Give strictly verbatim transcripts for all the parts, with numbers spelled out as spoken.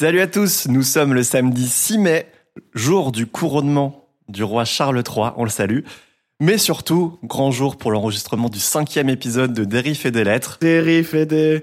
Salut à tous, nous sommes le samedi six mai, jour du couronnement du roi Charles trois, on le salue. Mais surtout, grand jour pour l'enregistrement du cinquième épisode de Des Riffs et des Lettres. Des Riffs et des...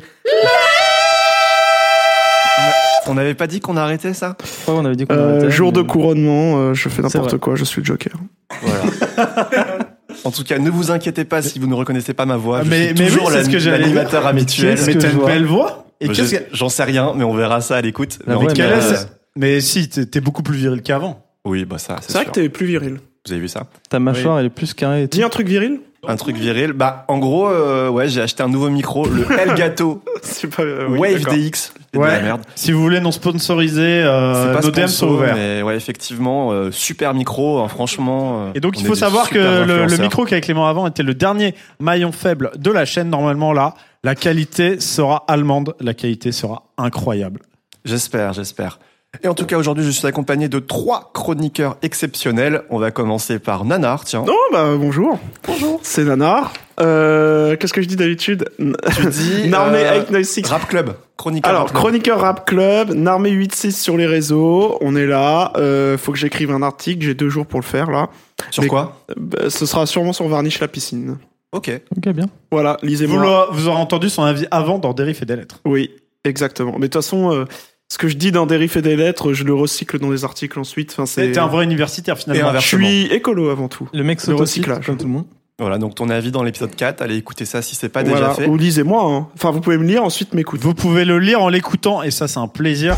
On n'avait pas dit qu'on arrêtait ça ? Ouais, on avait dit qu'on euh, arrêtait. Jour mais... de couronnement, euh, je fais n'importe quoi, je suis le Joker. Voilà. En tout cas, ne vous inquiétez pas si vous ne reconnaissez pas ma voix. Je mais, suis mais toujours oui, la, ce que l'animateur habituel. Mais t'as une belle voix. Et qu'est-ce que... J'en sais rien, mais on verra ça à l'écoute. Non, mais, mais, euh... mais si, t'es, t'es beaucoup plus viril qu'avant. Oui, bah ça, c'est, c'est sûr. C'est vrai que t'es plus viril. Vous avez vu ça ? Ta mâchoire, oui. Elle est plus carrée. Dis un truc viril ? Un truc viril. Bah, en gros, euh, ouais, j'ai acheté un nouveau micro, le Elgato c'est pas, euh, oui, Wave d'accord. D X. C'est ouais. de la merde. Si vous voulez non sponsoriser, euh, nos D M sont ouverts. Mais ouais, effectivement, euh, super micro, hein, franchement. Euh, Et donc, il faut savoir que le, le micro qu'avait Clément avant était le dernier maillon faible de la chaîne. Normalement, là, la qualité sera allemande, la qualité sera incroyable. J'espère, j'espère. Et en tout cas, aujourd'hui, je suis accompagné de trois chroniqueurs exceptionnels. On va commencer par Nanar, tiens. Non, oh, bah bonjour. Bonjour. C'est Nanar. Euh, qu'est-ce que je dis d'habitude ? Tu dis Narmé euh, huit cent quatre-vingt-seize. Rap Club. Chroniqueur Alors, rap club. Chroniqueur Rap Club, Narmé huit cent seize sur les réseaux. On est là. Euh, faut que j'écrive un article. J'ai deux jours pour le faire, là. Sur Mais, quoi ? Bah, ce sera sûrement sur Varnish la piscine. Ok. Ok, bien. Voilà, lisez-moi. Vous, vous aurez entendu son avis avant dans Des Riffs et des Lettres. Oui, exactement. Mais de toute façon... Euh, ce que je dis dans Des Riffs et des Lettres, je le recycle dans des articles ensuite. Enfin, c'est... T'es un vrai universitaire finalement. Je suis écolo avant tout. Le mec s'autocycle, comme tout le monde. Voilà, donc ton avis dans l'épisode quatre, allez écouter ça si c'est pas voilà. déjà fait. Ou lisez-moi, hein. Enfin, vous pouvez me lire, ensuite m'écouter. Vous pouvez le lire en l'écoutant, et ça c'est un plaisir.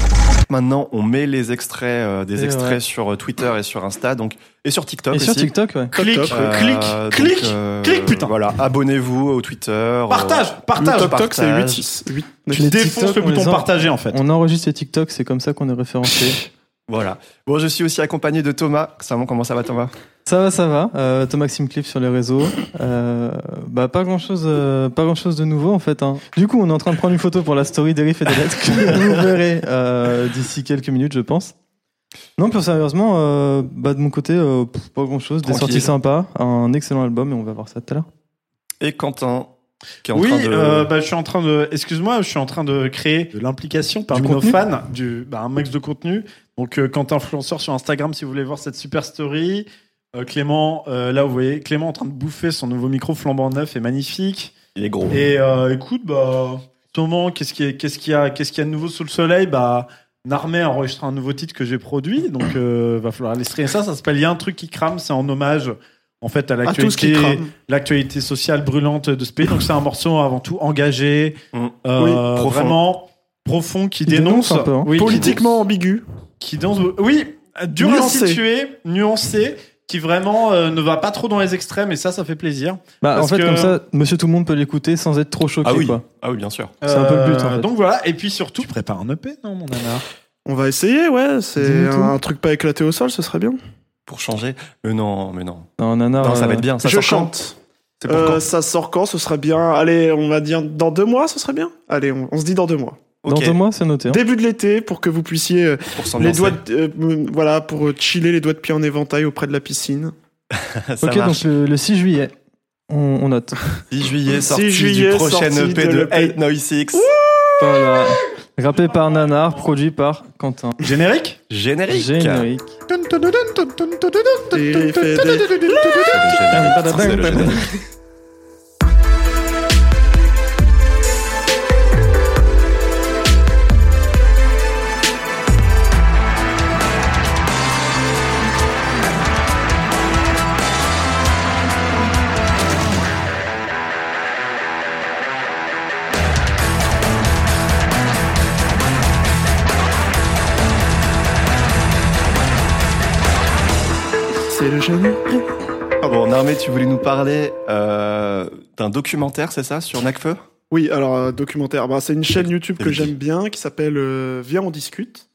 Maintenant, on met les extraits, euh, des et extraits ouais. sur Twitter et sur Insta, donc, et sur TikTok et aussi. Et sur TikTok, ouais. Clic, euh, clic, euh, clic, donc, euh, clic, putain. Voilà, abonnez-vous au Twitter. Partage, euh, partage. TikTok, c'est huit, six, huit. Tu défonces le bouton en... partager, en fait. On enregistre les TikTok, c'est comme ça qu'on est référencé. Voilà. Bon, je suis aussi accompagné de Thomas. Comment ça va, Thomas ? Ça va, ça va. Euh, Thomas Simcliffe sur les réseaux. Euh, bah pas grand chose, euh, pas grand chose de nouveau en fait. Hein. Du coup, on est en train de prendre une photo pour la story des Riffs et des Lettres que vous verrez euh, d'ici quelques minutes, je pense. Non, plus sérieusement, euh, bah de mon côté, euh, pas grand chose. Tranquille. Des sorties sympas, un excellent album et on va voir ça tout à l'heure. Et Quentin. Qui est en oui, train de... euh, bah je suis en train de, excuse-moi, je suis en train de créer de l'implication parmi nos fans, du, bah, un max de contenu. Donc euh, Quentin influenceur sur Instagram, si vous voulez voir cette super story. Euh, Clément, euh, là vous voyez Clément en train de bouffer son nouveau micro flambant neuf et magnifique. Il est gros. Et euh, écoute, bah, moment, qu'est-ce qu'il y a, qu'est-ce qu'il y a, qu'est-ce qu'il y a de nouveau sous le soleil ? Bah, Narmé a enregistré un nouveau titre que j'ai produit, donc euh, va falloir aller streamer ça. Ça s'appelle Il y a un truc qui crame, c'est en hommage en fait à l'actualité, à l'actualité sociale brûlante de ce pays. Donc c'est un morceau avant tout engagé, mmh. euh, oui, profond. vraiment profond qui Il dénonce, dénonce peu, hein. oui, politiquement ambigu, qui danse, oui, dur à situer, nuancé. Qui vraiment euh, ne va pas trop dans les extrêmes et ça, ça fait plaisir. Bah, parce en fait, que... comme ça, monsieur tout le monde peut l'écouter sans être trop choqué. Ah oui, quoi. Ah oui bien sûr. C'est euh, un peu le but. En fait. Donc voilà, et puis surtout... Tu prépares un E P, non, mon Nanar ? On va essayer, ouais. C'est un tout. Truc pas éclaté au sol, ce serait bien. Pour changer ? Mais non, mais non. Non, Nanar... Non, ça va être bien. Ça je chante. C'est pour euh, quand ? Ça sort quand ? Ce serait bien. Allez, on va dire dans deux mois, ce serait bien ? Allez, on, on se dit dans deux mois. Dans okay. deux mois, c'est noté. Hein. Début de l'été, pour que vous puissiez pour les doigts, de, euh, voilà, pour chiller les doigts de pied en éventail auprès de la piscine. Ça ok, marche. Donc le, le six juillet, on, on note. six juillet, sortie du prochain E P de huit neuf six. Voilà. Rappé par Nanar, produit par Quentin. Générique. Générique. Générique. C'est le génie. Ah bon, Narmé, tu voulais nous parler euh, d'un documentaire, c'est ça, sur Nekfeu ? Oui, alors, euh, documentaire. Bah, c'est une chaîne YouTube que j'aime bien, qui s'appelle euh, Viens, on discute.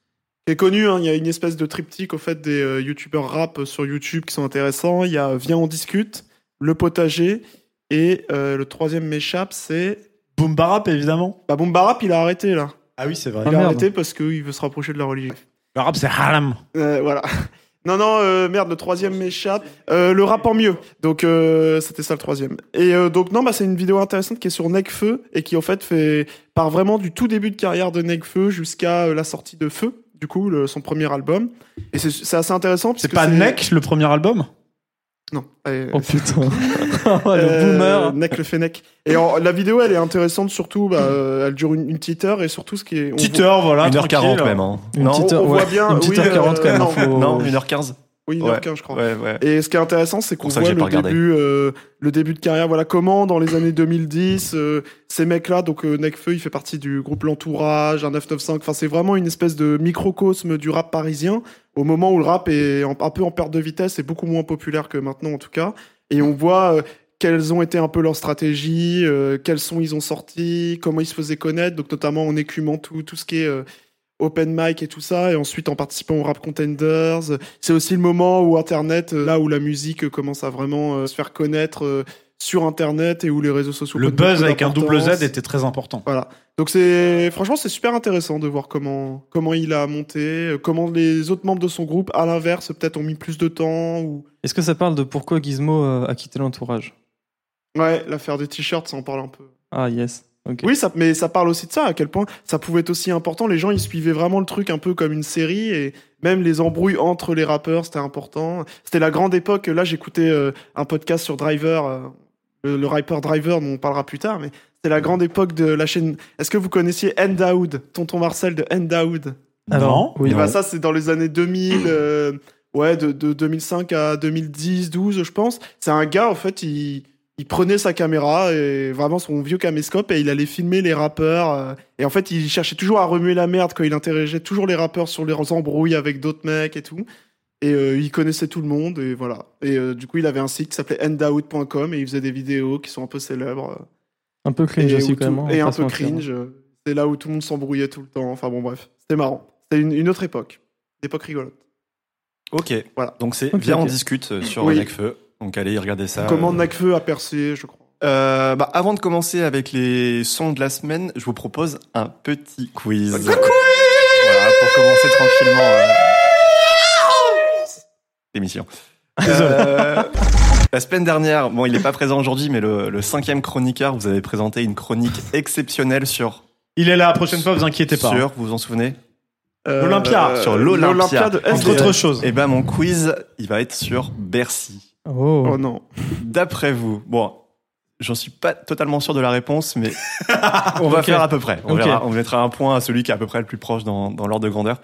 Qui est connue, hein, il y a une espèce de triptyque, au fait, des euh, youtubeurs rap sur YouTube qui sont intéressants. Il y a Viens, on discute, Le Potager, et euh, le troisième m'échappe, c'est... Boom Barap, évidemment. Bah, Boom Barap, il a arrêté, là. Ah oui, c'est vrai. Il ah, a merde. arrêté parce qu'il veut se rapprocher de la religion. Le rap, c'est haram. Euh, voilà. Non, non, euh, merde, le troisième m'échappe. Euh, le rap en mieux. Donc, euh, c'était ça le troisième. Et euh, donc, non, bah, c'est une vidéo intéressante qui est sur Nekfeu et qui, en fait, fait part vraiment du tout début de carrière de Nekfeu jusqu'à euh, la sortie de Feu, du coup, le, son premier album. Et c'est, c'est assez intéressant. C'est pas c'est... Nek, le premier album ? Non. Euh, oh putain. Le boomer. Euh, Nek le Fennec. Et en, la vidéo, elle est intéressante surtout, bah, elle dure une, une petite heure et surtout ce qui est. Petite heure, voilà. une heure quarante même. Hein. Une non, petite heure, on, on ouais. voit bien. Une petite oui, heure quarante euh, quand même. Non, faut... non une heure quinze. Oui, une heure quinze, ouais. je crois. Ouais, ouais. Et ce qui est intéressant, c'est qu'on voit le début, euh, le début de carrière. Voilà comment, dans les années deux mille dix, euh, ces mecs-là, donc euh, Nekfeu, il fait partie du groupe L'Entourage, un neuf cent quatre-vingt-cinq. Enfin, c'est vraiment une espèce de microcosme du rap parisien, au moment où le rap est en, un peu en perte de vitesse et beaucoup moins populaire que maintenant, en tout cas. Et on voit euh, quelles ont été un peu leurs stratégies, euh, quels sons ils ont sortis, comment ils se faisaient connaître, donc notamment en écumant tout, tout ce qui est... Euh, open mic et tout ça, et ensuite en participant au Rap Contenders. C'est aussi le moment où Internet, là où la musique commence à vraiment se faire connaître sur Internet et où les réseaux sociaux... Le buzz avec un double Z était très important. Voilà. Donc c'est, franchement, c'est super intéressant de voir comment, comment il a monté, comment les autres membres de son groupe, à l'inverse, peut-être ont mis plus de temps. Ou... Est-ce que ça parle de pourquoi Gizmo a quitté l'entourage ? Ouais, l'affaire des t-shirts, ça en parle un peu. Ah yes. Okay. Oui, ça, mais ça parle aussi de ça, à quel point ça pouvait être aussi important. Les gens, ils suivaient vraiment le truc un peu comme une série, et même les embrouilles entre les rappeurs, c'était important. C'était la grande époque. Là, j'écoutais euh, un podcast sur Driver, euh, le, le rapper Driver, dont on parlera plus tard, mais c'était la grande époque de la chaîne... Est-ce que vous connaissiez Endaoud, Tonton Marcel de Endaoud ? Alors, oui. Et bah, ça, c'est dans les années deux mille... Euh, ouais, de, de deux mille cinq à deux mille dix, douze, je pense. C'est un gars, en fait, il... Il prenait sa caméra, et vraiment son vieux caméscope, et il allait filmer les rappeurs. Et en fait, il cherchait toujours à remuer la merde, quoi. Il interrogeait toujours les rappeurs sur les embrouilles avec d'autres mecs et tout. Et euh, il connaissait tout le monde, et voilà. Et euh, du coup, il avait un site qui s'appelait endaout point com, et il faisait des vidéos qui sont un peu célèbres. Un peu cringe et, aussi, quand même. Et un peu cringe. C'est là où tout le monde s'embrouillait tout le temps. Enfin bon, bref. C'était marrant. C'était une, une autre époque. Une époque rigolote. Ok. Voilà. Donc c'est okay, Viens, okay. on discute sur oui. Nekfeu. Donc allez regarder ça. Comment Nekfeu a percé, je crois. Euh, bah, avant de commencer avec les sons de la semaine, je vous propose un petit quiz. Quiz voilà, pour commencer tranquillement euh... l'émission. Euh, la semaine dernière, bon, il n'est pas présent aujourd'hui, mais le, le cinquième chroniqueur, vous avez présenté une chronique exceptionnelle sur... Il est là, la prochaine fois, vous inquiétez pas. Sur, vous vous en souvenez ? L'Olympia. Euh, sur l'Olympia. L'Olympia de Entre autres choses. Et ben mon quiz, il va être sur Bercy. Oh. oh non. D'après vous, bon, j'en suis pas totalement sûr de la réponse, mais on va okay. faire à peu près. On, okay. verra, on mettra un point à celui qui est à peu près le plus proche dans, dans l'ordre de grandeur.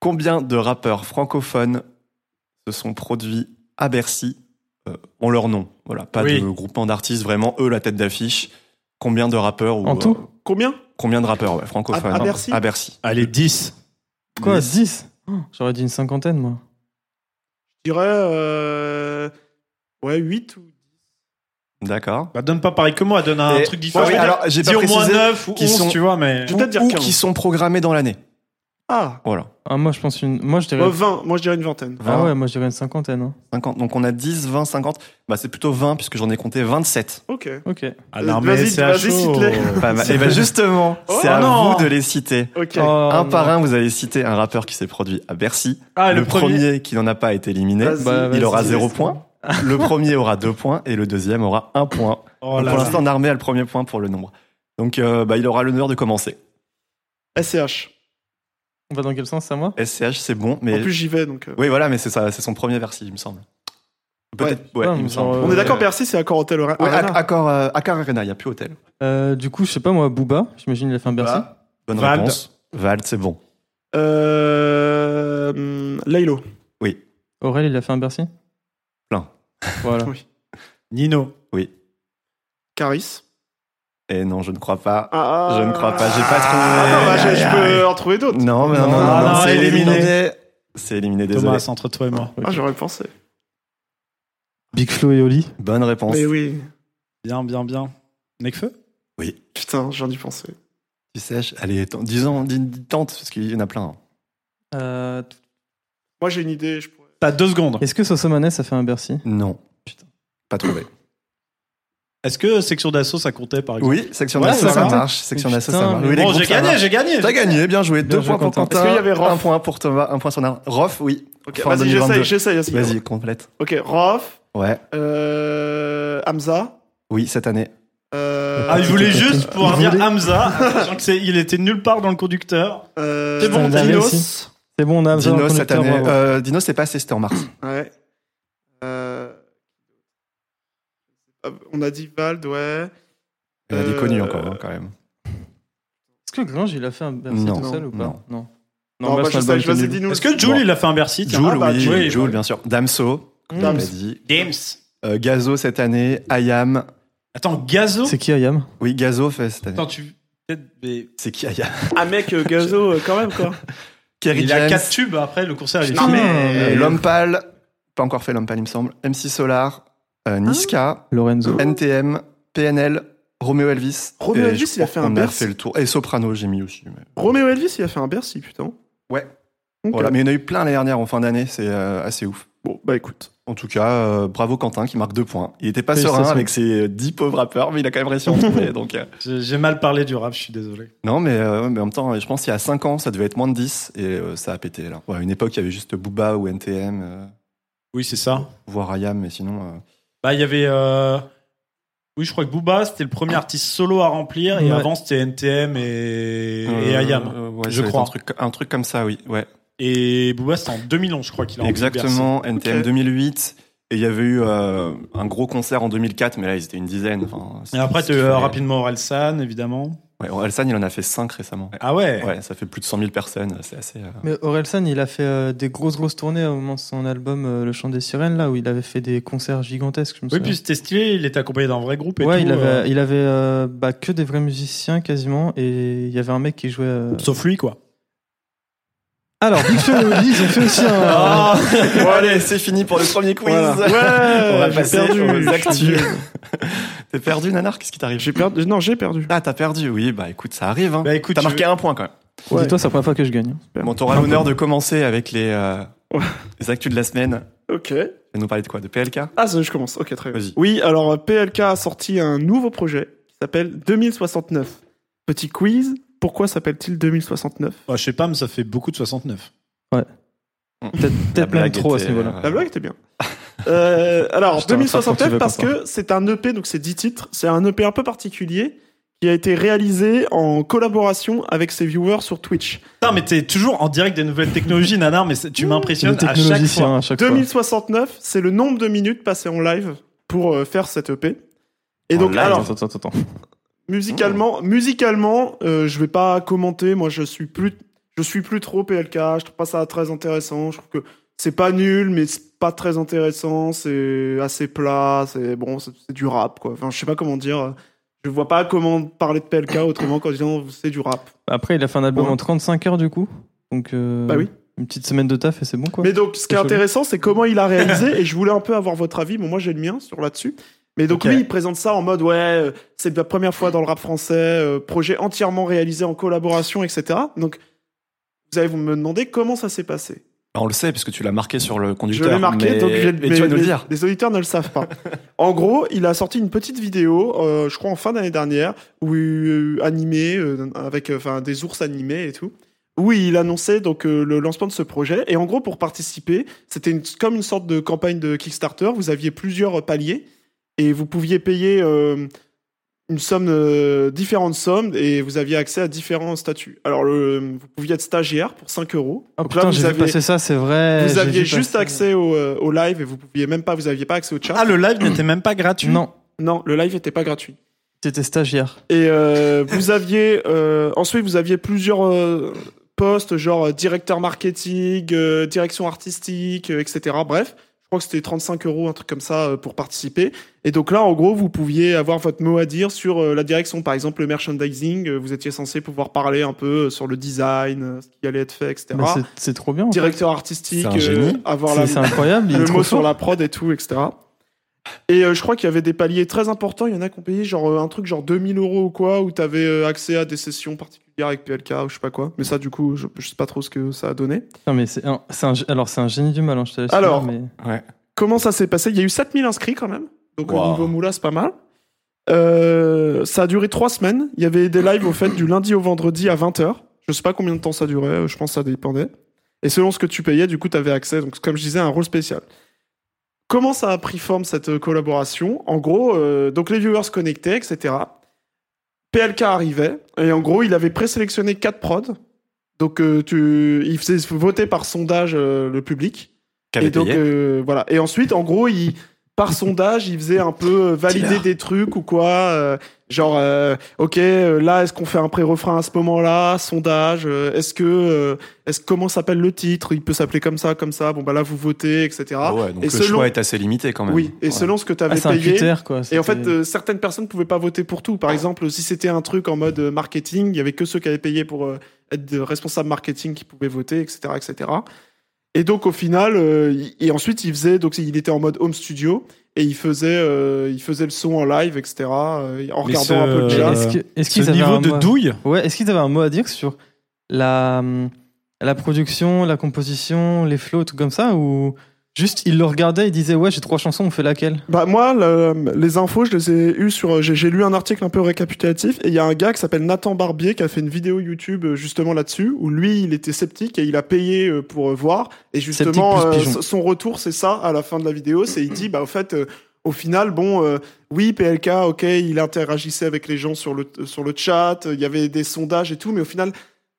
Combien de rappeurs francophones se sont produits à Bercy euh, en leur nom ? Voilà, pas oui. de groupement d'artistes, vraiment eux la tête d'affiche. Combien de rappeurs ou, En tout euh, Combien Combien de rappeurs ouais, francophones à, à, Bercy à Bercy. Allez, dix. Quoi, dix ? Oh, j'aurais dit une cinquantaine, moi. Je dirais euh... ouais, huit ou dix. D'accord. Bah, donne pas pareil que moi, donne un et truc différent. Ouais, oui, alors, j'ai pas précisé au moins neuf ou onze, sont, tu vois, mais... Je vais te dire qui sont programmés dans l'année. Ah. Voilà. Ah, moi, je pense une... Moi, je dirais... Moi, vingt. Moi, je dirais une vingtaine. vingt. Ah ouais, moi, je dirais une cinquantaine. Hein. cinquante. Donc, on a dix, vingt, cinquante. Bah, c'est plutôt vingt, puisque j'en ai compté vingt-sept. Ok. Ok. À l'armée, vas-y, c'est à chaud. Et bah, justement, oh, c'est à non. vous de les citer. Ok. Oh, un non. par un, vous allez citer un rappeur qui s'est produit à Bercy. Ah, le, le premier... premier qui n'en a pas été éliminé, bah, il aura zéro point. Le premier aura deux points et le deuxième aura un point. Oh là pour l'instant, Narmé a le premier point pour le nombre. Donc, euh, bah, il aura l'honneur de commencer. S C H. On va dans quel sens, c'est à moi ? S C H, c'est bon, mais... En plus, j'y vais, donc... Euh... Oui, voilà, mais c'est, ça, c'est son premier Bercy, il me semble. Peut-être, ouais, ouais ah, il me semble. Euh... On est d'accord, Bercy, c'est Accor Hotel Arena. Ouais, Accor euh, Arena, il n'y a plus hôtel. Euh, du coup, je sais pas, moi, Booba, j'imagine il a fait un Bercy. Bah, bonne Vald. Réponse. Vald, c'est bon. Euh... Laylo. Oui. Aurel, il a fait un Bercy ? Plein. Voilà. Oui. Nino. Oui. Caris. Eh non, je ne crois pas. Ah, je ne crois pas. J'ai pas trouvé. Ah, non, bah, je, je peux en trouver d'autres. Non, mais non, non, non, non, non, non c'est éliminé. éliminé. C'est éliminé, désolé. Thomas, entre toi et moi. Ah, okay. J'aurais pensé. Big Flo et Oli. Bonne réponse. Mais oui. Bien, bien, bien. Nekfeu ? Oui. Putain, j'en ai pensé. Tu sais, allez, t- disons, tente, parce qu'il y en a plein. Hein. Euh... Moi, j'ai une idée. Je pourrais... T'as deux secondes. Est-ce que Sosomanes a fait un Bercy ? Non. Putain. Pas trouvé. Est-ce que Section d'assaut, ça comptait, par exemple? Oui, Section ouais, d'assaut, ça, ça marche. Section d'assaut, ça marche. Oui, bon, j'ai gagné, j'ai gagné. T'as gagné, bien joué. Deux points pour Quentin. Est-ce qu'il y avait Rof? Un point pour Thomas, un point sur Narmé. Rof, oui. Okay, vas-y, j'essaye, j'essaye. Vas-y, complète. Ok, Rof. Ouais. Euh, Hamza. Oui, cette année. Euh... Ah, je voulais juste pouvoir dire Hamza, sachant qu'il était nulle part dans le conducteur. Euh... C'est bon, Dinos. C'est bon, on a Hamza. Dinos, cette année. Euh, Dinos, c'est passé, c'était en mars. Ouais. Euh... On a dit Vald, ouais. Il a dit connu euh... encore, hein, quand même. Est-ce que Grange, il a fait un Bercy tout seul ou pas? Non. Non, non, non bah, je sais, je sais, dis-nous. Est-ce que Jules, bon. il a fait un Bercy? Jules, ah, bah, oui, Jules, Jules, bien sûr. Damso, comme on l'a dit. Dams. Euh, Gazo cette année. Ayam. Attends, Gazo? C'est qui Ayam? Oui, Gazo fait cette année. Attends, tu... Mais... C'est qui Ayam? Ah mec, euh, Gazo, euh, quand même, quoi. Kerry il James. A quatre tubes après, le concert, il est... Non, mais... L'homme pâle. Pas encore fait l'homme pâle, il me semble. M six Solar. Euh, Niska, oh, Lorenzo, N T M, P N L, Romeo Elvis. Romeo Elvis, il a fait un Bercy. Fait le tour. Et Soprano, j'ai mis aussi. Mais... Romeo Elvis, il a fait un Bercy, putain. Ouais. Okay. Voilà, mais il y en a eu plein l'année dernière en fin d'année, c'est euh, assez ouf. Bon, bah écoute. En tout cas, euh, bravo Quentin qui marque deux points. Il était pas serein avec ses dix pauvres rappeurs, mais il a quand même réussi à en trouver. Donc, euh... j'ai mal parlé du rap, je suis désolé. Non, mais, euh, mais en même temps, je pense qu'il y a cinq ans, ça devait être moins de dix et euh, ça a pété. À ouais, une époque, il y avait juste Booba ou N T M. Euh... Oui, c'est ça. Voire Ayam, mais sinon. Euh... Bah, il y avait. Euh... Oui, je crois que Booba, c'était le premier artiste solo à remplir, ouais. Et avant, c'était N T M et, euh, et Ayam. Euh, ouais, je crois. Un truc, un truc comme ça, oui. Ouais. Et Booba, c'était en deux mille onze, je crois qu'il a rempli. Exactement, N T M okay. deux mille huit. Et il y avait eu euh, un gros concert en deux mille quatre, mais là, ils étaient une dizaine. Enfin, et après, tu as eu fait... rapidement Orelsan, évidemment. Ouais, Orelsan, il en a fait cinq récemment. Ah ouais? Ouais, ça fait plus de cent mille personnes. C'est assez. Euh... Mais Orelsan, il a fait euh, des grosses, grosses tournées au moment de son album euh, Le Chant des Sirènes, là, où il avait fait des concerts gigantesques. Je me souviens. Oui, puis c'était stylé, il était accompagné d'un vrai groupe et ouais, tout. Ouais, il avait, euh... il avait euh, bah, que des vrais musiciens quasiment, et il y avait un mec qui jouait. Euh... Sauf lui, quoi. Alors, Big Feu et Oli, ils ont fait aussi un... Ah, bon, allez, c'est fini pour le premier quiz. Voilà. Ouais, on va passer aux actus. T'es perdu, Nanar? Qu'est-ce qui t'arrive? J'ai perdu. Non, j'ai perdu. Ah, t'as perdu. Oui, bah écoute, ça arrive. Hein. Bah, écoute, t'as marqué veux... un point quand même. Ouais. Dis-toi, c'est la première fois que je gagne. Bon, t'auras l'honneur de commencer avec les, euh, ouais. les actus de la semaine. Ok. Et nous parler de quoi? De P L K? Ah, je commence. Ok, très bien. Vas-y. Oui, alors P L K a sorti un nouveau projet qui s'appelle deux mille soixante-neuf. Petit quiz. Pourquoi s'appelle-t-il deux mille soixante-neuf? Ah, je sais pas, mais ça fait beaucoup de soixante-neuf. Ouais. Peut-être, peut-être même trop à ce niveau-là. La blague était bien. euh, alors, deux mille soixante-neuf, parce que c'est un E P, donc c'est dix titres. C'est un E P un peu particulier qui a été réalisé en collaboration avec ses viewers sur Twitch. Putain, mais t'es toujours en direct des nouvelles technologies, Nanar, mais tu m'impressionnes à chaque fois. À chaque deux mille soixante-neuf, fois. C'est le nombre de minutes passées en live pour faire cet E P. Et en donc, live, alors. Attends, attends, attends. Musicalement, mmh. musicalement, euh, je vais pas commenter. Moi, je suis plus, je suis plus trop P L K. Je trouve pas ça très intéressant. Je trouve que c'est pas nul, mais c'est pas très intéressant. C'est assez plat. C'est bon, c'est, c'est du rap, quoi. Enfin, je sais pas comment dire. Je vois pas comment parler de P L K autrement qu'en disant c'est du rap. Après, il a fait un album ouais. en trente-cinq heures du coup. Donc, euh, bah oui. Une petite semaine de taf et c'est bon, quoi. Mais donc, ce qui est intéressant, c'est comment il a réalisé. Et je voulais un peu avoir votre avis. Bon, moi, j'ai le mien sur là-dessus. Mais donc, okay. lui, il présente ça en mode, ouais, c'est la première fois dans le rap français, euh, projet entièrement réalisé en collaboration, et cetera. Donc, vous allez vous me demander comment ça s'est passé. On le sait, puisque tu l'as marqué sur le conducteur. Je l'ai marqué, mais... donc j'ai... Mais mais tu vas nous le dire. Les auditeurs ne le savent pas. En gros, il a sorti une petite vidéo, euh, je crois en fin d'année dernière, où euh, animée, euh, avec euh, des ours animés et tout, où il annonçait donc, euh, le lancement de ce projet. Et en gros, pour participer, c'était une, comme une sorte de campagne de Kickstarter. Vous aviez plusieurs paliers. Et vous pouviez payer euh, une somme, euh, différentes sommes, et vous aviez accès à différents statuts. Alors, le, vous pouviez être stagiaire pour cinq euros. Oh, donc putain, là, vous j'ai aviez, vu passer ça, c'est vrai. Vous aviez juste accès ça. au, au live, et vous pouviez même pas, vous aviez pas accès au chat. Ah, le live n'était même pas gratuit. Non, non, le live n'était pas gratuit. C'était stagiaire. Et euh, vous aviez euh, ensuite vous aviez plusieurs euh, postes, genre directeur marketing, euh, direction artistique, euh, et cetera. Bref. Que c'était trente-cinq euros, un truc comme ça, pour participer. Et donc là, en gros, vous pouviez avoir votre mot à dire sur la direction. Par exemple, le merchandising, vous étiez censé pouvoir parler un peu sur le design, ce qui allait être fait, et cetera. C'est, c'est trop bien. Directeur fait. Artistique, c'est euh, avoir c'est, la, c'est incroyable, le mot sur la prod et tout, et cetera. Et euh, je crois qu'il y avait des paliers très importants. Il y en a qui ont payé genre, un truc genre deux mille euros ou quoi, où tu avais accès à des sessions particulières avec P L K ou je sais pas quoi. Mais ça, du coup, je, je sais pas trop ce que ça a donné. Non, mais c'est un, c'est un, alors, c'est un génie du mal, hein, je te laisse alors, dire, mais... ouais. Comment ça s'est passé? Il y a eu sept mille inscrits quand même. Donc, au wow. niveau moula, c'est pas mal. Euh, ça a duré trois semaines. Il y avait des lives au fait du lundi au vendredi à vingt heures. Je sais pas combien de temps ça durait, je pense que ça dépendait. Et selon ce que tu payais, du coup, tu avais accès, donc comme je disais, à un rôle spécial. Comment ça a pris forme cette collaboration ? En gros, euh, donc les viewers se connectaient, et cetera. P L K arrivait, et en gros, il avait présélectionné quatre prods. Donc, euh, tu, il faisait voter par sondage euh, le public. Qu'avait et donc, euh, voilà. Et ensuite, en gros, il, par sondage, il faisait un peu valider des trucs ou quoi. Euh, genre, euh, OK, là, est-ce qu'on fait un pré-refrain à ce moment-là ? Sondage. Euh, est-ce que... Euh, est-ce, comment s'appelle le titre ? Il peut s'appeler comme ça, comme ça. Bon, bah là, vous votez, et cetera. Ah ouais, donc et le selon... choix est assez limité quand même. Oui, et ouais. selon ce que tu avais ah, payé. C'est un critère, quoi. C'était... Et en fait, euh, certaines personnes ne pouvaient pas voter pour tout. Par ah. exemple, si c'était un truc en mode marketing, il n'y avait que ceux qui avaient payé pour... Euh, de responsable marketing qui pouvait voter, et cetera, et cetera. Et donc au final, euh, et ensuite il faisait, donc il était en mode home studio et il faisait, euh, il faisait le son en live, et cetera. Euh, en Mais regardant ce, un peu le jazz. Est-ce que, est-ce qu'ils ce avaient niveau un de mot à... douille. Ouais. Est-ce qu'ils avaient un mot à dire sur la la production, la composition, les flows, tout comme ça, ou juste ils le regardaient, ils disaient ouais j'ai trois chansons, on fait laquelle ? Bah moi le, les infos je les ai eues sur j'ai, j'ai lu un article un peu récapitulatif et il y a un gars qui s'appelle Nathan Barbier qui a fait une vidéo YouTube justement là-dessus où lui il était sceptique et il a payé pour voir et justement euh, son retour c'est ça à la fin de la vidéo, c'est il dit bah au fait euh, au final bon euh, oui P L K ok il interagissait avec les gens sur le sur le chat, il y avait des sondages et tout mais au final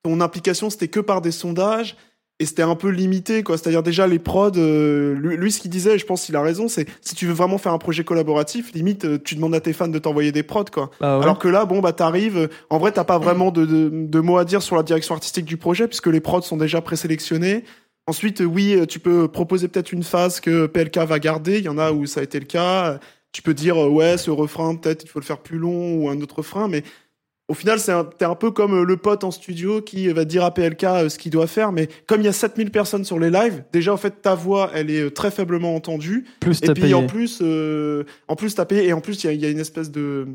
ton implication c'était que par des sondages. Et c'était un peu limité, quoi. C'est-à-dire, déjà, les prods, euh, lui, lui, ce qu'il disait, et je pense qu'il a raison, c'est si tu veux vraiment faire un projet collaboratif, limite, tu demandes à tes fans de t'envoyer des prods, quoi. Ah ouais. Alors que là, bon, bah, t'arrives, en vrai, t'as pas vraiment de, de, de mots à dire sur la direction artistique du projet, puisque les prods sont déjà présélectionnés. Ensuite, oui, tu peux proposer peut-être une phase que P L K va garder. Il y en a où ça a été le cas. Tu peux dire, ouais, ce refrain, peut-être, il faut le faire plus long ou un autre refrain, mais au final, c'est un, t'es un peu comme le pote en studio qui va dire à P L K ce qu'il doit faire, mais comme il y a sept mille personnes sur les lives, déjà, en fait, ta voix, elle est très faiblement entendue. Plus et puis, payé. en plus, euh, en plus, t'as payé. Et en plus, il y, y a une espèce de...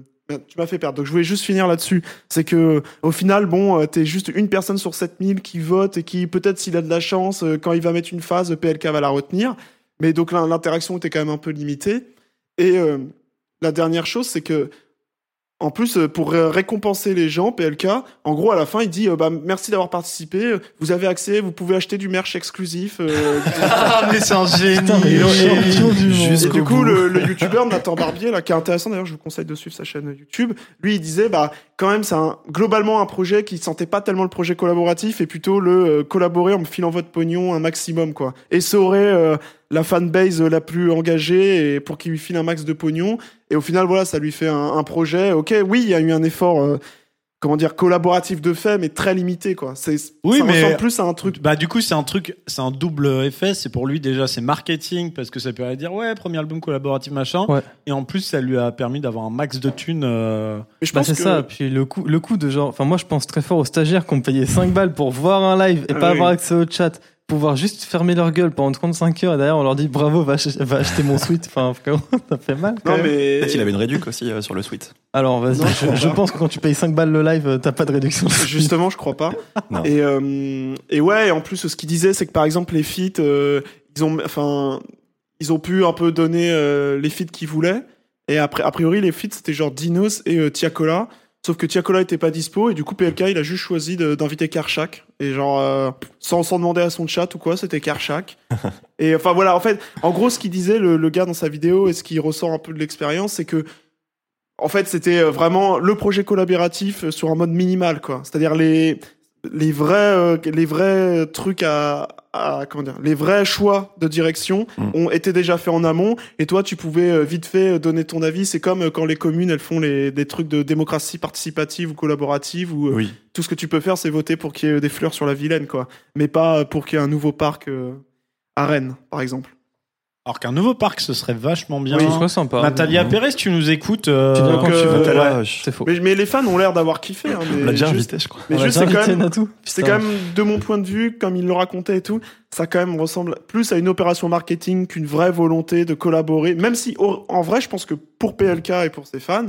Tu m'as fait perdre. Donc, je voulais juste finir là-dessus. C'est que, au final, bon, t'es juste une personne sur sept mille qui vote et qui, peut-être, s'il a de la chance, quand il va mettre une phase, P L K va la retenir. Mais donc, l'interaction était quand même un peu limitée. Et euh, la dernière chose, c'est que, en plus, pour récompenser les gens, P L K, en gros, à la fin, il dit euh, bah, merci d'avoir participé, vous avez accès, vous pouvez acheter du merch exclusif. Euh, ah, mais c'est un génie. Et du coup, le, le youtubeur Nathan Barbier, là, qui est intéressant, d'ailleurs, je vous conseille de suivre sa chaîne YouTube, lui, il disait, bah, quand même, c'est un, globalement un projet qui sentait pas tellement le projet collaboratif, et plutôt le euh, collaborer en me filant votre pognon un maximum, quoi. Et ça aurait... Euh, la fanbase la plus engagée et pour qu'il lui file un max de pognon. Et au final, voilà, ça lui fait un, un projet. OK, oui, il y a eu un effort, euh, comment dire, collaboratif de fait, mais très limité, quoi. C'est, oui, ça mais ressemble plus à un truc. Bah, du coup, c'est un truc, c'est un double effet. C'est pour lui, déjà, c'est marketing, parce que ça peut aller dire, ouais, premier album collaboratif, machin. Ouais. Et en plus, ça lui a permis d'avoir un max de thunes. Euh... Mais je bah, pense c'est que... ça. Puis le coup, le coup de genre, enfin, moi, je pense très fort aux stagiaires qu'on payait cinq balles pour voir un live et ah, pas oui. avoir accès au chat. Pouvoir juste fermer leur gueule pendant trente-cinq heures et d'ailleurs on leur dit bravo va, ach- va acheter mon suite enfin ça fait mal quand non, même. Mais... peut-être qu'il avait une réduc aussi euh, sur le suite alors vas-y non, je, je, je pense que quand tu payes cinq balles le live t'as pas de réduction justement je crois pas et, euh, et ouais en plus ce qu'il disait c'est que par exemple les feats euh, ils ont enfin ils ont pu un peu donner euh, les feats qu'ils voulaient et après a priori les feats c'était genre Dinos et euh, Tiakola sauf que Tiakola était pas dispo et du coup P L K il a juste choisi de, d'inviter Karchak et genre euh, sans sans demander à son chat ou quoi c'était Karchak et enfin voilà en fait en gros ce qu'il disait le, le gars dans sa vidéo et ce qui ressort un peu de l'expérience c'est que en fait c'était vraiment le projet collaboratif sur un mode minimal quoi c'est-à-dire les les vrais euh, les vrais trucs à à comment dire les vrais choix de direction mmh. ont été déjà faits en amont et toi tu pouvais euh, vite fait euh, donner ton avis c'est comme euh, quand les communes elles font les des trucs de démocratie participative ou collaborative où euh, oui. tout ce que tu peux faire c'est voter pour qu'il y ait des fleurs sur la Vilaine quoi mais pas pour qu'il y ait un nouveau parc euh, à Rennes par exemple. Alors qu'un nouveau parc, ce serait vachement bien. Oui, ce serait sympa. Natalia oui. Pérez, tu nous écoutes. Euh... Tu donc, euh, tu ouais. C'est faux. Mais, mais les fans ont l'air d'avoir kiffé. Hein, mais on l'a déjà invité, je crois. Mais juste, c'est quand même, c'est quand même, de mon point de vue, comme il le racontait et tout, ça quand même ressemble plus à une opération marketing qu'une vraie volonté de collaborer. Même si, en vrai, je pense que pour P L K et pour ses fans,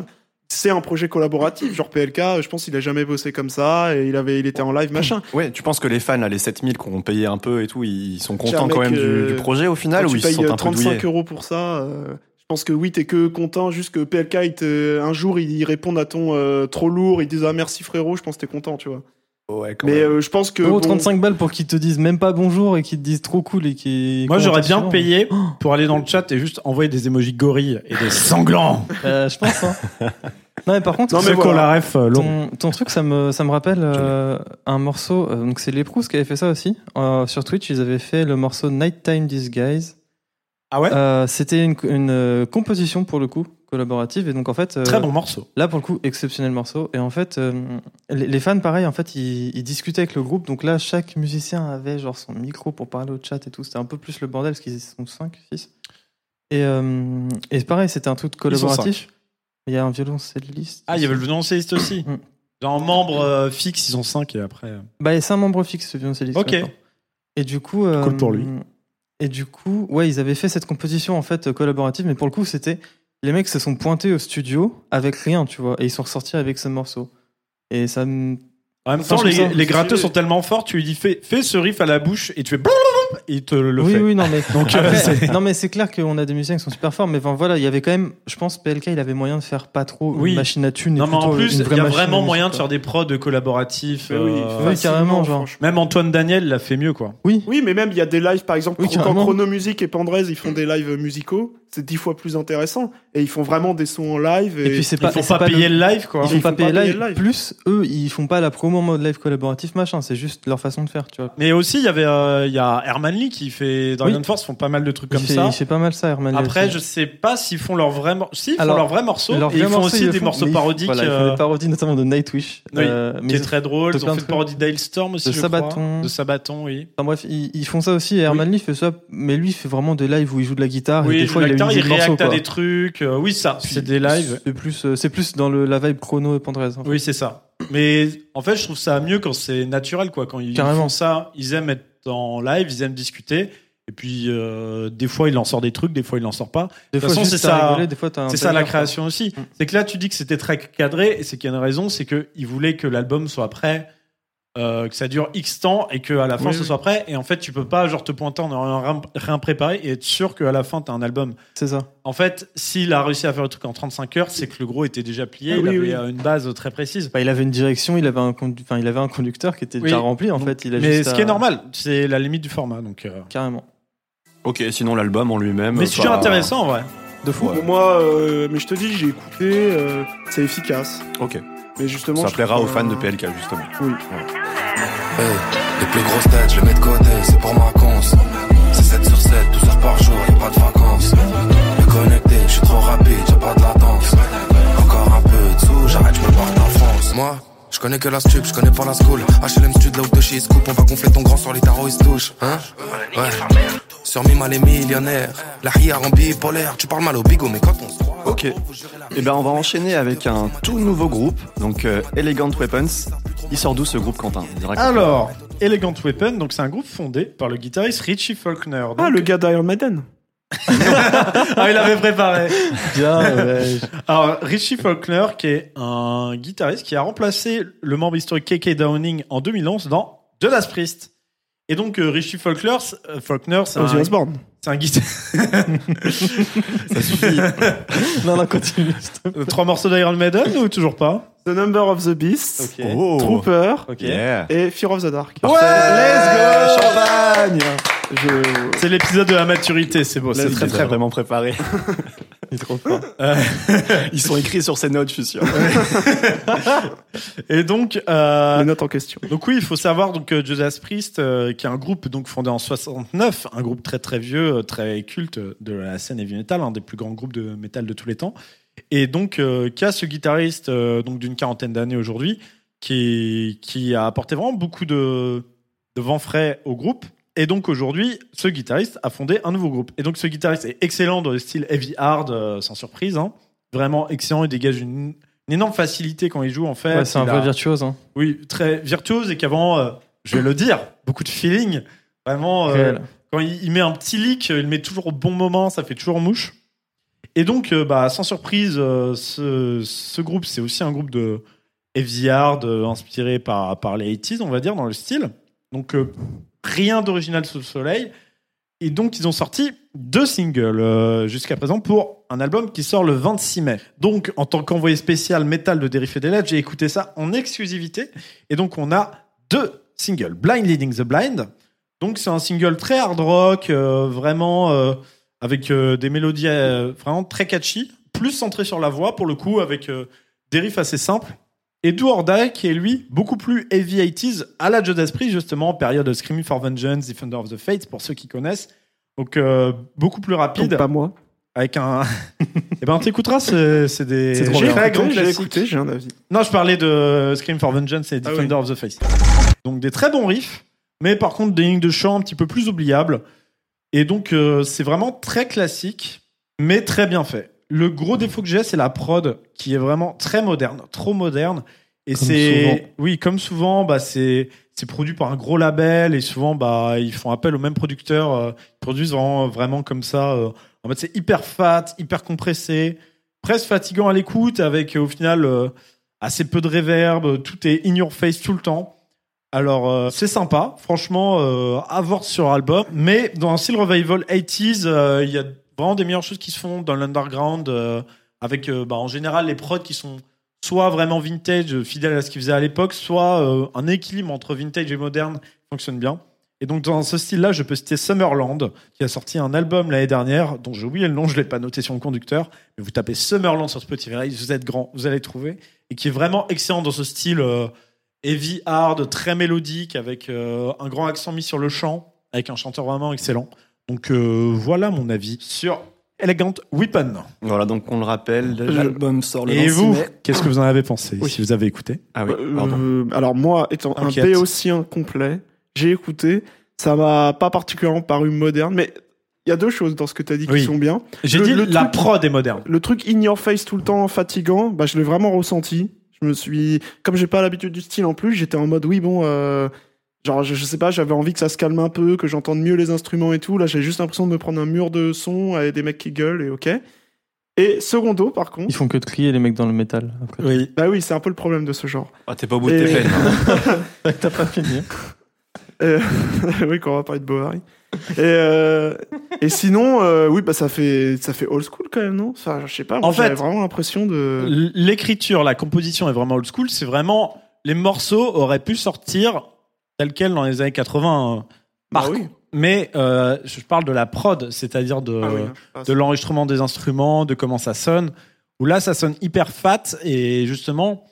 c'est un projet collaboratif. Genre P L K, je pense qu'il a jamais bossé comme ça et il avait, il était en live, machin. Ouais, tu penses que les fans, là, les sept mille qu'on payait un peu et tout, ils sont contents quand même euh, du, du projet au final ou ils se sont un peu douillés ? trente-cinq euros pour ça. Euh... pense que oui, t'es que content, juste que P L K, il te... un jour, ils répondent à ton euh, trop lourd, ils disent ah merci frérot, je pense que t'es content, tu vois. Ouais, quand mais euh, je pense que. Oh, bon... trente-cinq balles pour qu'ils te disent même pas bonjour et qu'ils te disent trop cool et qu'ils. Moi, j'aurais bien payé pour aller dans le chat et juste envoyer des émojis gorilles et des sanglants. Euh, je pense, hein. Non, mais par contre, non, mais voilà. la ref, ton, ton truc, ça me, ça me rappelle euh, un morceau. Euh, donc, c'est Léprouse qui avait fait ça aussi. Euh, sur Twitch, ils avaient fait le morceau Nighttime Disguise. Ah ouais euh, C'était une, une euh, composition pour le coup. Collaborative et donc en fait euh, très bon morceau là pour le coup exceptionnel morceau et en fait euh, les, les fans pareil en fait ils, ils discutaient avec le groupe donc là chaque musicien avait genre son micro pour parler au chat et tout c'était un peu plus le bordel parce qu'ils sont cinq six et, euh, et pareil c'était un truc collaboratif il y a un violoncelliste ah il y avait le violoncelliste aussi genre en membre euh, fixe ils ont cinq et après bah c'est un membre fixe ce violoncelliste ok ouais, et du coup euh, cool pour lui et du coup ouais ils avaient fait cette composition en fait collaborative mais pour le coup c'était les mecs se sont pointés au studio avec rien, tu vois, et ils sont ressortis avec ce morceau. Et ça me... En même temps, enfin, les, ça, les gratteux sont tellement forts, tu lui dis fais, fais ce riff à la bouche et tu fais... Et il te le oui, fait. Oui, oui, non, mais... Donc, après, c'est... non, mais c'est clair qu'on a des musiciens qui sont super forts, mais enfin, voilà, il y avait quand même... Je pense P L K, il avait moyen de faire pas trop oui. une machine à thunes. Non, mais en plus, il y a vraiment moyen de faire des prods collaboratifs. Oui, euh... oui carrément, genre. Même Antoine Daniel l'a fait mieux, quoi. Oui, oui mais même, il y a des lives, par exemple, oui, quand Chrono Music et Pandrez, ils font des lives musicaux. C'est dix fois plus intéressant. Et ils font vraiment des sons en live. Et, et puis c'est pas, ils font pas, pas payer le live, quoi. Ils font ils pas, pas payer live. live. Plus, eux, ils font pas la promo en mode live collaboratif, machin. C'est juste leur façon de faire, tu vois. Mais aussi, il y avait, il euh, y a Herman Lee qui fait Dragon oui. Force, font pas mal de trucs il comme fait, ça. Il fait pas mal ça, Herman Lee. Après, aussi. Je sais pas s'ils font leurs vrais morceaux. Si, ils font Alors, leurs vrais morceaux. Leurs vrais et ils font morceaux, aussi ils des font, morceaux parodiques. Voilà, euh... ils font des parodies, notamment de Nightwish. Oui, euh, qui est très drôle. Ils ont fait une parodie d'Hailstorm aussi. De Sabaton. De Sabaton, oui. Enfin bref, ils font ça aussi. Herman Lee fait ça, mais lui, il fait vraiment des lives où il joue de la guitare. Des fois, il il réacte à des trucs. Euh, oui, ça. Puis, c'est des lives. C'est plus, euh, c'est plus dans le, la vibe Chrono et Pandrez. En fait. Oui, c'est ça. Mais en fait, je trouve ça mieux quand c'est naturel, quoi. Quand ils Carrément. font ça, ils aiment être en live, ils aiment discuter. Et puis, euh, des fois, il en sort des trucs, des fois, il en sort pas. Des de toute façon, c'est ça. Rigolé, des fois, c'est plaisir, ça la création quoi. Aussi. Mmh. C'est que là, tu dis que c'était très cadré, et c'est qu'il y a une raison, c'est que ils voulaient que l'album soit prêt, euh, que ça dure X temps, et que à la fin, oui, ce oui. soit prêt. Et en fait, tu peux pas genre te pointer en rien préparé et être sûr que à la fin, t'as un album. C'est ça. En fait, s'il a réussi à faire le truc en trente-cinq heures, c'est que le gros était déjà plié, ah, il oui, avait oui. une base très précise. Bah, il avait une direction, il avait un, condu- il avait un conducteur qui était oui. déjà rempli, en donc, fait. Il a mais juste ce à... qui est normal, c'est la limite du format. Donc, euh... Carrément. Ok, sinon l'album en lui-même... Mais sujet pas... intéressant, en vrai. De fou. Ouais. Moi, euh, mais je te dis, j'ai écouté, euh, c'est efficace. Ok. Mais justement... Ça plaira aux fans de P L K, justement. Oui. Ouais. Hey, les plus grosses têtes, je les mets de côté, c'est pour ma conce. C'est sept sur sept, douze heures par jour, y'a pas de vacances. Connecté, je suis trop rapide, j'ai pas de latence. Encore un peu de sous, j'arrête, je me barre d'enfance. Moi, je connais que la stup, je connais pas la school. H L M Stud, là où de chez Scoop, on va gonfler ton grand sur les tarots, ils se touchent. Hein? Ouais. Sur Mima, les millionnaires. La hière en bipolaire, tu parles mal au bigot, mais quand on se croit. Ok. Et ben on va enchaîner avec un tout nouveau groupe, donc euh, Elegant Weapons. Il sort d'où ce groupe, Quentin? Alors, Elegant Weapons, donc c'est un groupe fondé par le guitariste Richie Faulkner. Donc... Ah, le gars d'Iron Maiden. Ah, il avait préparé. Bien, ouais. Alors, Richie Faulkner, qui est un guitariste qui a remplacé le membre historique K K Downing en deux mille onze dans Judas Priest. Et donc, euh, Richie Faulkner, euh, Faulkner c'est, oh, un, c'est un guitariste. Ça suffit. Non, non, continue. Trois morceaux d'Iron Maiden ou toujours pas? The Number of the Beast, okay. oh. Trooper okay. yeah. et Fear of the Dark. Ouais, let's go. Champagne. Je... C'est l'épisode de la maturité, c'est beau, là, c'est très très vraiment préparé. Il est trop fort. Euh... Ils sont écrits sur ces notes, je suis sûr. Et donc euh... les notes en question. Donc oui, il faut savoir donc que Judas Priest, euh, qui est un groupe donc fondé en soixante-neuf, un groupe très très vieux, très culte de la scène heavy metal, un des plus grands groupes de métal de tous les temps, et donc euh, qui a ce guitariste euh, donc d'une quarantaine d'années aujourd'hui, qui qui a apporté vraiment beaucoup de de vent frais au groupe. Et donc aujourd'hui, ce guitariste a fondé un nouveau groupe. Et donc ce guitariste est excellent dans le style heavy hard, euh, sans surprise. Hein. Vraiment excellent, il dégage une, une énorme facilité quand il joue en fait. Ouais, c'est il un a... vrai virtuose. Hein. Oui, très virtuose et qu'avant, euh, je vais le dire, beaucoup de feeling. Vraiment, euh, quand il, il met un petit leak, il le met toujours au bon moment, ça fait toujours mouche. Et donc, euh, bah, sans surprise, euh, ce, ce groupe, c'est aussi un groupe de heavy hard euh, inspiré par, par les eighties, on va dire, dans le style. Donc... Euh, rien d'original sous le soleil. Et donc, ils ont sorti deux singles euh, jusqu'à présent pour un album qui sort le vingt-six mai. Donc, en tant qu'envoyé spécial métal de Des Riffs et des Lettres, j'ai écouté ça en exclusivité. Et donc, on a deux singles. Blind Leading the Blind. Donc, c'est un single très hard rock, euh, vraiment euh, avec euh, des mélodies euh, vraiment très catchy, plus centré sur la voix, pour le coup, avec euh, des riffs assez simples. Et Do or Die, qui est lui beaucoup plus heavy eighties à la Judas Priest, justement, en période de Screaming for Vengeance, Defender of the Fates, pour ceux qui connaissent. Donc, euh, beaucoup plus rapide. Donc, pas moi. Avec un. Eh ben, on t'écoutera, c'est, c'est des. C'est j'ai très grand j'ai écouté, j'ai un avis. Non, je parlais de Screaming for Vengeance et Defender ah, oui. of the Fates. Donc, des très bons riffs, mais par contre, des lignes de chant un petit peu plus oubliables. Et donc, euh, c'est vraiment très classique, mais très bien fait. Le gros défaut que j'ai, c'est la prod qui est vraiment très moderne, trop moderne. Et comme c'est souvent. Oui, comme souvent, bah c'est c'est produit par un gros label et souvent bah ils font appel aux mêmes producteurs, euh, ils produisent vraiment, vraiment comme ça. Euh, en fait, c'est hyper fat, hyper compressé, presque fatigant à l'écoute, avec au final euh, assez peu de reverb, tout est in your face tout le temps. Alors euh, c'est sympa, franchement, euh, à voir sur album. Mais dans un style revival eighties, il euh, y a vraiment des meilleures choses qui se font dans l'underground euh, avec euh, bah, en général les prods qui sont soit vraiment vintage, fidèles à ce qu'ils faisaient à l'époque, soit euh, un équilibre entre vintage et moderne fonctionne bien. Et donc dans ce style-là, je peux citer Summerland qui a sorti un album l'année dernière dont j'ai oublié le nom, je l'ai pas noté sur le conducteur, mais vous tapez Summerland sur Spotify, vous êtes grand, vous allez le trouver, et qui est vraiment excellent dans ce style euh, heavy hard, très mélodique, avec euh, un grand accent mis sur le chant, avec un chanteur vraiment excellent. Donc euh, voilà mon avis sur Elegant Weapons. Voilà, donc on le rappelle, l'album sort le vingt-six mai. Et vous, qu'est-ce que vous en avez pensé, oui. si vous avez écouté ah oui, pardon. Euh, alors moi, étant Enquête. un béotien complet, j'ai écouté, ça m'a pas particulièrement paru moderne, mais il y a deux choses dans ce que tu as dit oui. qui sont bien. J'ai le, dit le la truc, prod est moderne. Le truc in your face tout le temps, fatigant, bah, je l'ai vraiment ressenti. Je me suis, comme j'ai pas l'habitude du style en plus, j'étais en mode oui bon... Euh, Genre, je, je sais pas, j'avais envie que ça se calme un peu, que j'entende mieux les instruments et tout. Là, j'ai juste l'impression de me prendre un mur de son avec des mecs qui gueulent et ok. Et secondo, par contre... Ils font que de crier, les mecs dans le métal. Après. Oui. Bah oui, c'est un peu le problème de ce genre. Ah, t'es pas au bout et... de tes peines. Hein. T'as pas fini. Et... oui, quand on va parler de Bovary. Et, euh... et sinon, euh, oui, bah ça fait, ça fait old school quand même, non ? Enfin, je sais pas, moi, en j'avais fait, vraiment l'impression de... L'écriture, la composition est vraiment old school. C'est vraiment... Les morceaux auraient pu sortir... tel quel dans les années quatre-vingts, Marc. Bah oui. Mais euh, je parle de la prod, c'est-à-dire de, ah oui, hein. de l'enregistrement des instruments, de comment ça sonne, où là, ça sonne hyper fat. Et justement,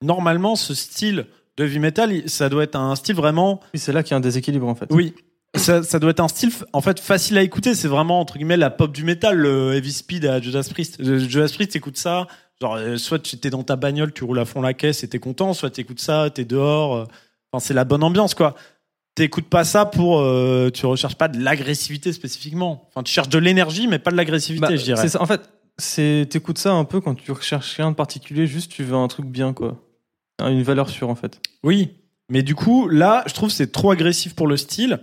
normalement, ce style de heavy metal, ça doit être un style vraiment... Oui, c'est là qu'il y a un déséquilibre, en fait. Oui, ça, ça doit être un style en fait, facile à écouter. C'est vraiment, entre guillemets, la pop du métal, le heavy speed à Judas Priest. Judas Priest, t'écoutes ça, genre, soit t'es dans ta bagnole, tu roules à fond la caisse et t'es content, soit t'écoutes ça, t'es dehors... Enfin, c'est la bonne ambiance, quoi. T'écoutes pas ça pour... Euh, tu recherches pas de l'agressivité spécifiquement. Enfin, tu cherches de l'énergie, mais pas de l'agressivité, bah, je dirais. C'est ça. En fait, c'est, t'écoutes ça un peu quand tu recherches rien de particulier, juste tu veux un truc bien, quoi. Une valeur sûre, en fait. Oui, mais du coup, là, je trouve que c'est trop agressif pour le style,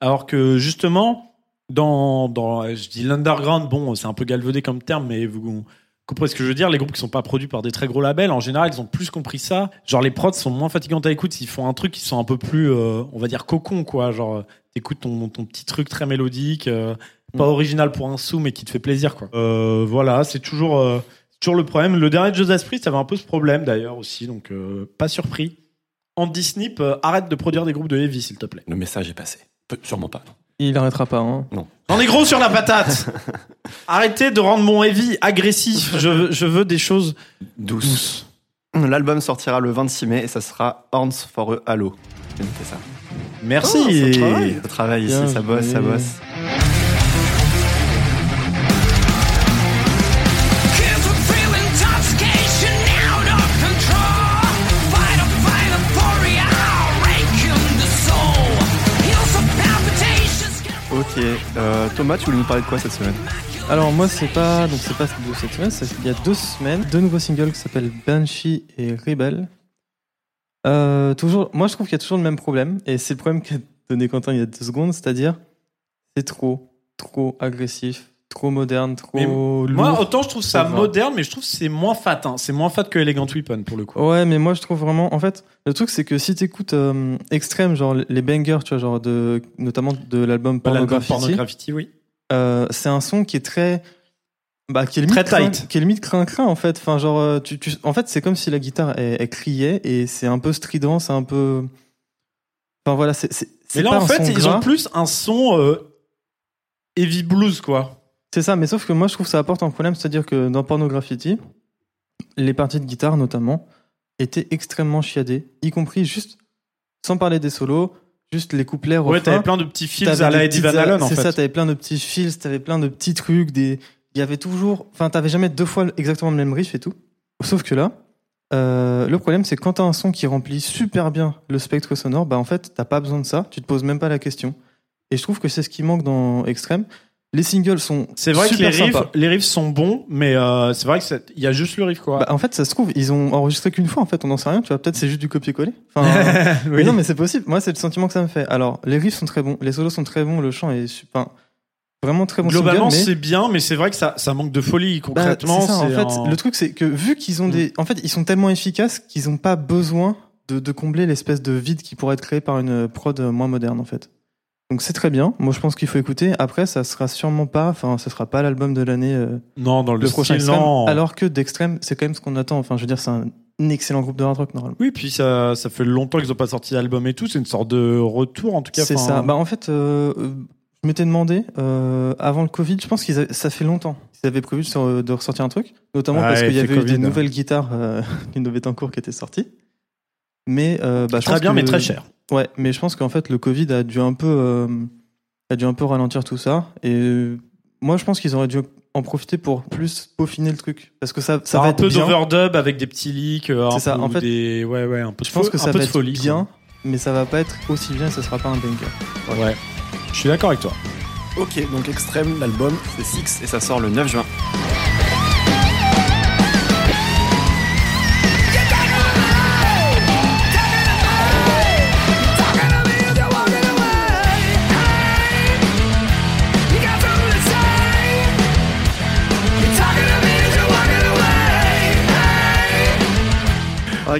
alors que, justement, dans... dans je dis l'underground, bon, c'est un peu galvaudé comme terme, mais vous... Comprenez ce que je veux dire, les groupes qui sont pas produits par des très gros labels, en général, ils ont plus compris ça. Genre, les prods sont moins fatigantes à écouter. Ils font un truc qui sont un peu plus, euh, on va dire, cocon, quoi. Genre, t'écoutes ton, ton petit truc très mélodique, euh, pas original pour un sou, mais qui te fait plaisir, quoi. Euh, voilà, c'est toujours, euh, toujours le problème. Le dernier de Judas Priest avait un peu ce problème, d'ailleurs, aussi. Donc, euh, pas surpris. En Disney, euh, arrête de produire des groupes de heavy, s'il te plaît. Le message est passé. Pe- sûrement pas. Il n'arrêtera pas, hein. Non. On est gros sur la patate. Arrêtez de rendre mon heavy agressif. Je, je veux des choses douces. douces. L'album sortira le vingt-six mai et ça sera Horns for a Halo. J'ai noté ça. Merci. Oh, ça travaille, ça travaille ici, ça bosse, ça bosse. Ok, euh, Thomas, tu voulais nous parler de quoi cette semaine ? Alors moi c'est pas donc c'est pas de cette semaine, c'est il y a deux semaines, deux nouveaux singles qui s'appellent Banshee et Rebel. Euh, toujours, moi je trouve qu'il y a toujours le même problème et c'est le problème qu'a donné Quentin il y a deux secondes, c'est-à-dire c'est trop, trop agressif, trop moderne, trop. Mais moi, autant je trouve ça moderne, mais je trouve que c'est moins fat. Hein. C'est moins fat que Elegant Weapon pour le coup. Ouais, mais moi je trouve vraiment. En fait, le truc c'est que si t'écoutes euh, extrême, genre les bangers, tu vois, genre de notamment de l'album Pornograffiti, oui. Euh, c'est un son qui est très. Bah, qui est limite crin, qui est limite crin-crin en fait. Enfin, genre, tu, tu, en fait, c'est comme si la guitare elle, elle criait et c'est un peu strident, c'est un peu. Enfin voilà, c'est. c'est, c'est mais là pas en fait, ils gras. Ont plus un son euh, heavy blues quoi. C'est ça, mais sauf que moi je trouve que ça apporte un problème, c'est-à-dire que dans Pornograffiti, les parties de guitare notamment étaient extrêmement chiadées, y compris juste, sans parler des solos. Juste les couplets, refrains. Ouais, t'avais plein de petits feels à la Eddie Van Halen, en fait. C'est ça, t'avais plein de petits feels, t'avais plein de petits trucs, des... Il y avait toujours... Enfin, t'avais jamais deux fois exactement le même riff et tout. Sauf que là, euh, le problème, c'est que quand t'as un son qui remplit super bien le spectre sonore, bah en fait, t'as pas besoin de ça, tu te poses même pas la question. Et je trouve que c'est ce qui manque dans Extrême. Les singles sont c'est vrai super que les riffs, sympas. Les riffs sont bons, mais euh, c'est vrai que il y a juste le riff quoi. Bah, en fait, ça se trouve, ils ont enregistré qu'une fois en fait, on n'en sait rien. Tu vois, peut-être c'est juste du copier-coller. Enfin, euh... oui. Mais non, mais c'est possible. Moi, c'est le sentiment que ça me fait. Alors, les riffs sont très bons, les solos sont très bons, le chant est super, vraiment très bon. Globalement, single, mais... c'est bien, mais c'est vrai que ça, ça manque de folie concrètement. Bah, c'est ça, c'est en fait, un... le truc c'est que vu qu'ils ont des, en fait, ils sont tellement efficaces qu'ils n'ont pas besoin de, de combler l'espèce de vide qui pourrait être créé par une prod moins moderne en fait. Donc c'est très bien. Moi je pense qu'il faut écouter. Après ça sera sûrement pas, enfin ça sera pas l'album de l'année. Euh, non, dans le, le prochain style, non. Alors que d'Extrême, c'est quand même ce qu'on attend. Enfin je veux dire c'est un excellent groupe de hard rock normalement. Oui, puis ça ça fait longtemps qu'ils ont pas sorti d'album et tout. C'est une sorte de retour en tout cas. C'est ça. Bah en fait euh, je m'étais demandé euh, avant le Covid, je pense qu'ils avaient, ça fait longtemps. Ils avaient prévu de, de ressortir un truc, notamment ah, parce qu'il y avait COVID, eu des hein. nouvelles guitares euh, d'une devait en cours qui étaient sorties. Mais euh, bah, je très pense bien que... mais très cher. Ouais, mais je pense qu'en fait le Covid a dû un peu, euh, a dû un peu ralentir tout ça. Et euh, moi, je pense qu'ils auraient dû en profiter pour plus peaufiner le truc, parce que ça, ça va être bien. Un peu d'overdub avec des petits leaks. Euh, c'est ça. En fait, des... ouais, ouais, un peu. Je pense que ça va être bien, mais ça va pas être aussi bien. Ça sera pas un banger. Ouais. ouais. Je suis d'accord avec toi. Ok, donc Extrême, l'album, c'est Six et ça sort le neuf juin.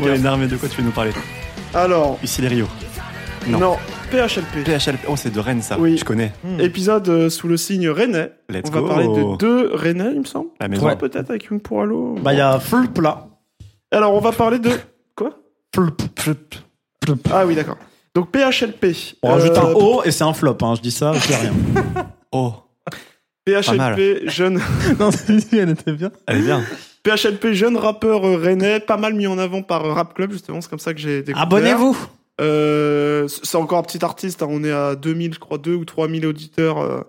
Ouais, Narmé, de quoi tu veux nous parler ? Alors. Ici les Rio. Non. non. P H L P. P H L P. Oh, c'est de Rennes, ça. Oui. Je connais. Hmm. Épisode euh, sous le signe rennais. Let's On go. Va parler de deux rennais, il me semble. La maison. Trois peut-être avec une pour l'eau. Bah, il y a Flp là. Alors, on va parler de. Quoi ? Flp. Flp. Flp. Ah oui, d'accord. Donc, P H L P. On euh... rajoute un O et c'est un flop, hein. Je dis ça, je fais rien. Oh. P H L P, jeune. Non, elle était bien. Elle est bien. P H L P, jeune rappeur rennais, pas mal mis en avant par Rap Club, justement, c'est comme ça que j'ai découvert. Abonnez-vous! Euh, c'est encore un petit artiste, hein, on est à deux mille, je crois, deux ou trois mille auditeurs euh,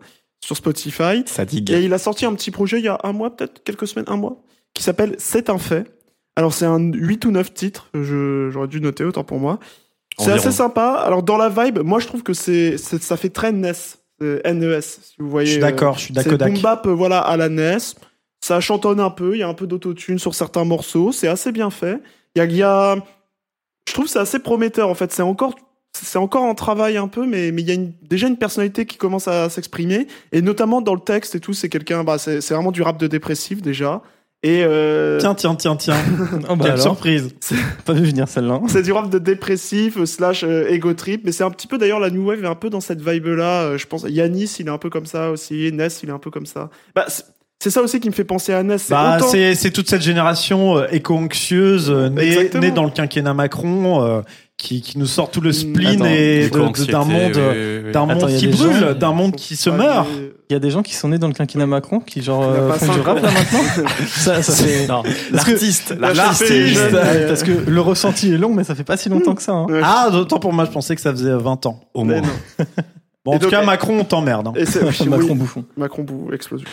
sur Spotify. Ça digue. Et il a sorti un petit projet il y a un mois, peut-être quelques semaines, un mois, qui s'appelle C'est un fait. Alors, c'est un huit ou neuf titres, je, j'aurais dû noter, autant pour moi. C'est environ. Assez sympa. Alors, dans la vibe, moi, je trouve que c'est, c'est ça fait très N E S, N E S, si vous voyez. Je suis d'accord, je suis d'accord. C'est Boom Bap, voilà, à la N E S. Ça chantonne un peu, il y a un peu d'autotune sur certains morceaux, c'est assez bien fait. Il y a, il y a, je trouve que c'est assez prometteur en fait. C'est encore, c'est encore en travail un peu, mais mais il y a une, déjà une personnalité qui commence à s'exprimer et notamment dans le texte et tout. C'est quelqu'un, bah c'est, c'est vraiment du rap de dépressif déjà. Et euh... tiens tiens tiens tiens, oh, bah quelle surprise, c'est... pas vu venir celle-là. C'est du rap de dépressif slash ego trip, mais c'est un petit peu d'ailleurs la new wave est un peu dans cette vibe là. Je pense Yanis il est un peu comme ça aussi, Ness il est un peu comme ça. Bah c'est... C'est ça aussi qui me fait penser à Ness. C'est, bah, c'est, c'est toute cette génération euh, éco-anxieuse, euh, née, née dans le quinquennat Macron, euh, qui, qui nous sort tout le spleen Attends, et de, de, d'un monde, oui, oui. D'un Attends, monde qui brûle, gens, d'un monde qui se meurt. Il y a des gens qui sont nés dans le quinquennat Macron, qui genre euh, font du rap là maintenant. ça, ça fait... non. L'artiste, l'artiste. Parce que le ressenti est long, mais ça fait pas si longtemps que ça. Hein. Ouais. Ah, d'autant pour moi, je pensais que ça faisait vingt ans au moins. Bon, en donc, tout cas, Macron, on t'emmerde. Hein. Et c'est, oui, Macron oui, bouffon. Macron bouffon, explosion.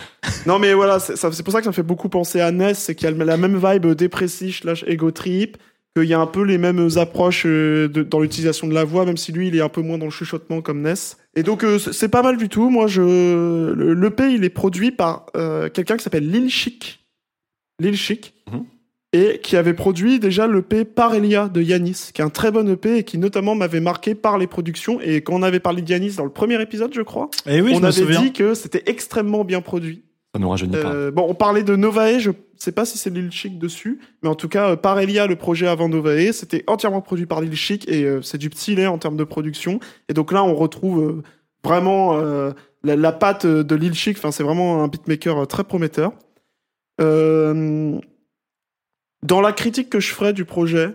Non, mais voilà, c'est, ça, c'est pour ça que ça me fait beaucoup penser à Ness, c'est qu'il y a la même vibe dépressif slash ego trip, qu'il y a un peu les mêmes approches euh, de, dans l'utilisation de la voix, même si lui, il est un peu moins dans le chuchotement comme Ness. Et donc, euh, c'est pas mal du tout. Moi, je le, l'E P, il est produit par euh, quelqu'un qui s'appelle Lil Chic. Lil Chic. Mm-hmm. Et qui avait produit déjà l'E P Parelia de Yanis, qui est un très bon E P et qui notamment m'avait marqué par les productions. Et quand on avait parlé de Yanis dans le premier épisode, je crois, et oui, on je avait dit que c'était extrêmement bien produit. Ça nous rajeunit euh, pas. Bon, on parlait de Novae, je sais pas si c'est Lil Chic dessus, mais en tout cas, par Elia, le projet avant Novae, c'était entièrement produit par Lil Chic et euh, c'est du petit lait en termes de production. Et donc là, on retrouve euh, vraiment euh, la, la patte de Lil Chic. Enfin, c'est vraiment un beatmaker très prometteur. Euh, dans la critique que je ferai du projet,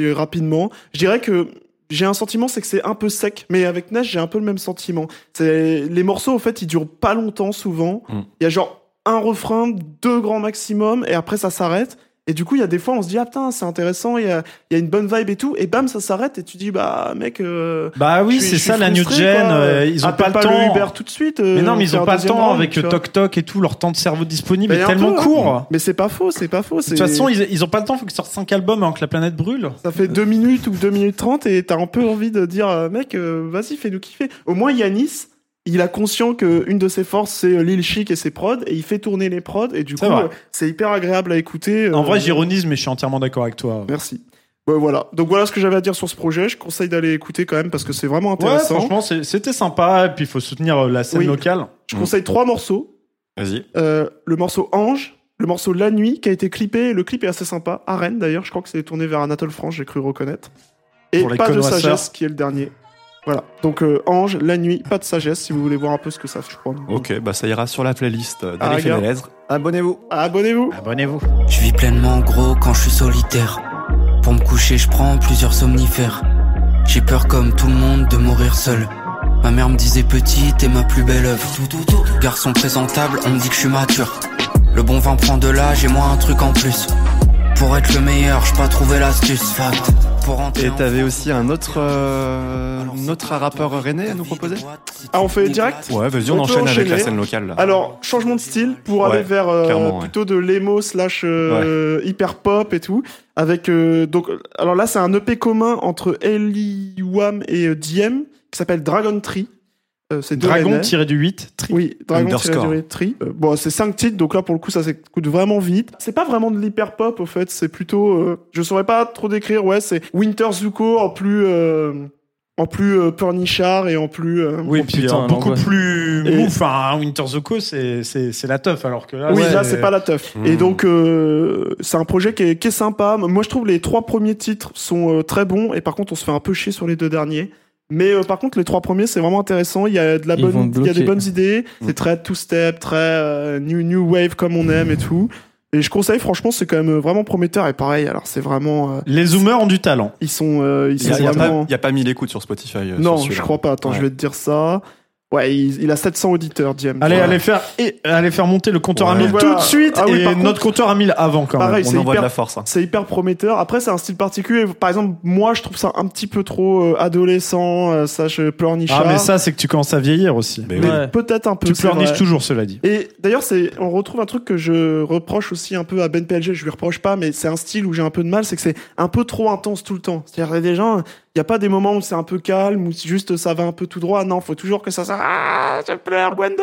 et rapidement, je dirais que j'ai un sentiment, c'est que c'est un peu sec. Mais avec Nash, j'ai un peu le même sentiment. C'est... Les morceaux, en fait, ils durent pas longtemps, souvent. Il mm. y a genre un refrain, deux grands maximum, et après, ça s'arrête. Et du coup, il y a des fois, on se dit, ah putain, c'est intéressant, il y a, y a une bonne vibe et tout. Et bam, ça s'arrête, et tu dis, bah mec... Euh, bah oui, suis, c'est ça, la new gen. Euh, ils ont pas, pas le temps. Le Uber tout de suite. Euh, mais non, mais ils ont pas le temps avec Toc Toc et tout. Leur temps de cerveau disponible bah, est tellement peu, court. Hein. Mais c'est pas faux, c'est pas faux. C'est... De toute façon, ils, ils ont pas le temps, faut qu'ils sortent cinq albums avant que la planète brûle. Ça fait deux minutes ou deux minutes trente et t'as un peu envie de dire, mec, euh, vas-y, fais-nous kiffer. Au moins, Yanis... Il a conscient qu'une de ses forces, c'est Lil Chic et ses prods, et il fait tourner les prods, et du c'est coup, vrai. C'est hyper agréable à écouter. En euh... vrai, j'ironise, mais je suis entièrement d'accord avec toi. Merci. Ouais, voilà. Donc voilà ce que j'avais à dire sur ce projet. Je conseille d'aller écouter quand même, parce que c'est vraiment intéressant. Ouais, franchement, c'est, c'était sympa, et puis il faut soutenir la scène oui. locale. Je mmh. conseille trois morceaux. Vas-y. Euh, le morceau Ange, le morceau La Nuit, qui a été clippé. Le clip est assez sympa, à Rennes d'ailleurs. Je crois que c'est tourné vers Anatole France, j'ai cru reconnaître. Et Pas de Sagesse, qui est le dernier. Voilà, donc euh, Ange, La Nuit, Pas de Sagesse, si vous voulez voir un peu ce que ça fait, je crois. Ok, bah ça ira sur la playlist euh, d'Alif et Lettres. Abonnez-vous. Abonnez-vous. Abonnez-vous. Je vis pleinement gros quand je suis solitaire. Pour me coucher, je prends plusieurs somnifères. J'ai peur comme tout le monde de mourir seul. Ma mère me disait petit, t'es ma plus belle œuvre. Tout, tout, tout. Garçon présentable, on me dit que je suis mature. Le bon vin prend de l'âge et moi un truc en plus. Pour être le meilleur, j'ai pas trouvé l'astuce. Fact. Et t'avais aussi un autre, euh, un autre rappeur rennais à nous proposer ? Ah, on fait direct ? Ouais, vas-y, on, on enchaîne enchaîner. Avec la scène locale. Là. Alors, changement de style pour ouais, aller vers euh, plutôt ouais. de l'émo slash euh, ouais. hyper pop et tout. Avec, euh, donc, alors là, c'est un E P commun entre Eliwam et D M qui s'appelle Dragon Tree. Euh, c'est Dragon-huit, Tree. Oui, Dragon-huit, Tree. Euh, bon, c'est cinq titres, donc là, pour le coup, ça s'écoute vraiment vite. C'est pas vraiment de l'hyper-pop, au fait. C'est plutôt... Euh, je saurais pas trop décrire, ouais, c'est Winter Zuko en plus... Euh, en plus euh, Purnichard et en plus... Euh, oui, en puis putain, euh, beaucoup non, ouais. plus... Et... Enfin, hein, Winter Zuko, c'est, c'est, c'est la teuf, alors que là... Oui, ouais, là, c'est et... pas la teuf. Mmh. Et donc, euh, c'est un projet qui est, qui est sympa. Moi, je trouve les trois premiers titres sont euh, très bons, et par contre, on se fait un peu chier sur les deux derniers. Mais euh, par contre, les trois premiers, c'est vraiment intéressant. Il y a de la bonne, il y a des bonnes idées. Mmh. C'est très two-step, très euh, new new wave comme on aime et tout. Et je conseille, franchement, c'est quand même vraiment prometteur. Et pareil, alors c'est vraiment. Euh, les zoomers ont du talent. Ils sont. Euh, ils sont il y a, vraiment... y a pas mille écoutes sur Spotify. Euh, non, sur je crois pas. Attends, ouais. je vais te dire ça. Ouais, il, il a sept cents auditeurs, D M. Allez, voilà. allez faire et allez faire monter le compteur ouais. à mille voilà. tout de suite ah, oui, et contre, notre compteur à mille avant quand pareil, même. On envoie hyper, de la force. Hein. C'est hyper prometteur. Après, c'est un style particulier. Par exemple, moi, je trouve ça un petit peu trop euh, adolescent, euh, ça je pleurnichard. Ah mais ça, c'est que tu commences à vieillir aussi. Mais, mais ouais. peut-être un peu. Tu pleurniches toujours, cela dit. Et d'ailleurs, c'est on retrouve un truc que je reproche aussi un peu à Ben P L G. Je lui reproche pas, mais c'est un style où j'ai un peu de mal, c'est que c'est un peu trop intense tout le temps. C'est-à-dire il y a des gens. Il n'y a pas des moments où c'est un peu calme, où juste ça va un peu tout droit. Non, il faut toujours que ça... ça... Ah, je pleure, Gwendoline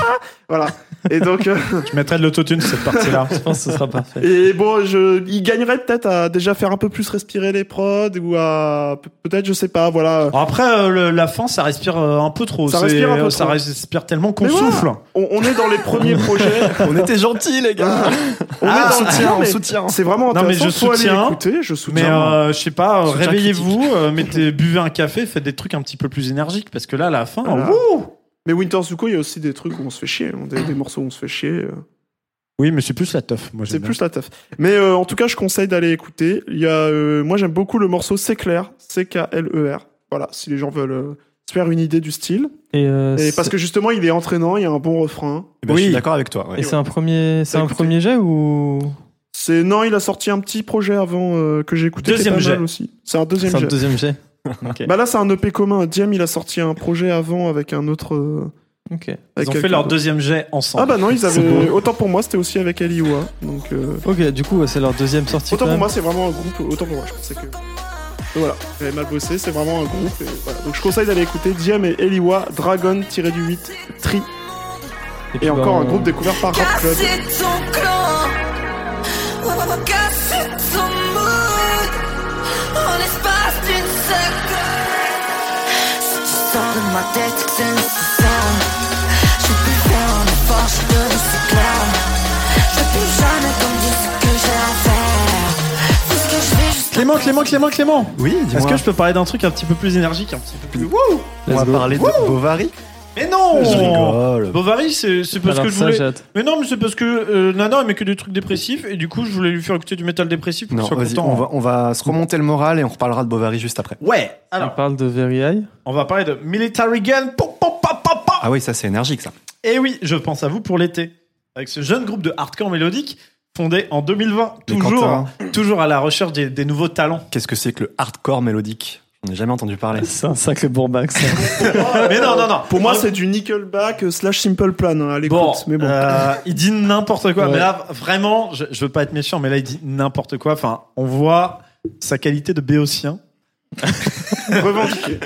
ah voilà. Et donc... Euh... Je mettrais de l'autotune cette partie-là. Je pense que ce sera parfait. Et bon, je... il gagnerait peut-être à déjà faire un peu plus respirer les prods ou à... Peut-être, je sais pas, voilà. Après, euh, le, la fin, ça respire un peu trop. Ça c'est... respire un peu trop. Ça respire tellement qu'on mais souffle. Voilà. On, on est dans les premiers projets. On était gentils, les gars. on ah, est dans le soutien, on soutient. C'est vraiment intéressant. Non, mais je faut soutiens, aller écouter, je soutiens. Mais euh, je sais pas, je réveillez-vous. Vous euh, mettez, buvez un café, faites des trucs un petit peu plus énergiques parce que là, à la fin, voilà. wouh mais Winter Zuko, il y a aussi des trucs où on se fait chier, des, des morceaux où on se fait chier. Oui, mais c'est plus la teuf. Moi, c'est bien. Plus la teuf. Mais euh, en tout cas, je conseille d'aller écouter. Il y a, euh, moi, j'aime beaucoup le morceau C'est clair, C K L E R. Voilà, si les gens veulent euh, se faire une idée du style. Et, euh, et parce que justement, il est entraînant, il y a un bon refrain. Ben, oui, je suis d'accord avec toi. Ouais. Et, et ouais. c'est un premier, c'est, c'est un écouté. Premier jet ou? C'est non, il a sorti un petit projet avant euh, que j'ai écouté. Deuxième jet aussi. C'est un deuxième jet. C'est un deuxième jet. okay. Bah là, c'est un E P commun. Diem, il a sorti un projet avant avec un autre. Euh, ok. Ils ont fait leur autre. Deuxième jet ensemble. Ah bah non, ils avaient. Autant pour moi, c'était aussi avec Aliwa. Donc. Euh... Ok. Du coup, c'est leur deuxième sortie. Autant pour moi, c'est vraiment un groupe. Autant pour moi, je pensais que. Donc voilà, j'avais mal bossé. C'est vraiment un groupe. Et voilà. Donc je conseille d'aller écouter Diem et Aliwa, Dragon-huit, Tri. Et, et encore bah, un groupe découvert par Rap Club. Casser ton mood en l'espace d'une seconde. Si tu sors de ma tête, c'est nécessaire. Je peux faire un effort, je te Clément, Clément, Clément, Clément. Oui, dis-moi. Est-ce que je peux parler d'un truc un petit peu plus énergique, un petit peu plus... Wouh. On va parler Woo. de Bovary. Mais non, je rigole. Bovary, c'est, c'est parce Alors que je voulais. Ça, mais non, mais c'est parce que euh, Nanar aimait que des trucs dépressifs et du coup, je voulais lui faire écouter du métal dépressif pour qu'il soit content. On va, on va se remonter le moral et on reparlera de Bovary juste après. Ouais. Alors, on parle de Very High. On va parler de Military Gun. Ah oui, ça c'est énergique ça. Et oui, je pense à vous pour l'été avec ce jeune groupe de hardcore mélodique fondé en deux mille vingt, toujours, Quentin, toujours à la recherche des, des nouveaux talents. Qu'est-ce que c'est que le hardcore mélodique ? On n'a jamais entendu parler. C'est un sacré bourbac, ça. Mais non, non, non. Pour moi, c'est du Nickelback slash Simple Plan hein, à l'écoute. Bon, mais bon. Euh, il dit n'importe quoi. Ouais. Mais là, vraiment, je, je veux pas être méchant, mais là, il dit n'importe quoi. Enfin, on voit sa qualité de béotien. Revendiqué.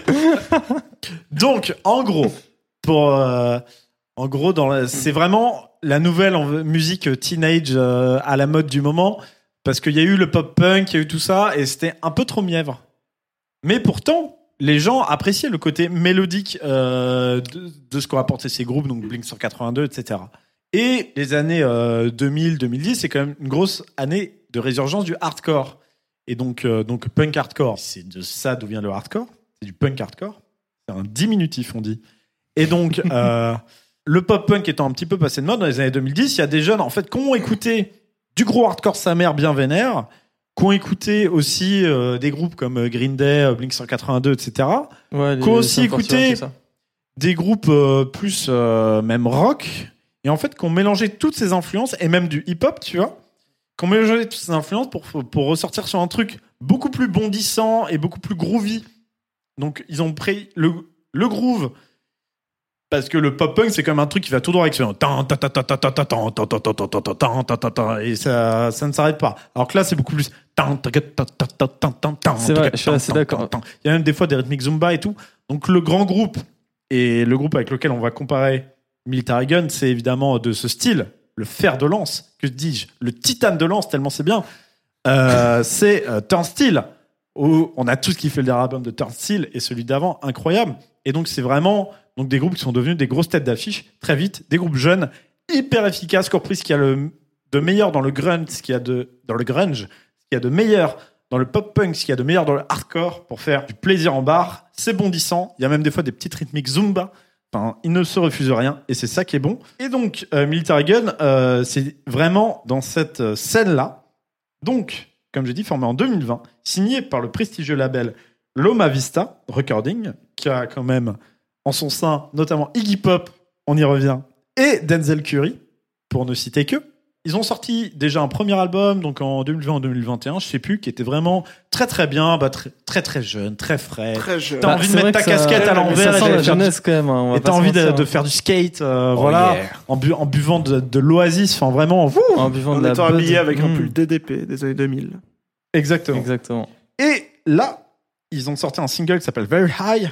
Donc, en gros, pour, euh, en gros, dans la, c'est vraiment la nouvelle musique teenage euh, à la mode du moment, parce qu'il y a eu le pop punk, il y a eu tout ça, et c'était un peu trop mièvre. Mais pourtant, les gens appréciaient le côté mélodique euh, de, de ce qu'ont apporté ces groupes, donc Blink cent quatre-vingt-deux, et cetera. Et les années euh, deux mille, deux mille dix, c'est quand même une grosse année de résurgence du hardcore. Et donc, euh, donc punk hardcore, c'est de ça d'où vient le hardcore. C'est du punk hardcore. C'est un diminutif, on dit. Et donc, euh, le pop-punk étant un petit peu passé de mode, dans les années deux mille dix, il y a des jeunes, en fait, qui ont écouté du gros hardcore sa mère bien vénère, qui ont écouté aussi euh, des groupes comme Green Day, Blink cent quatre-vingt-deux, et cetera. Ouais, qui ont aussi écouté des groupes euh, plus euh, même rock. Et en fait, qui ont mélangé toutes ces influences, et même du hip-hop, tu vois, qui ont mélangé toutes ces influences pour, pour ressortir sur un truc beaucoup plus bondissant et beaucoup plus groovy. Donc, ils ont pris le, le groove, parce que le pop-punk, c'est quand même un truc qui va tout droit avec ce... Et ça, ça ne s'arrête pas. Alors que là, c'est beaucoup plus... C'est vrai, je suis assez d'accord. Il y a même des fois des rythmiques Zumba et tout. Donc le grand groupe, et le groupe avec lequel on va comparer Military Gun, c'est évidemment de ce style, le fer de lance, que dis-je, le titane de lance, tellement c'est bien. Euh, c'est euh, Turnstile, où on a tout ce qui fait le dernier album de Turnstile, et celui d'avant, incroyable. Et donc c'est vraiment... Donc des groupes qui sont devenus des grosses têtes d'affiche très vite, des groupes jeunes, hyper efficaces, qui ont pris ce qu'il y a le, de meilleur dans le grunge, ce qu'il y a de dans le grunge, ce qu'il y a de meilleur dans le pop punk, ce qu'il y a de meilleur dans le hardcore pour faire du plaisir en barre. C'est bondissant, il y a même des fois des petites rythmiques zumba. Enfin, ils ne se refusent rien et c'est ça qui est bon. Et donc euh, Military Gun, euh, c'est vraiment dans cette scène là. Donc, comme j'ai dit, formé en deux mille vingt, signé par le prestigieux label Loma Vista Recording, qui a quand même en son sein, notamment Iggy Pop, on y revient, et Denzel Curry, pour ne citer que. Ils ont sorti déjà un premier album, donc en deux mille vingt ou deux mille vingt et un, je sais plus, qui était vraiment très très bien, bah, très, très très jeune, très frais. Très jeune. T'as bah, envie de mettre ta casquette ça... à l'envers. Ça sent et la jeunesse du... quand même. Hein, et t'as envie de, de faire du skate, euh, oh voilà, yeah. en, bu- en buvant de, de l'Oasis, enfin vraiment, vous, en, buvant en de étant la habillé de... avec mmh. un pull D D P des années deux mille. Exactement. Exactement. Et là, ils ont sorti un single qui s'appelle Very High,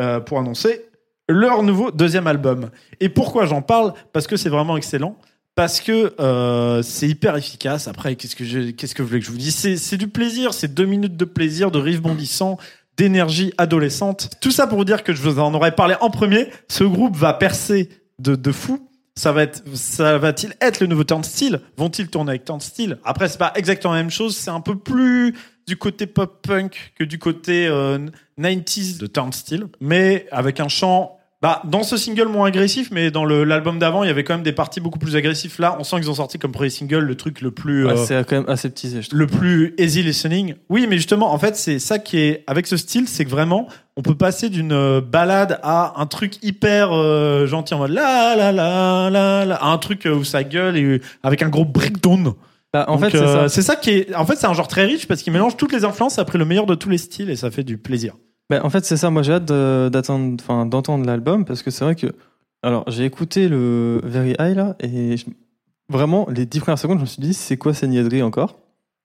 Euh, pour annoncer leur nouveau deuxième album. Et pourquoi j'en parle ? Parce que c'est vraiment excellent, parce que euh, c'est hyper efficace. Après, qu'est-ce que, je, qu'est-ce que vous voulez que je vous dise ? c'est, c'est du plaisir, c'est deux minutes de plaisir, de riff bondissant, d'énergie adolescente. Tout ça pour vous dire que je vous en aurais parlé en premier. Ce groupe va percer de, de fou. Ça va être, ça va-t-il être le nouveau Turnstile ? Vont-ils tourner avec Turnstile ? Après, c'est pas exactement la même chose, c'est un peu plus du côté pop-punk que du côté euh, quatre-vingt-dix de Turnstile, mais avec un chant bah, dans ce single moins agressif, mais dans le, l'album d'avant, il y avait quand même des parties beaucoup plus agressives. Là, on sent qu'ils ont sorti comme premier single le truc le plus... Euh, ouais, c'est quand même aseptisé, je trouve. Le plus easy listening. Oui, mais justement, en fait, c'est ça qui est... Avec ce style, c'est que vraiment, on peut passer d'une balade à un truc hyper euh, gentil, en mode la la la la la, à un truc où ça gueule, et avec un gros breakdown. Bah, en Donc, fait, c'est, euh, ça. c'est ça qui est. En fait, c'est un genre très riche parce qu'il mélange toutes les influences après le meilleur de tous les styles et ça fait du plaisir. Bah, en fait, c'est ça. Moi, j'ai hâte de, d'attendre, enfin, d'entendre l'album parce que c'est vrai que. Alors, j'ai écouté le Very High là et je... vraiment les dix premières secondes, je me suis dit, c'est quoi ces niaiseries encore ?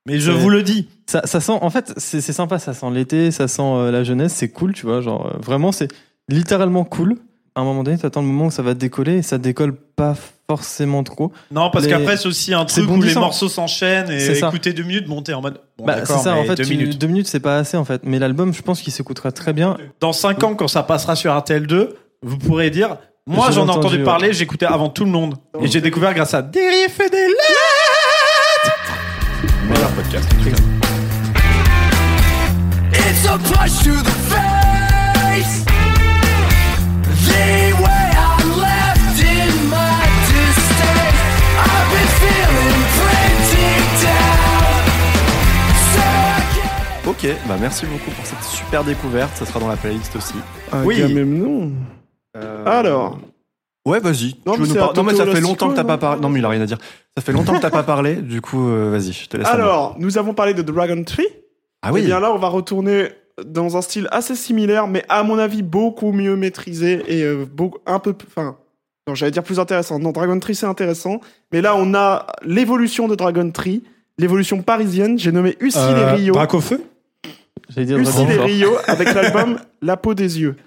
Mais je et vous le dis. Ça, ça sent. En fait, c'est, c'est sympa. Ça sent l'été, ça sent euh, la jeunesse. C'est cool, tu vois. Genre, euh, vraiment, c'est littéralement cool. À un moment donné, tu attends le moment où ça va décoller et ça décolle pas forcément trop. Non, parce les... qu'après, c'est aussi un truc où les morceaux s'enchaînent et écouter deux minutes, monter en mode. Bon, bah, c'est ça, en fait, deux, tu... minutes. deux minutes, c'est pas assez en fait. Mais l'album, je pense qu'il s'écoutera très bien. Dans cinq ans, quand ça passera sur R T L deux, vous pourrez dire moi, j'en ai entendu, entendu parler, ouais. J'écoutais avant tout le monde. Oh, et j'ai découvert grâce à Des Riffs et des Lettres. Meilleur podcast, putain. It's a punch to the face. The way I left in my distaste. I've been feeling pretty down. So I can't... Ok, bah merci beaucoup pour cette super découverte. Ça sera dans la playlist aussi. Ah, oui, quand même non. Euh... Alors. Ouais, vas-y. Non, tu veux nous par... non mais ça fait longtemps que t'as pas parlé. Non mais il a rien à dire. Ça fait longtemps que t'as pas parlé. Du coup, euh, vas-y, je te laisse. Alors, nous avons parlé de Dragon Tree. Ah oui. Et bien là, on va retourner dans un style assez similaire, mais à mon avis beaucoup mieux maîtrisé et euh, beaucoup, un peu, enfin, non, j'allais dire plus intéressant. Non, Dragon Tree c'est intéressant, mais là on a l'évolution de Dragon Tree, l'évolution parisienne. J'ai nommé Uci euh, les Rio. Dracofeu. J'allais dire Uci les Rio avec l'album La peau des yeux.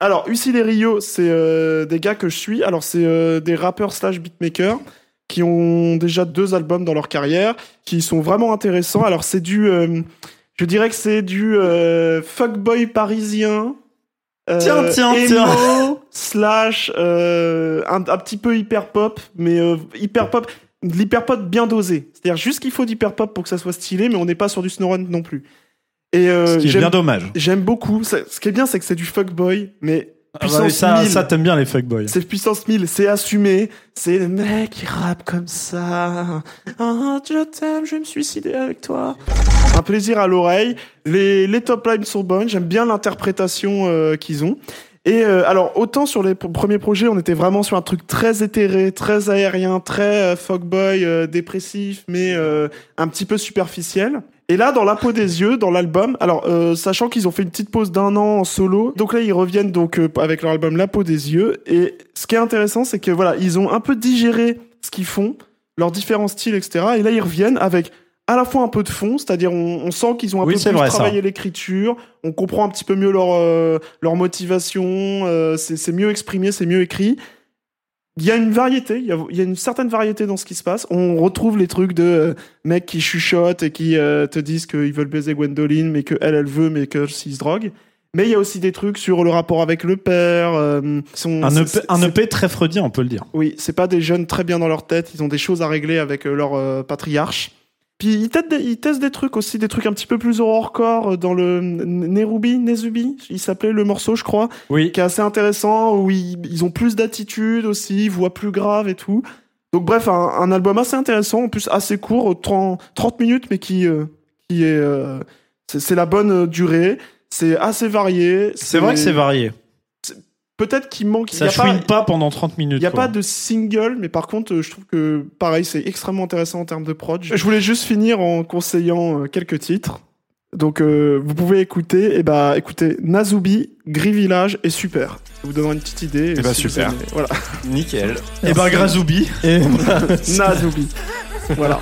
Alors, Uci les Rio, c'est euh, des gars que je suis. Alors, c'est euh, des rappeurs slash beatmakers qui ont déjà deux albums dans leur carrière, qui sont vraiment intéressants. Alors, c'est du... Euh, je dirais que c'est du euh, fuckboy parisien. Euh, tiens, tiens, emo, tiens slash euh, un, un petit peu hyper-pop, mais euh, hyper-pop... De l'hyper-pop bien dosé. C'est-à-dire juste qu'il faut d'hyper-pop pour que ça soit stylé, mais on n'est pas sur du Snowrun non plus. Et euh, ce qui est j'aime, bien dommage. J'aime beaucoup. Ça, ce qui est bien, c'est que c'est du fuckboy, mais puissance ah bah ça, mille. Ça, t'aimes bien les fuckboys. C'est puissance mille, c'est assumé. C'est le mec qui rappe comme ça. Oh, je t'aime, je vais me suicider avec toi. Un plaisir à l'oreille. Les, les top lines sont bonnes. J'aime bien l'interprétation euh, qu'ils ont. Et euh, alors, autant sur les p- premiers projets, on était vraiment sur un truc très éthéré, très aérien, très euh, fuckboy, euh, dépressif, mais euh, un petit peu superficiel. Et là, dans La peau des yeux, dans l'album, alors euh, sachant qu'ils ont fait une petite pause d'un an en solo, donc là ils reviennent donc euh, avec leur album La peau des yeux. Et ce qui est intéressant, c'est que voilà, ils ont un peu digéré ce qu'ils font, leurs différents styles, et cetera. Et là, ils reviennent avec à la fois un peu de fond, c'est-à-dire on, on sent qu'ils ont un oui, peu plus vrai, travaillé ça. L'écriture, on comprend un petit peu mieux leur euh, leur motivation, euh, c'est, c'est mieux exprimé, c'est mieux écrit. Il y a une variété, il y a, il y a une certaine variété dans ce qui se passe. On retrouve les trucs de euh, mecs qui chuchotent et qui euh, te disent qu'ils veulent baiser Gwendoline, mais qu'elle, elle veut, mais qu'elle s'y se drogue. Mais il y a aussi des trucs sur le rapport avec le père. Euh, sont, un, E P, c'est, c'est, un E P très freudien, on peut le dire. Oui, c'est pas des jeunes très bien dans leur tête, ils ont des choses à régler avec leur euh, patriarche. Puis ils testent, des, ils testent des trucs aussi, des trucs un petit peu plus horrorcore dans le Nerubi, Nezubi, il s'appelait le morceau je crois, oui. Qui est assez intéressant, où ils, ils ont plus d'attitude aussi, voix plus grave et tout. Donc bref, un, un album assez intéressant, en plus assez court, trente minutes, mais qui, euh, qui est... Euh, c'est, c'est la bonne durée, c'est assez varié. C'est, c'est vrai que c'est varié. Peut-être qu'il manque... Ça chouine pas, pas pendant trente minutes. Il n'y a quoi. Pas de single, mais par contre, je trouve que, pareil, c'est extrêmement intéressant en termes de prod. Je voulais juste finir en conseillant quelques titres. Donc, euh, vous pouvez écouter, et bah, écoutez, Nazubi, Gris Village et Super. Ça vous donnera une petite idée. Et, et bah, si super. Aimez, voilà. Nickel. Et bah, Grazubi. Et bah, Nazubi. Voilà.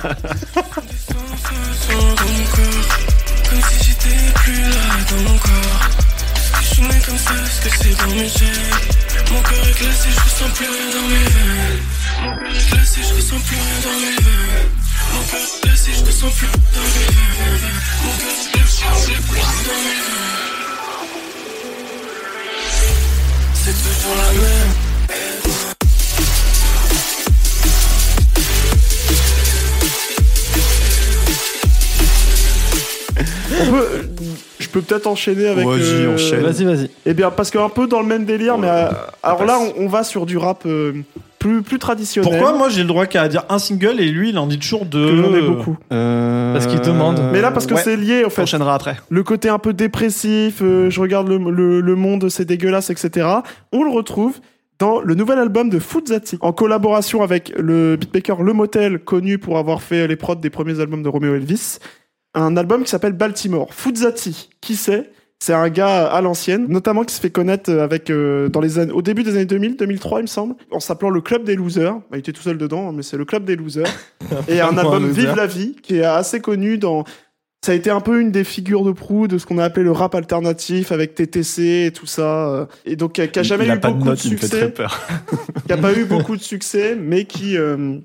Comme ça, ce que c'est dans mes gènes. Mon cœur est glacé, je ressens plus rien dans mes veines. Mon cœur est glacé, je ressens plus rien dans mes veines. Mon cœur est glacé, je ressens plus rien dans mes veines. Mon cœur est glacé, je ressens plus rien dans mes veines. C'est toujours la même. On peut, je peux peut-être enchaîner avec. Vas-y, euh, enchaîne. Vas-y, vas-y. Eh bien, parce qu'un peu dans le même délire, ouais, mais euh, alors là, on, on va sur du rap euh, plus plus traditionnel. Pourquoi moi j'ai le droit qu'à dire un single et lui il en dit toujours deux. Que j'en ai beaucoup. Euh... Parce qu'il demande. Mais là, parce que ouais. C'est lié en fait. On enchaînera après. Le côté un peu dépressif, euh, je regarde le, le le monde, c'est dégueulasse, et cetera. On le retrouve dans le nouvel album de Fuzzati, en collaboration avec le beatmaker Le Motel, connu pour avoir fait les prods des premiers albums de Romeo Elvis. Un album qui s'appelle Baltimore. Fuzzati, qui c'est ? C'est un gars à l'ancienne, notamment qui se fait connaître avec, euh, dans les années, au début des années deux mille, deux mille trois, il me semble, en s'appelant le Club des Losers. Bah, il était tout seul dedans, mais c'est le Club des Losers. Et un album Vive la vie, qui est assez connu dans... Ça a été un peu une des figures de proue de ce qu'on a appelé le rap alternatif avec T T C et tout ça. Et donc, qui a, qui a jamais il eu beaucoup de, note, de succès. Qui a pas eu beaucoup de succès, mais qui, euh,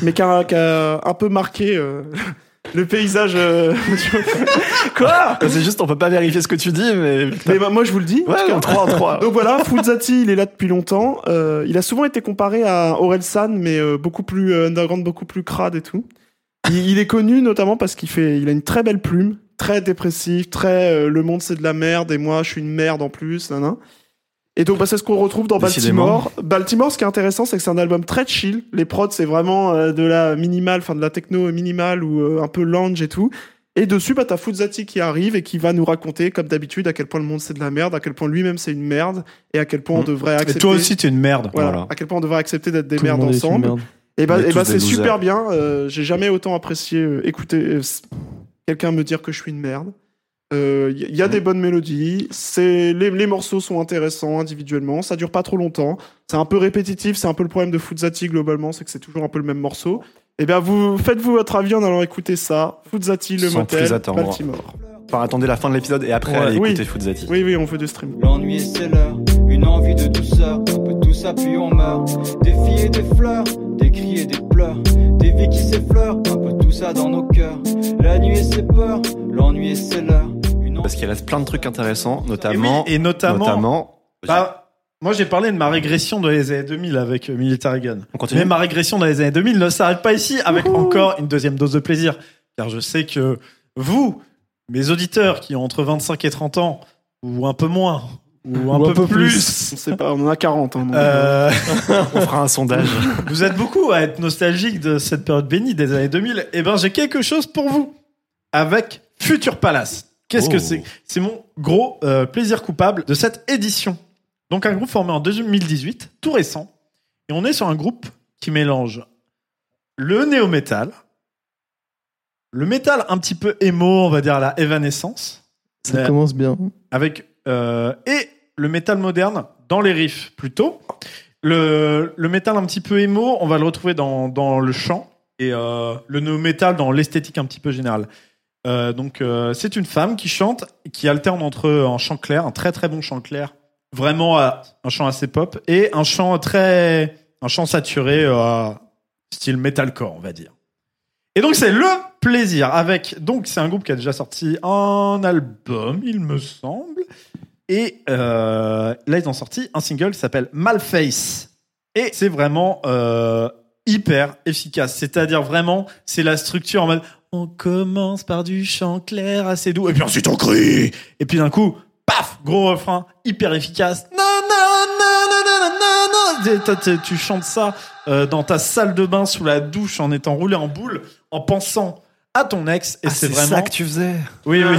mais qui a, qui a un peu marqué, euh, le paysage. Euh... Quoi ? C'est juste, on peut pas vérifier ce que tu dis, mais. Mais bah, moi, je vous le dis. Ouais, en trois en trois. Donc voilà, Fuzzati, il est là depuis longtemps. Euh, il a souvent été comparé à Orelsan, mais euh, beaucoup plus euh, underground, beaucoup plus crade et tout. Il, il est connu notamment parce qu'il fait, il a une très belle plume, très dépressif, très euh, le monde c'est de la merde et moi je suis une merde en plus, nanana. Et donc bah, c'est ce qu'on retrouve dans Baltimore. Baltimore, ce qui est intéressant, c'est que c'est un album très chill. Les prods, c'est vraiment euh, de la minimale, enfin de la techno minimale ou euh, un peu lounge et tout. Et dessus, bah, t'as Fuzzati qui arrive et qui va nous raconter, comme d'habitude, à quel point le monde c'est de la merde, à quel point lui-même c'est une merde, et à quel point on devrait accepter. Et toi aussi t'es une merde. Voilà. voilà. À quel point on devrait accepter d'être des tout merdes ensemble. Merde. Et bah, et bah c'est losers. Super bien. Euh, j'ai jamais autant apprécié euh, écouter euh, quelqu'un me dire que je suis une merde. Il euh, y a des bonnes mélodies, c'est, les, les morceaux sont intéressants individuellement, ça dure pas trop longtemps, c'est un peu répétitif, c'est un peu le problème de Fuzzati globalement, c'est que c'est toujours un peu le même morceau. Et bien vous faites-vous votre avis en allant écouter ça, Fuzzati, le motel, Baltimore. Enfin, attendez la fin de l'épisode et après ouais, allez écouter oui. Fuzzati. Oui, oui, on veut du stream. L'ennui c'est l'heure, une envie de douceur, on peut tous appuyer, on meurt. Des filles et des fleurs, des cris et des pleurs, des vies qui s'effleurent, un peu tout ça dans nos cœurs. La nuit et ses peurs, l'ennui et c'est l'heure. Parce qu'il reste plein de trucs intéressants, notamment... Et, oui, et notamment... notamment bah, moi, j'ai parlé de ma régression dans les années deux mille avec Military Gun. On continue. Mais ma régression dans les années deux mille ne s'arrête pas ici, avec Ouhou. encore une deuxième dose de plaisir. Car je sais que vous, mes auditeurs qui ont entre vingt-cinq et trente ans, ou un peu moins, ou, ou un, un peu, peu plus... plus. On sait pas, on en a quarante. Hein, euh... on fera un sondage. Vous êtes beaucoup à être nostalgiques de cette période bénie des années deux mille. Eh bien, j'ai quelque chose pour vous, avec Future Palace. Qu'est-ce oh. que c'est ? C'est mon gros euh, plaisir coupable de cette édition. Donc un groupe formé en deux mille dix-huit, tout récent, et on est sur un groupe qui mélange le néo-metal, le métal un petit peu émo, on va dire à la Evanescence. Ça euh, commence bien. Avec euh, et le métal moderne dans les riffs plutôt. Le le métal un petit peu émo, on va le retrouver dans dans le chant et euh, le néo-metal dans l'esthétique un petit peu générale. Euh, donc euh, c'est une femme qui chante, qui alterne entre un chant clair, un très très bon chant clair, vraiment euh, un chant assez pop et un chant très, un chant saturé euh, style metalcore on va dire. Et donc c'est le plaisir avec, donc c'est un groupe qui a déjà sorti un album il me semble et euh, là ils ont sorti un single qui s'appelle Malface et c'est vraiment euh, hyper efficace, c'est-à-dire vraiment c'est la structure en mode on commence par du chant clair assez doux, et puis ensuite on crie, et puis d'un coup, paf, gros refrain, hyper efficace. Non, non, non, non, non, non, tu chantes ça euh, dans ta salle de bain sous la douche en étant roulé en boule, en pensant à ton ex, et ah, c'est, c'est vraiment. C'est ça que tu faisais. Oui, oui,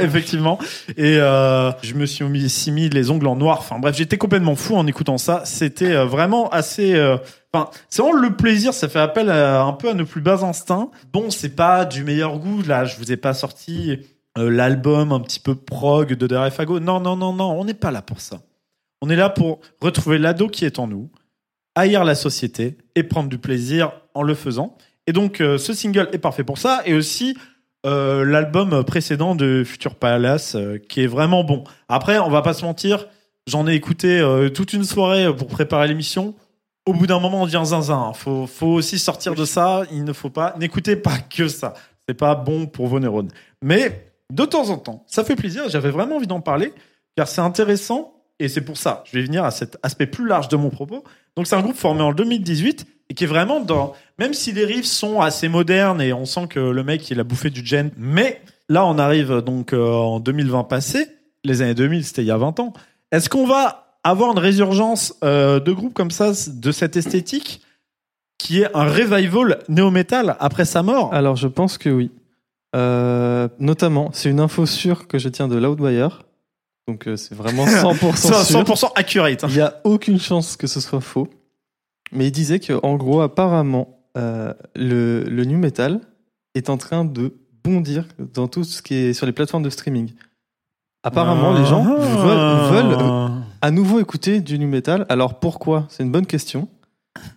effectivement. Et euh, je me suis mis, si mis les ongles en noir. Enfin bref, j'étais complètement fou en écoutant ça. C'était euh, vraiment assez. Euh, Enfin, c'est vraiment le plaisir, ça fait appel à, un peu à nos plus bas instincts. Bon, c'est pas du meilleur goût, là, je vous ai pas sorti euh, l'album un petit peu prog de Derrière Fagot. Non, non, non, non, on n'est pas là pour ça. On est là pour retrouver l'ado qui est en nous, haïr la société et prendre du plaisir en le faisant. Et donc, euh, ce single est parfait pour ça. Et aussi, euh, l'album précédent de Future Palace, euh, qui est vraiment bon. Après, on va pas se mentir, j'en ai écouté euh, toute une soirée pour préparer l'émission. Au bout d'un moment, on devient zinzin. Faut, faut aussi sortir de ça. Il ne faut pas... N'écoutez pas que ça. C'est pas bon pour vos neurones. Mais de temps en temps, ça fait plaisir. J'avais vraiment envie d'en parler car c'est intéressant et c'est pour ça. Je vais venir à cet aspect plus large de mon propos. Donc, c'est un groupe formé en deux mille dix-huit et qui est vraiment dans... Même si les riffs sont assez modernes et on sent que le mec, il a bouffé du gen. Mais là, on arrive donc en deux mille vingt passé. Les années deux mille, c'était il y a vingt ans. Est-ce qu'on va... avoir une résurgence euh, de groupes comme ça, de cette esthétique, qui est un revival néo-metal après sa mort? Alors, je pense que oui. Euh, notamment, c'est une info sûre que je tiens de Loudwire. Donc, euh, c'est vraiment cent pour cent sûr. cent pour cent accurate. Hein. Il n'y a aucune chance que ce soit faux. Mais il disait qu'en gros, apparemment, euh, le, le new metal est en train de bondir dans tout ce qui est sur les plateformes de streaming. Apparemment, ah. les gens veulent... veulent euh, à nouveau écouter du nu metal. Alors pourquoi ? C'est une bonne question.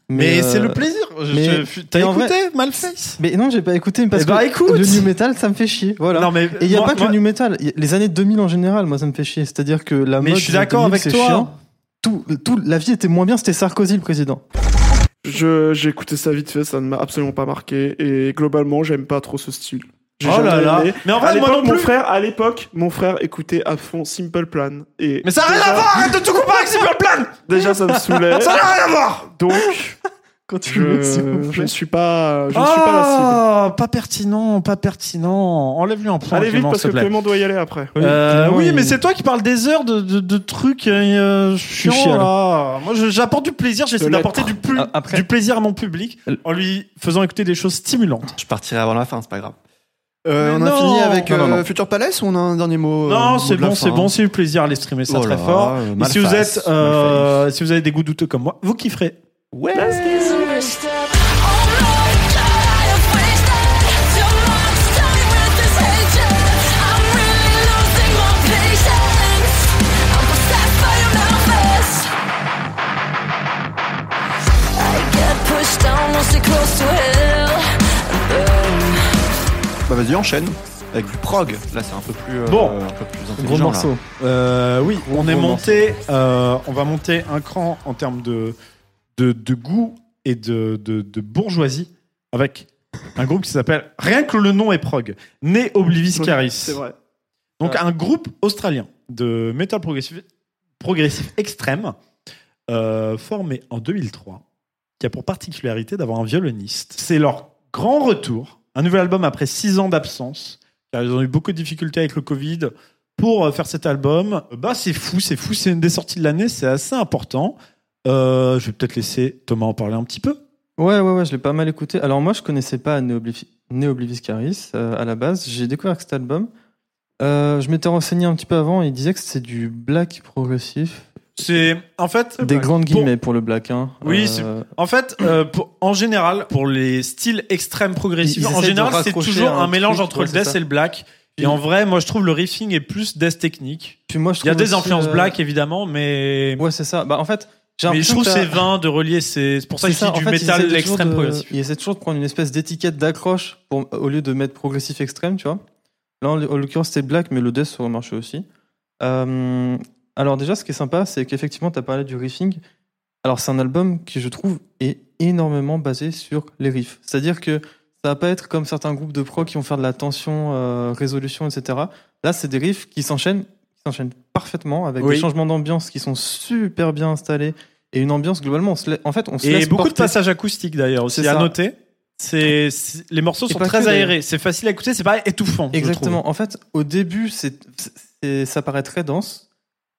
Mais, mais euh... c'est le plaisir. Mais je... T'as écouté vrai... Malface ? Mais non, j'ai pas écouté parce eh bah, que écoute. Le nu metal, ça me fait chier. Voilà. Non, mais et il n'y a moi, pas que moi... le nu metal. Les années deux mille en général, moi, ça me fait chier. C'est-à-dire que la mais mode. Mais je suis d'accord deux mille, avec toi. Chiant. Tout, tout, la vie était moins bien. C'était Sarkozy le président. Je, j'ai écouté ça vite fait. Ça ne m'a absolument pas marqué. Et globalement, j'aime pas trop ce style. J'ai oh là là. Mais en fait, moi non plus. Mon frère, à l'époque, mon frère écoutait à fond Simple Plan. Et mais ça n'a rien à voir. Arrête de tout comparer avec Simple Plan. Déjà, ça me saoulait. Ça n'a rien à voir. Donc, Continuez, s'il vous plaît. Je ne suis pas, je ah, suis pas la cible. Pas pertinent, pas pertinent. Enlève-lui un point. Allez vite, parce que Clément doit y aller après. Euh, oui, oui il... mais c'est toi qui parles des heures de, de, de trucs euh, chiants. Chiant, là. Moi, je, j'apporte du plaisir. J'essaie d'apporter du, plus, après, du plaisir à mon public en lui faisant écouter des choses stimulantes. Je partirai avant la fin, c'est pas grave. Euh, on non. a fini avec non, non, non. Euh, Future Palace ou on a un dernier mot? Non, euh, c'est bon, c'est bon, c'est eu plaisir à les streamer, ça oh très là, fort. Euh, Et si, face, vous êtes, euh, si vous avez des goûts douteux comme moi, vous kifferez. Ouais! Bah vas-y, enchaîne avec du prog. Là, c'est un peu plus, euh, bon. un peu plus intelligent. Gros morceau. Euh, oui, gros on gros est monté. Euh, on va monter un cran en termes de, de, de goût et de, de, de bourgeoisie avec un groupe qui s'appelle, rien que le nom est prog, Né Oblivis Caris. C'est vrai. Donc, ouais. un groupe australien de métal progressif, progressif extrême euh, formé en deux mille trois qui a pour particularité d'avoir un violoniste. C'est leur grand retour. Un nouvel album après six ans d'absence, car ils ont eu beaucoup de difficultés avec le Covid pour faire cet album. Bah, c'est fou, c'est fou, c'est une des sorties de l'année, c'est assez important. Euh, je vais peut-être laisser Thomas en parler un petit peu. Ouais, ouais, ouais, je l'ai pas mal écouté. Alors, moi, je connaissais pas Né Oblivis Caris euh, à la base. J'ai découvert cet album. Euh, je m'étais renseigné un petit peu avant, il disait que c'est du black progressif. C'est en fait des grandes guillemets pour, pour le black. Hein. Oui, euh... en fait, euh, pour, en général, pour les styles extrêmes progressifs, en général, c'est toujours un, un mélange truc, entre ouais, le death et le black. Et, et en vrai, moi, je trouve le riffing est plus death technique. Puis moi, je il y a des influences euh... black évidemment, mais ouais, c'est ça. Bah en fait, j'ai mais je trouve que c'est vain de relier. Ces... C'est pour ça que je dis du fait, métal extrême de... progressif. Il essaie toujours de prendre une espèce d'étiquette d'accroche pour... au lieu de mettre progressif extrême, tu vois. Là, en l'occurrence, c'était black, mais le death aurait marché aussi. Euh... Alors déjà, ce qui est sympa, c'est qu'effectivement, tu as parlé du riffing. Alors c'est un album qui, je trouve, est énormément basé sur les riffs. C'est-à-dire que ça va pas être comme certains groupes de prog qui vont faire de la tension, euh, résolution, et cetera. Là, c'est des riffs qui s'enchaînent, qui s'enchaînent parfaitement avec oui. des changements d'ambiance qui sont super bien installés et une ambiance globalement. On se la... En fait, on se et laisse beaucoup porter. De passages acoustiques d'ailleurs aussi à noter. C'est, c'est, les morceaux et sont très aérés, les... c'est facile à écouter, c'est pas étouffant. Exactement. En fait, au début, c'est, c'est, ça paraît très dense.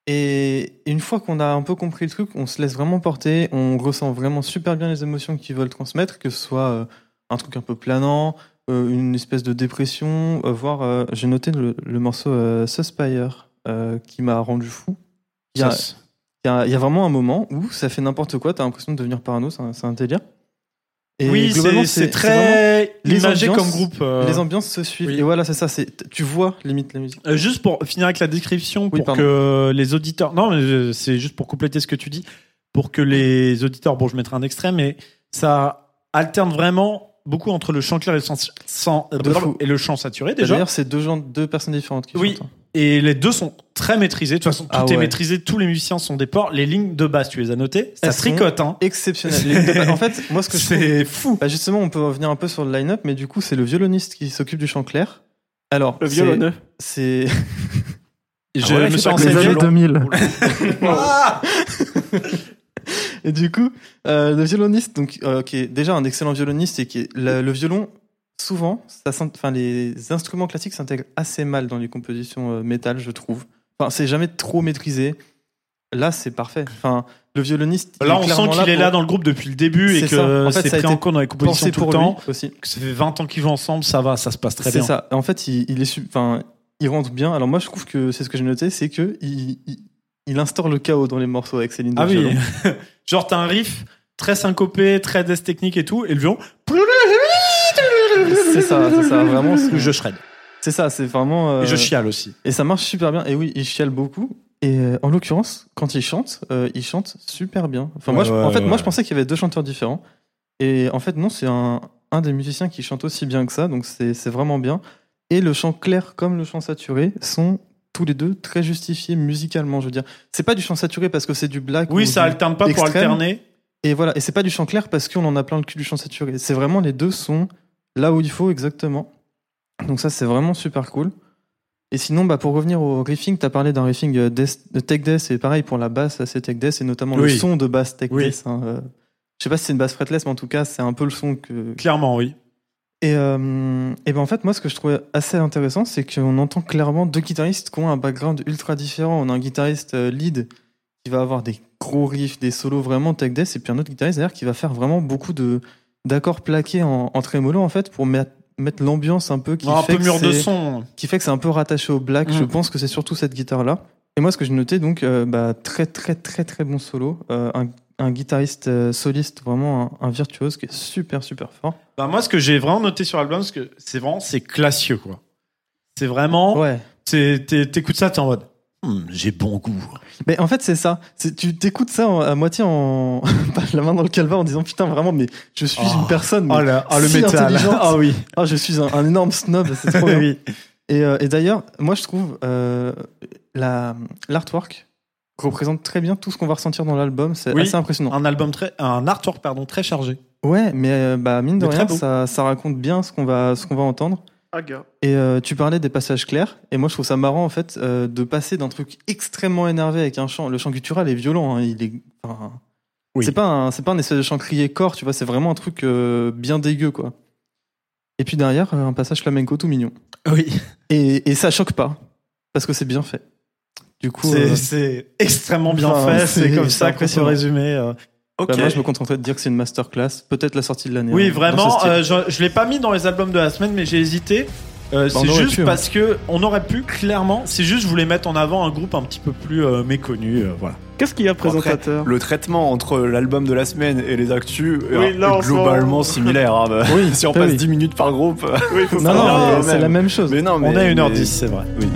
Et une fois qu'on a un peu compris le truc, on se laisse vraiment porter, on ressent vraiment super bien les émotions qu'ils veulent transmettre, que ce soit un truc un peu planant, une espèce de dépression, voire j'ai noté le, le morceau Suspire qui m'a rendu fou. Il y a, il y a, il y a vraiment un moment où ça fait n'importe quoi, t'as l'impression de devenir parano, c'est un, c'est un délire. Et oui, c'est, c'est, c'est très c'est imagé ambiances, comme groupe. Euh... Les ambiances se suivent. Oui. Et voilà, c'est ça. C'est, tu vois limite la musique. Euh, juste pour finir avec la description, oui, pour pardon. que les auditeurs... Non, mais c'est juste pour compléter ce que tu dis. Pour que les auditeurs... Bon, je mettrai un extrait, mais ça alterne vraiment beaucoup entre le chant clair et le, sens, sans, et le chant saturé, déjà. D'ailleurs, c'est deux, gens, deux personnes différentes qui oui. chantent. Et les deux sont très maîtrisés. De toute façon, tout ah ouais. est maîtrisé. Tous les musiciens sont des porcs. Les lignes de basse, tu les as notées. Ça tricote, hein. Exceptionnel. Les lignes de basse. En fait, moi, ce que je trouve. C'est fou. Bah justement, on peut revenir un peu sur le line-up, mais du coup, c'est le violoniste qui s'occupe du chant clair. Alors. Le violonneux. C'est. c'est... Je ah ouais, me suis renseigné. Les années deux mille. Ah et du coup, euh, le violoniste, donc, euh, qui est déjà un excellent violoniste et qui est la, le violon. Souvent, ça, enfin, les instruments classiques s'intègrent assez mal dans les compositions euh, métal, je trouve. Enfin, c'est jamais trop maîtrisé. Là, c'est parfait. Enfin, le violoniste. Là, on sent qu'il là est pour... là dans le groupe depuis le début c'est et que en fait, c'est pris en compte dans les compositions tout le temps. Aussi. Que ça fait vingt ans qu'ils jouent ensemble, ça va, ça se passe très c'est bien. C'est ça. En fait, il, il est, sub... enfin, il rentre bien. Alors moi, je trouve que c'est ce que j'ai noté, c'est que il, il, il instaure le chaos dans les morceaux avec ses lignes de violon. Ah oui. Genre, t'as un riff très syncopé, très death technique et tout, et le violon. C'est ça, c'est ça, vraiment. C'est... Je shred. C'est ça, c'est vraiment. Euh... Et je chiale aussi. Et ça marche super bien. Et oui, il chiale beaucoup. Et euh, en l'occurrence, quand il chante, euh, il chante super bien. Enfin, ouais, moi, je... ouais, en fait, ouais. moi, je pensais qu'il y avait deux chanteurs différents. Et en fait, non, c'est un, un des musiciens qui chante aussi bien que ça. Donc, c'est, c'est vraiment bien. Et le chant clair comme le chant saturé sont tous les deux très justifiés musicalement. Je veux dire, c'est pas du chant saturé parce que c'est du black. Oui, ça alterne pas extrême. Pour alterner. Et voilà. Et c'est pas du chant clair parce qu'on en a plein le cul du chant saturé. C'est vraiment les deux sont. Là où il faut, exactement. Donc ça, c'est vraiment super cool. Et sinon, bah, pour revenir au riffing, t'as parlé d'un riffing de tech death, et pareil, pour la basse, c'est tech death, et notamment oui. le son de basse tech death. Oui. Hein, euh, Je sais pas si c'est une basse fretless, mais en tout cas, c'est un peu le son que... Clairement, oui. Et, euh, et ben en fait, moi, ce que je trouvais assez intéressant, c'est qu'on entend clairement deux guitaristes qui ont un background ultra différent. On a un guitariste lead qui va avoir des gros riffs, des solos vraiment tech death, et puis un autre guitariste derrière qui va faire vraiment beaucoup de, d'accords plaqués en, en trémolo, en fait, pour mettre mettre l'ambiance un peu qui ah, fait un peu mur de son qui fait que c'est un peu rattaché au black. Mmh. Je pense que c'est surtout cette guitare là. Et moi ce que j'ai noté donc euh, bah, très très très très bon solo, euh, un, un guitariste euh, soliste vraiment un, un virtuose qui est super super fort. Bah moi ce que j'ai vraiment noté sur l'album, c'est que c'est vraiment c'est classieux quoi. C'est vraiment ouais. C'est t'écoutes ça t'es en mode hmm, j'ai bon goût. Mais en fait c'est ça, c'est, tu t'écoutes ça en, à moitié en la main dans le calva en disant putain vraiment mais je suis oh, une personne mais oh là, oh, le si métal. Ah oh, oui, ah oh, je suis un, un énorme snob, c'est trop bien. Oui. Et, euh, et d'ailleurs moi je trouve euh, la l'artwork représente très bien tout ce qu'on va ressentir dans l'album, c'est oui, assez impressionnant. Un album très un artwork pardon très chargé. Ouais mais euh, bah mine de mais rien ça, ça raconte bien ce qu'on va ce qu'on va entendre. Et euh, tu parlais des passages clairs, et moi je trouve ça marrant en fait euh, de passer d'un truc extrêmement énervé avec un chant. Le chant guttural est violent, hein, il est. Enfin, oui. C'est pas un, c'est pas un espèce de chant crié corps, tu vois, c'est vraiment un truc euh, bien dégueu quoi. Et puis derrière un passage flamenco tout mignon. Oui. Et, et ça choque pas parce que c'est bien fait. Du coup, c'est, euh, c'est extrêmement bien enfin, fait. C'est, c'est comme ça qu'on peut résumer. Euh... Okay. Bah moi, je me contenterai de dire que c'est une masterclass. Peut-être la sortie de l'année. Oui, hein, vraiment. Euh, je je l'ai pas mis dans les albums de la semaine, mais j'ai hésité. Euh, bah c'est juste pu, parce hein. que on aurait pu clairement. C'est juste, je voulais mettre en avant un groupe un petit peu plus euh, méconnu. Euh, voilà. Qu'est-ce qu'il y a présentateur? Le traitement entre l'album de la semaine et les actus oui, est globalement similaire. Hein, bah. Oui, si on passe oui. dix minutes par groupe. Oui, faut non, non, mais c'est la même chose. Mais non, mais, on est à une heure dix, mais... c'est vrai. Oui.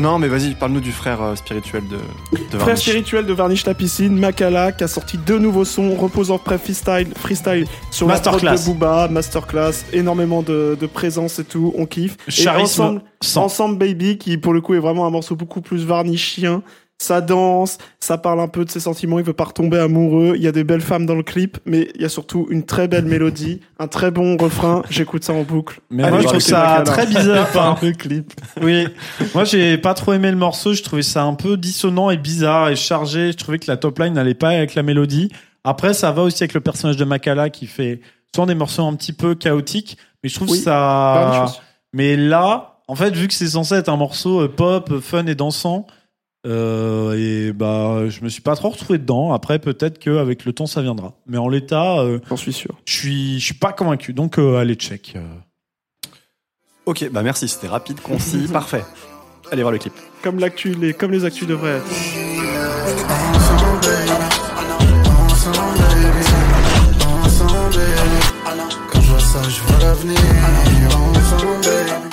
Non, mais vas-y, parle-nous du frère euh, spirituel de, de Varnish. Frère spirituel de Varnish la piscine, Makala, qui a sorti deux nouveaux sons, reposant pré freestyle, freestyle sur masterclass. La prod de Booba, masterclass, énormément de, de présence et tout, on kiffe. Charisme et ensemble, ensemble Baby, qui pour le coup est vraiment un morceau beaucoup plus varnichien. Ça danse, ça parle un peu de ses sentiments, il veut pas retomber amoureux, il y a des belles femmes dans le clip, mais il y a surtout une très belle mélodie, un très bon refrain, j'écoute ça en boucle. Mais allez, moi je trouve ça très bizarre par le clip. Oui. Moi j'ai pas trop aimé le morceau, je trouvais ça un peu dissonant et bizarre et chargé, je trouvais que la top line n'allait pas avec la mélodie. Après ça va aussi avec le personnage de Makala qui fait souvent des morceaux un petit peu chaotiques, mais je trouve oui, ça... Mais là, en fait vu que c'est censé être un morceau pop, fun et dansant, Euh, et bah, je me suis pas trop retrouvé dedans. Après, peut-être qu'avec le temps, ça viendra. Mais en l'état, euh, j'en suis sûr. Je suis, je suis pas convaincu. Donc, euh, allez check. Euh... Ok, bah merci. C'était rapide, concis, parfait. Allez voir le clip. Comme l'actu, les, comme les actus devraient être.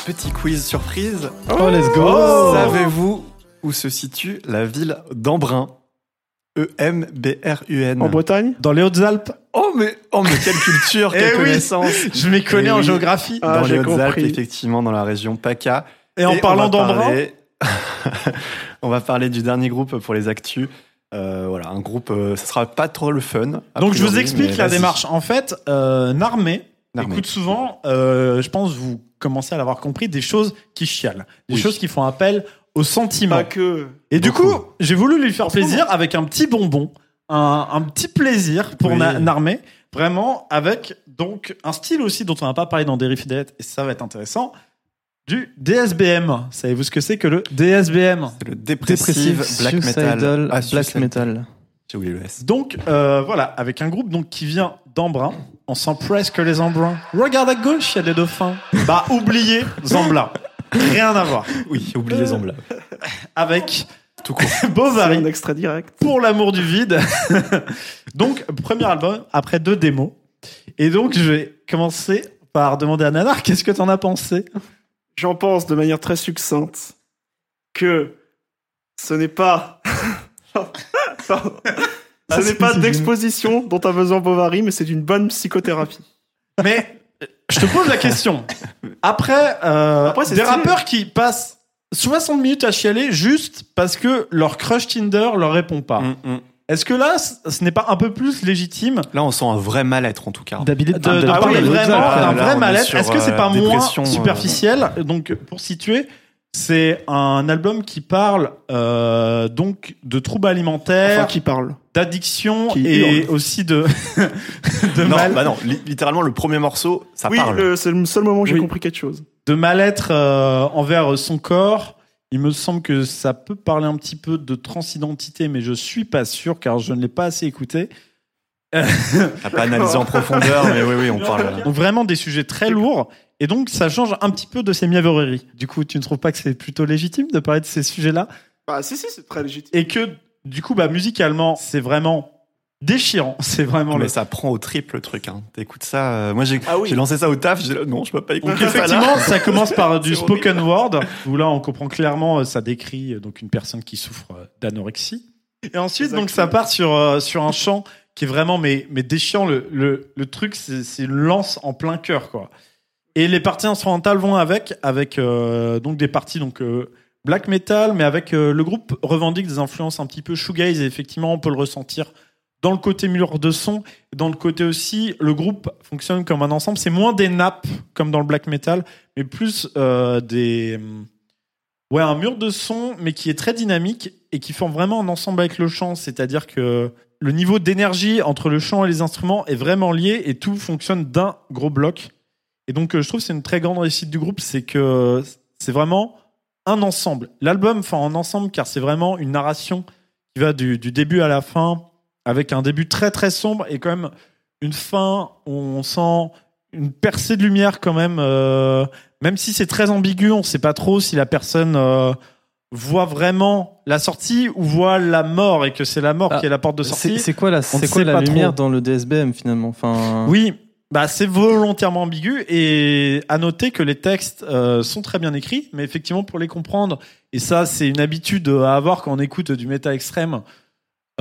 Petit quiz surprise. Oh, let's go. Oh, savez-vous où se situe la ville d'Embrun? E M B R U N. En Bretagne? Dans les Hautes-Alpes. Oh, mais, oh, mais quelle culture, quelle eh connaissance. Oui, je m'y connais et en oui, géographie. Dans ah, les Hautes-Alpes, compris. Effectivement, dans la région PACA. Et en et parlant on d'Embrun parler... On va parler du dernier groupe pour les actus. Euh, voilà, un groupe, euh, ça sera pas trop le fun. Donc, je vous explique la vas-y. démarche. En fait, euh, Narmé, écoute souvent, euh, je pense vous commencez à l'avoir compris, des choses qui chialent. Des oui. choses qui font appel... au sentiment. Que... Et beaucoup. Du coup, j'ai voulu lui faire plaisir avec un petit bonbon, un, un petit plaisir pour oui. na- Narmé, vraiment avec donc un style aussi dont on n'a pas parlé dans Des Riffs et des Lettres, et ça va être intéressant, du D S B M. Savez-vous ce que c'est que le D S B M? C'est le Depressive, Depressive Black Metal. Suicidal ah, Black Metal. J'ai oublié le S. Donc, euh, voilà, avec un groupe donc, qui vient d'Embrun, on sent presque les Embruns. Regarde à gauche, il y a des dauphins. Bah, oubliez Zambla. Rien à voir. Oui, oubliez les Zambla. Avec tout court. Bovary. C'est un extrait direct. Pour l'amour du vide. Donc, premier album, après deux démos. Et donc, je vais commencer par demander à Nanar, qu'est-ce que t'en as pensé? J'en pense de manière très succincte que ce n'est pas... ce n'est pas d'exposition dont a besoin Bovary, mais c'est d'une bonne psychothérapie. Mais je te pose la question. Après, euh, Après des stylé. rappeurs qui passent soixante minutes à chialer juste parce que leur crush Tinder leur répond pas. Mm-mm. Est-ce que là, ce n'est pas un peu plus légitime ? Là, on sent un vrai mal-être, en tout cas. D'habiter de, de, de, de ah parler oui, vraiment d'un vrai mal-être. Est-ce que c'est pas moins superficiel ? Euh... Donc, pour situer, c'est un album qui parle euh, donc de troubles alimentaires, enfin, qui parle d'addiction qui et hurle. aussi de de non, mal. Bah non, littéralement le premier morceau, ça oui, parle. Oui, c'est le seul moment où j'ai oui. compris quelque chose. De mal-être euh, envers son corps. Il me semble que ça peut parler un petit peu de transidentité, mais je suis pas sûr car je ne l'ai pas assez écouté. T'as pas analysé en profondeur, mais oui, oui, on parle. Donc vraiment des sujets très lourds, et donc ça change un petit peu de ces mièvreries. Du coup, tu ne trouves pas que c'est plutôt légitime de parler de ces sujets-là ? Bah si, si, c'est très légitime. Et que du coup, bah musicalement, c'est vraiment déchirant, c'est vraiment. Mais le... ça prend au triple le truc. Hein. T'écoutes ça. Euh, moi, j'ai, ah oui. j'ai lancé ça au taf. J'ai dit, non, je peux pas écouter. Donc, effectivement, ça commence par du spoken word où là, on comprend clairement, ça décrit donc une personne qui souffre d'anorexie. Et ensuite, Exactement. donc ça part sur euh, sur un chant qui est vraiment mais mais déchirant. Le le le truc, c'est, c'est une lance en plein cœur, quoi. Et les parties instrumentales vont avec avec euh, donc des parties donc. Euh, black metal, mais avec euh, le groupe revendique des influences un petit peu shoegaze, et effectivement, on peut le ressentir dans le côté mur de son, dans le côté aussi, le groupe fonctionne comme un ensemble. C'est moins des nappes, comme dans le black metal, mais plus euh, des... Ouais, un mur de son, mais qui est très dynamique et qui forme vraiment un ensemble avec le chant. C'est-à-dire que le niveau d'énergie entre le chant et les instruments est vraiment lié et tout fonctionne d'un gros bloc. Et donc, euh, je trouve que c'est une très grande réussite du groupe, c'est que c'est vraiment... un ensemble. L'album, enfin, en ensemble, car c'est vraiment une narration qui va du, du début à la fin, avec un début très, très sombre et quand même une fin où on sent une percée de lumière quand même. Euh, même si c'est très ambigu, on ne sait pas trop si la personne euh, voit vraiment la sortie ou voit la mort et que c'est la mort ah, qui est la porte de sortie. C'est, c'est quoi la, c'est quoi la lumière trop. dans le D S B M, finalement ? Enfin... Oui, bah, c'est volontairement ambigu et à noter que les textes euh, sont très bien écrits, mais effectivement pour les comprendre, et ça c'est une habitude à avoir quand on écoute du métal extrême,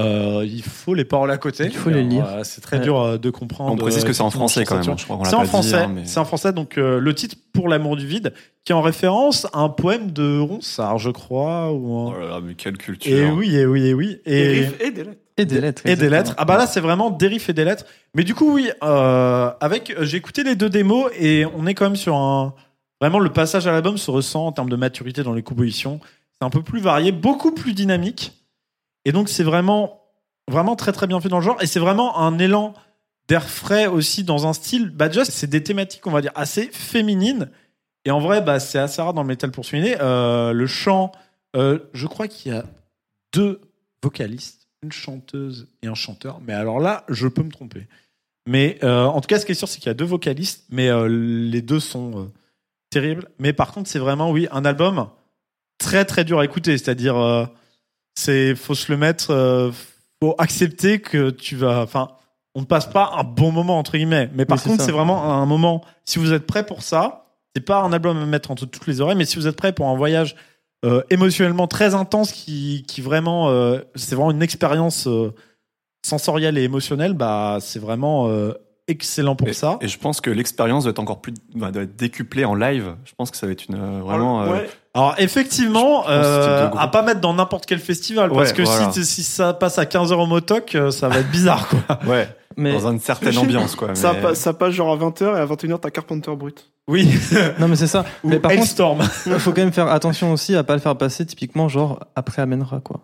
euh, il faut les paroles à côté. Il faut les lire. Euh, c'est très ouais. dur de comprendre. On précise que c'est en français quand même. Je crois qu'on l'a c'est pas en français. Dit, hein, mais... C'est en français, donc euh, le titre Pour l'amour du vide, qui est en référence à un poème de Ronsard, je crois. Ou un... Oh là là, mais quelle culture. Et oui, et oui, et oui. Et... Des riffs et des lettres. Et des lettres. Et des lettres. Ah bah là, c'est vraiment des riffs et des lettres. Mais du coup, oui, euh, avec, j'ai écouté les deux démos et on est quand même sur un... Vraiment, le passage à l'album se ressent en termes de maturité dans les compositions. C'est un peu plus varié, beaucoup plus dynamique. Et donc, c'est vraiment, vraiment très, très bien fait dans le genre. Et c'est vraiment un élan d'air frais aussi dans un style... Bah déjà, c'est des thématiques, on va dire, assez féminines. Et en vrai, bah, c'est assez rare dans le métal pour souligner. Euh, le chant, euh, je crois qu'il y a deux vocalistes. Une chanteuse et un chanteur, mais alors là je peux me tromper, mais euh, en tout cas ce qui est sûr c'est qu'il y a deux vocalistes, mais euh, les deux sont euh, terribles. Mais par contre c'est vraiment oui un album très très dur à écouter, c'est-à-dire euh, c'est faut se le mettre, euh, faut accepter que tu vas, enfin on ne passe pas un bon moment entre guillemets, mais par oui, contre c'est, c'est vraiment un moment, si vous êtes prêt pour ça, c'est pas un album à mettre entre toutes les oreilles, mais si vous êtes prêt pour un voyage Euh, émotionnellement très intense qui, qui vraiment euh, c'est vraiment une expérience euh, sensorielle et émotionnelle, bah, c'est vraiment euh, excellent pour et, ça et je pense que l'expérience doit être encore plus, bah, doit être décuplée en live. Je pense que ça va être une euh, vraiment alors, ouais. euh, alors effectivement euh, à pas mettre dans n'importe quel festival, ouais, parce que voilà. si, si ça passe à quinze heures au Motoc, euh, ça va être bizarre quoi. ouais Mais... dans une certaine ambiance quoi. Mais... ça, passe, ça passe genre à vingt heures et à vingt et une heures t'as Carpenter Brut. Oui. Non mais c'est ça. Ou mais par Hellstorm. Contre, faut quand même faire attention aussi à pas le faire passer typiquement genre après Amenra quoi.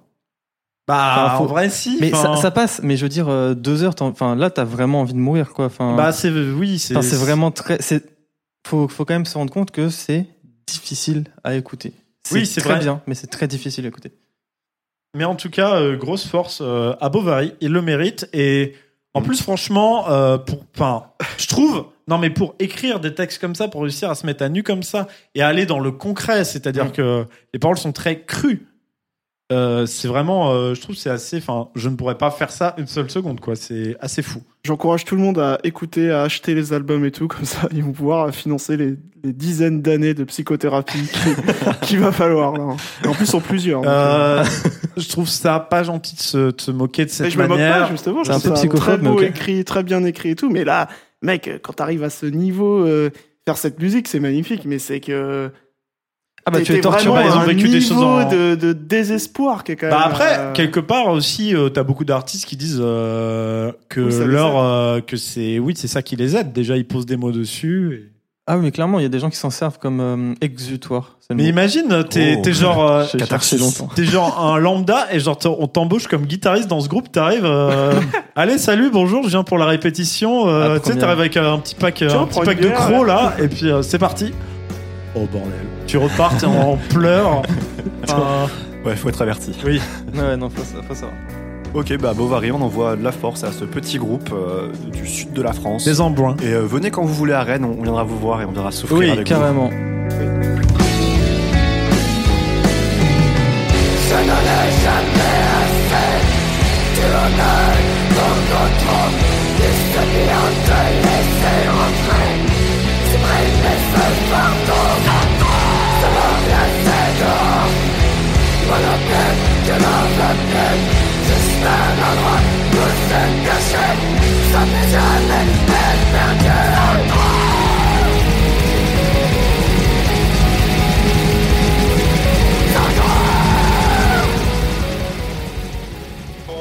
Bah enfin, faut... en vrai si. Mais ça, ça passe. Mais je veux dire euh, deux heures. Enfin là t'as vraiment envie de mourir quoi. Enfin. Bah c'est oui c'est. Enfin, c'est vraiment très. C'est faut faut quand même se rendre compte que c'est difficile à écouter. C'est oui c'est très vrai. bien, mais c'est très difficile à écouter. Mais en tout cas euh, grosse force euh, à Bovary, il le mérite et. En plus, franchement, euh, pour, enfin, je trouve, non mais pour écrire des textes comme ça, pour réussir à se mettre à nu comme ça et à aller dans le concret, c'est-à-dire mmh. que les paroles sont très crues. Euh, c'est vraiment, euh, je trouve, c'est assez. Enfin, je ne pourrais pas faire ça une seule seconde, quoi. C'est assez fou. J'encourage tout le monde à écouter, à acheter les albums et tout, comme ça, ils vont pouvoir financer les, les dizaines d'années de psychothérapie qui, qu'il va falloir. Là. Et en plus, ils sont plusieurs. Euh, je trouve ça pas gentil de se, de se moquer de cette mais je manière. Je me moque pas, justement. C'est un peu psychophobe. Très beau écrit, très bien écrit et tout, mais là, mec, quand t'arrives à ce niveau, euh, faire cette musique, c'est magnifique, mais c'est que... Ah bah tu es torturé, ils ont vécu des choses en... de, de désespoir qui est quand même. Bah après, euh... quelque part aussi, euh, t'as beaucoup d'artistes qui disent euh, que oui, leur, euh, que c'est, oui, c'est ça qui les aide. Déjà, ils posent des mots dessus. Et... Ah oui, mais clairement, il y a des gens qui s'en servent comme euh, exutoire. Mais imagine, t'es, oh, t'es genre, euh, t'es genre un lambda et genre on t'embauche comme guitariste dans ce groupe, t'arrives, euh, allez, salut, bonjour, je viens pour la répétition. Euh, tu sais, t'arrives avec euh, un petit pack, vois, un petit pack bière, de crocs ouais. là, et puis euh, c'est parti. Oh bordel. Tu repars, t'es en pleurs. Enfin... Ouais, faut être averti. Oui. Ouais, non, faut, faut savoir. Ok, bah Bovary, on envoie de la force à ce petit groupe euh, du sud de la France. Des Embruns. Et euh, venez quand vous voulez à Rennes, on viendra vous voir et on viendra souffrir oui, avec carrément. Vous. Oui, carrément. Je n'en ai jamais assez. Tu en as comme d'autres. Jusqu'à bien te laisser rentrer. C'est vrai, mais ce pardon.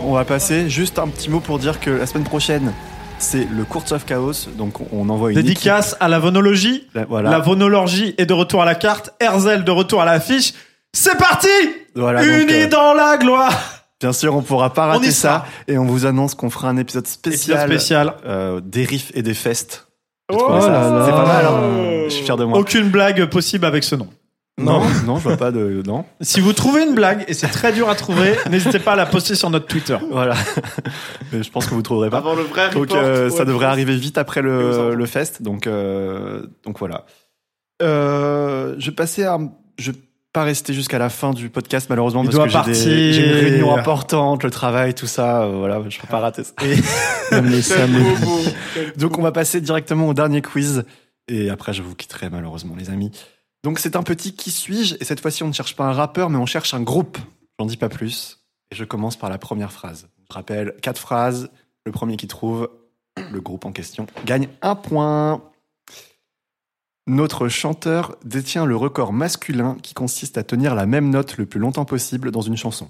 On va passer juste un petit mot pour dire que la semaine prochaine, c'est le Court of Chaos, donc on envoie une dédicace équipe. À la vonologie. La, voilà. La vonologie est de retour à la carte. Herzel de retour à l'affiche. C'est parti voilà, unis donc, euh, dans la gloire. Bien sûr, on pourra pas rater ça. Et on vous annonce qu'on fera un épisode spécial, épisode spécial. Euh, des riffs et des fests. Oh là là. C'est pas mal, hein. Je suis fier de moi. Aucune blague possible avec ce nom. Non, non, je vois pas de... Non. Si vous trouvez une blague, et c'est très dur à trouver, n'hésitez pas à la poster sur notre Twitter. Voilà. Mais je pense que vous trouverez pas. Avant le vrai report, donc euh, ça devrait arriver vite après le, le fest. Donc, euh, donc voilà. Euh, je vais passer à... Je... pas rester jusqu'à la fin du podcast malheureusement il parce que partir. j'ai des j'ai une réunion importante, le travail, tout ça, euh, voilà, je peux pas rater ça. Donc on va passer directement au dernier quiz et après je vous quitterai malheureusement les amis. Donc c'est un petit qui suis-je et cette fois-ci on ne cherche pas un rappeur mais on cherche un groupe. J'en dis pas plus et je commence par la première phrase. Je rappelle quatre phrases, le premier qui trouve le groupe en question gagne un point. Notre chanteur détient le record masculin qui consiste à tenir la même note le plus longtemps possible dans une chanson.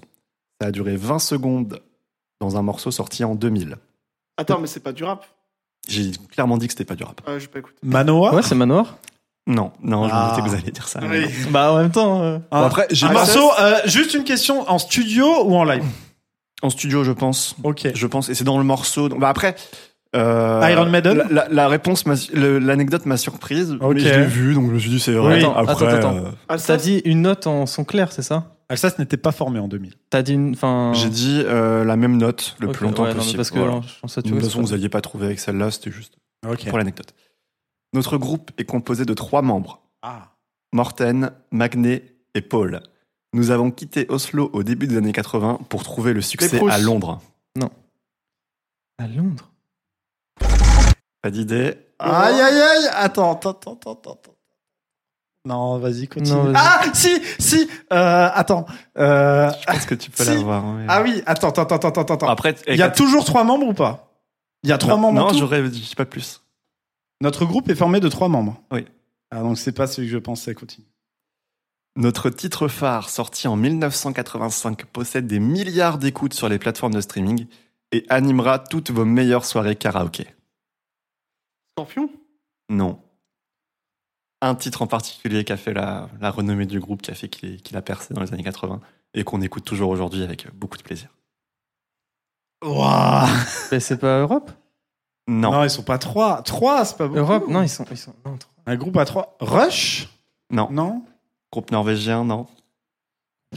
Ça a duré vingt secondes dans un morceau sorti en deux mille. Attends, mais c'est pas du rap. J'ai clairement dit que c'était pas du rap. Ah, j'ai pas écouté. Manoir ? Ouais, c'est Manoir ? Non, non, ah. Je me doutais que vous alliez dire ça. Oui. Bah en même temps... Euh... Ah, bon, après, j'ai un morceau, euh, juste une question, en studio ou en live ? En studio, je pense. Ok. Je pense, et c'est dans le morceau... Donc, bah après... Euh, Iron Maiden. La, la, la réponse, m'a, le, l'anecdote m'a surprise. Okay. Mais je l'ai vu, donc je me suis dit c'est vrai. Oui. Attends, après, attends, attends. Euh... T'as dit une note en son clair, c'est ça ? Alsace n'était pas formé en deux mille. T'as dit une, fin... J'ai dit euh, la même note le okay, plus longtemps ouais, possible. Non, parce que, voilà. alors, je pense que tu de toute façon, vous n'alliez pas trouver avec celle-là, c'était juste okay. Pour l'anecdote. Notre groupe est composé de trois membres. Ah. Morten, Magné et Paul. Nous avons quitté Oslo au début des années quatre-vingts pour trouver le succès à Londres. Non. À Londres ? Pas d'idée. Aïe, aïe, aïe. Attends, attends, attends, attends. Non, vas-y, continue. Non, vas-y. Ah, si, si. Euh, attends. Euh, je pense que tu peux si. L'avoir. Oui. Ah oui, attends, attends, attends, attends, attends. Après, il y a toujours trois membres ou pas ? Il y a trois non, membres non, en tout ? Non, j'aurais dit pas plus. Notre groupe est formé de trois membres. Oui. Ah, donc c'est pas celui que je pensais, continue. Notre titre phare, sorti en dix-neuf cent quatre-vingt-cinq, possède des milliards d'écoutes sur les plateformes de streaming et animera toutes vos meilleures soirées karaoké. Scorpion ? Non. Un titre en particulier qui a fait la, la renommée du groupe, qui a fait qu'il, qu'il a percé dans les années quatre-vingts et qu'on écoute toujours aujourd'hui avec beaucoup de plaisir. Waouh ! Mais c'est pas Europe ? Non. Non, ils sont pas trois. Trois, c'est pas beaucoup. Europe ? Non, ils sont, ils sont non, trois. Un groupe à trois. Rush ? Non. Non. Groupe norvégien, non.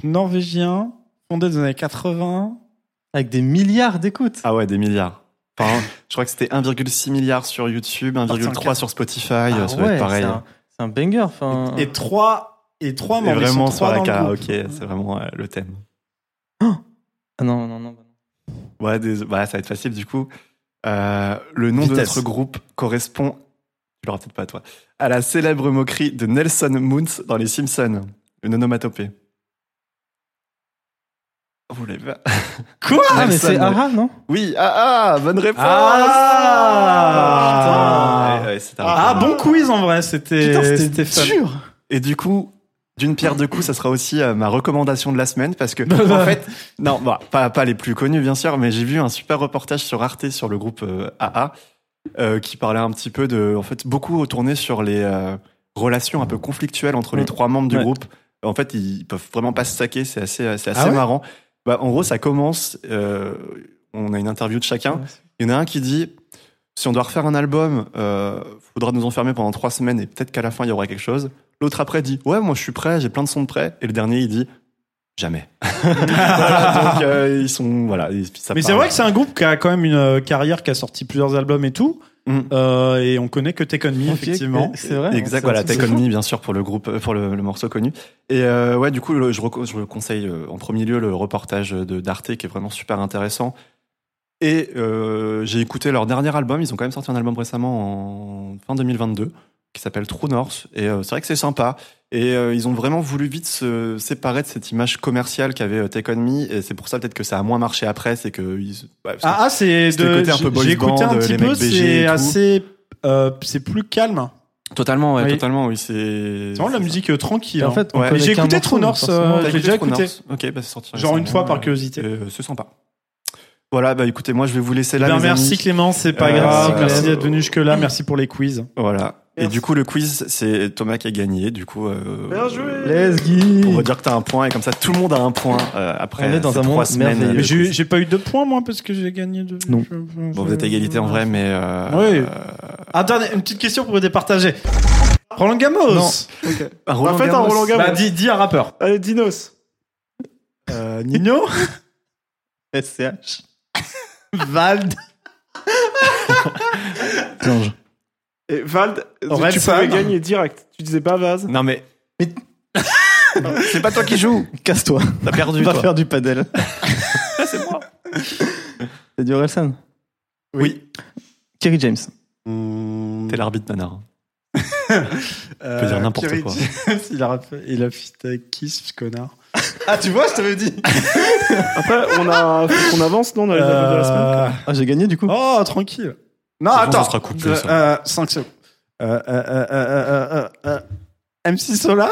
Norvégien, fondé dans les années quatre-vingts. Avec des milliards d'écoutes. Ah ouais, des milliards. Enfin, je crois que c'était un virgule six milliard sur YouTube, un virgule trois sur Spotify, ah ça ouais, va être pareil. C'est un, c'est un banger. Fin... Et, et trois, et trois membres. C'est vraiment sur la karaoké, c'est vraiment euh, le thème. Oh ah non, non, non. Ouais, des, bah, ça va être facile du coup. Euh, le nom Vitesse. De notre groupe correspond, tu l'auras peut-être pas toi, à la célèbre moquerie de Nelson Muntz dans Les Simpsons, une onomatopée. Vous l'avez pas. Quoi ? Ah, mais c'est Ara, non ? Oui, ah, ah, bonne réponse. Ah, ah, c'était un ah, peu... bon quiz en vrai, c'était c'était dur. Et du coup, d'une pierre deux coups, ça sera aussi euh, ma recommandation de la semaine parce que en fait, non, bah, pas pas les plus connus bien sûr, mais j'ai vu un super reportage sur Arte sur le groupe euh, A A euh, qui parlait un petit peu de, en fait, beaucoup tourné sur les euh, relations un peu conflictuelles entre les mmh. trois membres du ouais. groupe. En fait, ils peuvent vraiment pas se saquer, c'est assez c'est assez ah ouais marrant. Bah, en gros, ça commence. Euh, on a une interview de chacun. Il y en a un qui dit, si on doit refaire un album, euh, faudra nous enfermer pendant trois semaines et peut-être qu'à la fin il y aura quelque chose. L'autre après dit, ouais, moi je suis prêt, j'ai plein de sons de prêt. Et le dernier il dit, jamais. Voilà, donc euh, ils sont voilà. Ça mais part, c'est vrai euh... que c'est un groupe qui a quand même une carrière, qui a sorti plusieurs albums et tout. Mm. Euh, et on connaît que Take On Me, okay, effectivement. C'est vrai. Exact. C'est voilà, Take On Me, bien sûr, pour le groupe, pour le, le morceau connu. Et euh, ouais, du coup, le, je, rec- je conseille euh, en premier lieu le reportage de d'Arte, qui est vraiment super intéressant. Et euh, j'ai écouté leur dernier album. Ils ont quand même sorti un album récemment en fin deux mille vingt-deux qui s'appelle True North. Et euh, c'est vrai que c'est sympa. Et euh, ils ont vraiment voulu vite se séparer de cette image commerciale qu'avait euh, Take On Me. Et c'est pour ça peut-être que ça a moins marché après. C'est que ils, bah, ah, c'est, c'est de, le côté un peu boys band. J'ai écouté un petit peu. C'est assez, euh, c'est plus calme. Totalement, ouais, oui. totalement, oui, c'est. C'est vraiment de la ça. musique euh, tranquille. En fait, on ouais. mais j'ai écouté True North. Euh, j'ai déjà écouté. Ok, bah c'est sorti. Genre une fois par curiosité. Euh, c'est sympa. Voilà, bah écoutez, moi je vais vous laisser là. Ben mes merci amis. Clément, c'est pas euh, grave. Euh, merci d'être venu jusque là. Merci pour les quiz. Voilà. Merci. Et du coup, le quiz, c'est Thomas qui a gagné. Du coup, euh, bien joué. Let's go. On va dire que t'as un point et comme ça, tout le monde a un point euh, après. On est dans un monde merveilleux. Mais j'ai, j'ai pas eu de points moi parce que j'ai gagné deux. Non. Je, je, bon, vous êtes à égalité en vrai, mais. Euh, oui. Euh... Attends, une petite question pour vous départager. Roland Gamos. Non. Okay. Un Roland en fait, Gamos. un Roland Gamos. Bah, dis, dis un rappeur. Allez, Dinos. Euh, Nino. S C H. Vald. Et Vald, Orelsan. Tu pouvais gagner direct. Tu disais pas Vaz. Non mais, mais... c'est pas toi qui joues. Casse-toi. T'as perdu. Va faire du padel. C'est moi. C'est du Orelsan. Oui. Kerry James. Mmh... T'es l'arbitre Nanar. Tu euh, peux dire n'importe Kerry quoi. James, il a il a fité Kiss ce connard. Ah, tu vois, je t'avais dit. Après, on a, on avance, non, dans les euh... albums de la semaine. Ah, j'ai gagné, du coup. Oh, tranquille. Non, c'est attends. Bon, ça sera coupé, euh, ça. Euh, cinq secondes. Euh, euh, euh, euh, euh, euh, M six Solar.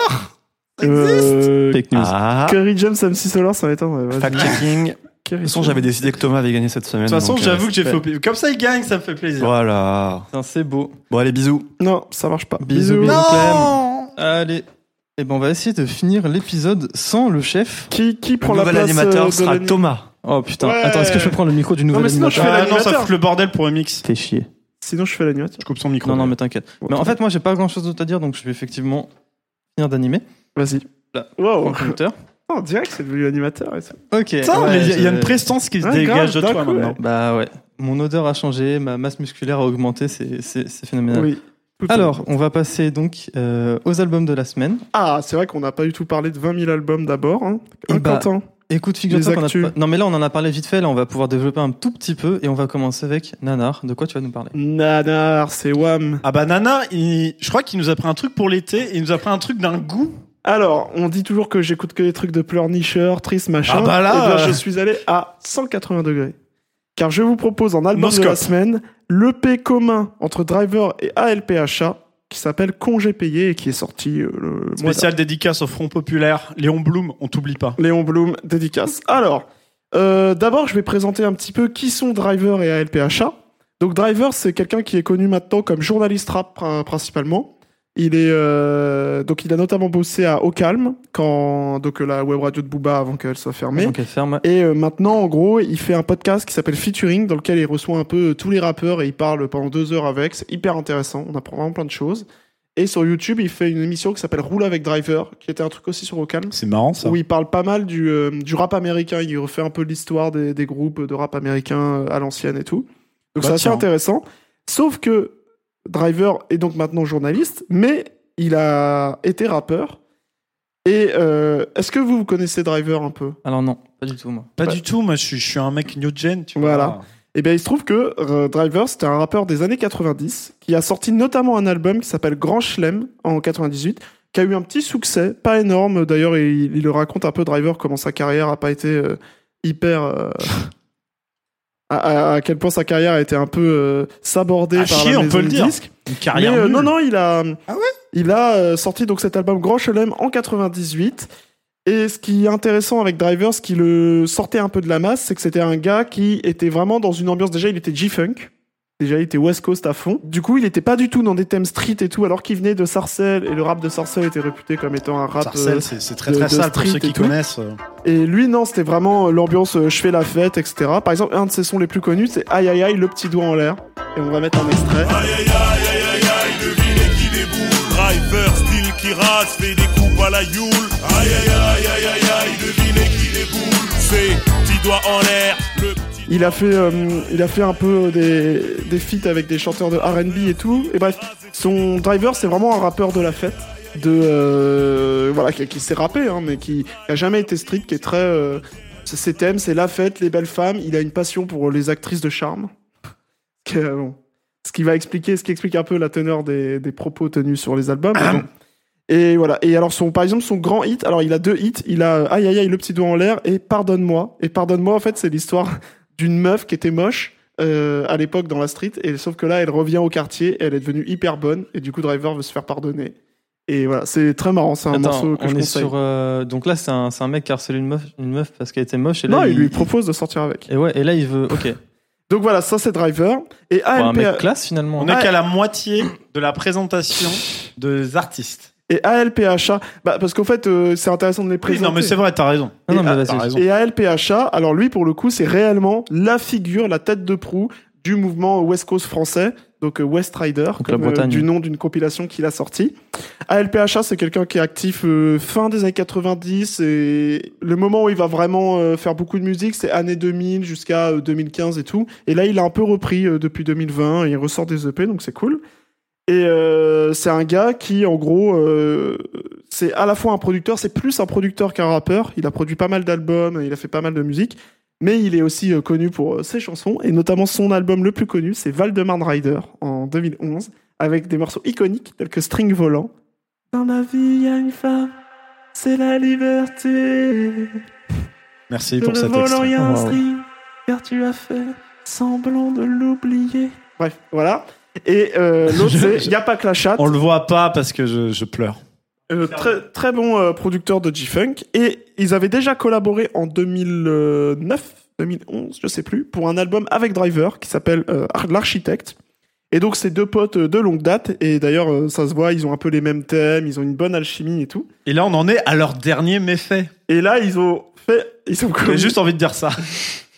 Ça existe. Euh, Fake news. Ah. Curry James, M six Solar, ça m'étonne. Fact-checking. De toute façon, j'avais décidé que Thomas avait gagné cette semaine. De toute façon, donc, j'avoue euh, que j'ai fait au... Comme ça, il gagne, ça me fait plaisir. Voilà. Putain, c'est beau. Bon, allez, bisous. Non, ça marche pas. Bisous, bisous. Non. Allez. Et eh ben on va essayer de finir l'épisode sans le chef. Qui, qui prend la place? Le nouvel animateur sera Thomas. Oh putain, ouais. Attends, est-ce que je peux prendre le micro du nouvel non, mais sinon animateur? Je fais l'animateur. Ah, non, ça fout le bordel pour M X. T'es chier. Sinon je fais l'animateur. Je coupe son micro. Non, non, mais t'inquiète. Okay. Mais en fait, moi j'ai pas grand chose d'autre à dire, donc je vais effectivement finir d'animer. Vas-y. Là, wow. Computer. Oh, direct, c'est devenu l'animateur et ça. Ok. Il ouais, y, je... y a une prestance qui se ah, dégage grave, de toi coup, maintenant. Ouais. Bah ouais. Mon odeur a changé, ma masse musculaire a augmenté, c'est, c'est, c'est phénoménal. Oui. Alors, on va passer donc euh, aux albums de la semaine. Ah, c'est vrai qu'on n'a pas du tout parlé de vingt mille albums d'abord. Hein. Hein, bah, Quentin, écoute, figure-toi qu'on a pas... Non, mais là, on en a parlé vite fait. Là, on va pouvoir développer un tout petit peu. Et on va commencer avec Nanar. De quoi tu vas nous parler? Nanar, c'est Wham. Ah bah Nanar, il... je crois qu'il nous a pris un truc pour l'été. Et il nous a pris un truc d'un goût. Alors, on dit toujours que j'écoute que les trucs de pleurnicheur, triste, machin. Ah bah là... Et bien, je suis allé à cent quatre-vingts degrés. Car je vous propose en album Moscow. de la semaine l'E P commun entre Driver et A L P H A qui s'appelle Congé payé et qui est sorti le mois spécial dédicace au Front Populaire. Léon Blum, on t'oublie pas. Léon Blum, dédicace. Alors, euh, d'abord, je vais présenter un petit peu qui sont Driver et A L P H A. Donc Driver, c'est quelqu'un qui est connu maintenant comme journaliste rap principalement. Il est euh, donc il a notamment bossé à Au Calme, quand donc la web radio de Booba avant qu'elle soit fermée. Avant qu'elle ferme. Et euh, maintenant en gros il fait un podcast qui s'appelle Featuring dans lequel il reçoit un peu tous les rappeurs et il parle pendant deux heures avec. C'est hyper intéressant, on apprend vraiment plein de choses. Et sur YouTube il fait une émission qui s'appelle Roule avec Driver, qui était un truc aussi sur Au Calme. C'est marrant ça. Où il parle pas mal du euh, du rap américain, il refait un peu l'histoire des, des groupes de rap américain à l'ancienne et tout. Donc bah, c'est assez tiens. intéressant. Sauf que Driver est donc maintenant journaliste, mais il a été rappeur. Et euh, est-ce que vous connaissez Driver un peu ? Alors non, pas du tout moi. Pas ouais. du tout, moi je suis, je suis un mec new gen, tu vois. Voilà. Et bien il se trouve que euh, Driver c'était un rappeur des années quatre-vingt-dix qui a sorti notamment un album qui s'appelle Grand Chelem en quatre-vingt-dix-huit, qui a eu un petit succès, pas énorme. D'ailleurs il, il le raconte un peu Driver comment sa carrière a pas été euh, hyper... Euh... à, à quel point sa carrière a été un peu euh, sabordée à par chier, la maison de disques. Une carrière mais, euh, non, non, il a, ah ouais il a euh, sorti donc cet album Grand Chelem en quatre-vingt-dix-huit. Et ce qui est intéressant avec Driver, ce qui le sortait un peu de la masse, c'est que c'était un gars qui était vraiment dans une ambiance... Déjà, il était G-Funk. Déjà, il était West Coast à fond. Du coup, il était pas du tout dans des thèmes street et tout, alors qu'il venait de Sarcelles. Et le rap de Sarcelles était réputé comme étant un rap... Sarcelles, euh, c'est, c'est très de, très de sale pour ceux qui connaissent. Et lui, non, c'était vraiment l'ambiance « je fais la fête », et cetera. Par exemple, un de ses sons les plus connus, c'est « Aïe, aïe, aïe, le petit doigt en l'air ». Et on va mettre un extrait. « Aïe, aïe, aïe, aïe, aïe, le vilain qui déboule, driver, style qui rase, fait des coups à la Yule. Aïe, aïe, aïe, aïe, aïe, aïe, le vilain qui déboule, c'est petit doigt en l'air, le... » Il a fait, euh, il a fait un peu des, des feats avec des chanteurs de R and B et tout. Et bref, son Driver, c'est vraiment un rappeur de la fête, de euh, voilà, qui, qui s'est rappé, hein, mais qui, qui a jamais été strict, qui est très. Euh, ses thèmes, c'est la fête, les belles femmes. Il a une passion pour les actrices de charme. Que, euh, bon, ce qui va expliquer, ce qui explique un peu la teneur des, des propos tenus sur les albums. bon. Et voilà. Et alors, son, par exemple, son grand hit. Alors, il a deux hits. Il a Aïe aïe aïe, le petit doigt en l'air et Pardonne-moi. Et Pardonne-moi, en fait, c'est l'histoire d'une meuf qui était moche euh, à l'époque dans la street, et sauf que là elle revient au quartier, et elle est devenue hyper bonne, et du coup Driver veut se faire pardonner. Et voilà, c'est très marrant, c'est un Attends, morceau que on je est conseille. Sur, euh, donc là c'est un, c'est un mec qui a harcelé une meuf, une meuf parce qu'elle était moche. Et là, non, il, il lui propose de sortir avec. Et ouais, et là il veut. Ok. Donc voilà, ça c'est Driver. Et A M P A. Bon, un mec classe finalement. On n'est ah, qu'à la moitié de la présentation des artistes. Et A L P H A, bah parce qu'en fait, euh, c'est intéressant de les présenter. Oui, non, mais c'est vrai, t'as raison. Et, non, non, mais t'as raison. Et A L P H A, alors lui, pour le coup, c'est réellement la figure, la tête de proue du mouvement West Coast français, donc West Rider, donc comme, euh, du nom d'une compilation qu'il a sortie. A L P H A, c'est quelqu'un qui est actif euh, fin des années quatre-vingt-dix, et le moment où il va vraiment euh, faire beaucoup de musique, c'est années deux mille jusqu'à euh, deux mille quinze et tout. Et là, il a un peu repris euh, depuis deux mille vingt, et il ressort des E P, donc c'est cool. Et euh, c'est un gars qui, en gros, euh, c'est à la fois un producteur, c'est plus un producteur qu'un rappeur. Il a produit pas mal d'albums, il a fait pas mal de musique, mais il est aussi euh, connu pour euh, ses chansons, et notamment son album le plus connu, c'est Valdemar Rider, en deux mille onze, avec des morceaux iconiques tels que String Volant. Dans ma vie, il y a une femme, c'est la liberté. Merci pour cette extrait. Volant, il y a un string, car tu as fait semblant de l'oublier. Bref, voilà. Et euh, l'autre, c'est Y'a pas que la chatte. On le voit pas parce que je, je pleure. Euh, très, très bon euh, producteur de G-Funk. Et ils avaient déjà collaboré en deux mille neuf, deux mille onze, je sais plus, pour un album avec Driver qui s'appelle euh, L'Architecte. Et donc, c'est deux potes de longue date. Et d'ailleurs, euh, ça se voit, ils ont un peu les mêmes thèmes, ils ont une bonne alchimie et tout. Et là, on en est à leur dernier méfait. Et là, ils ont fait. Ils ont J'ai juste envie de dire ça.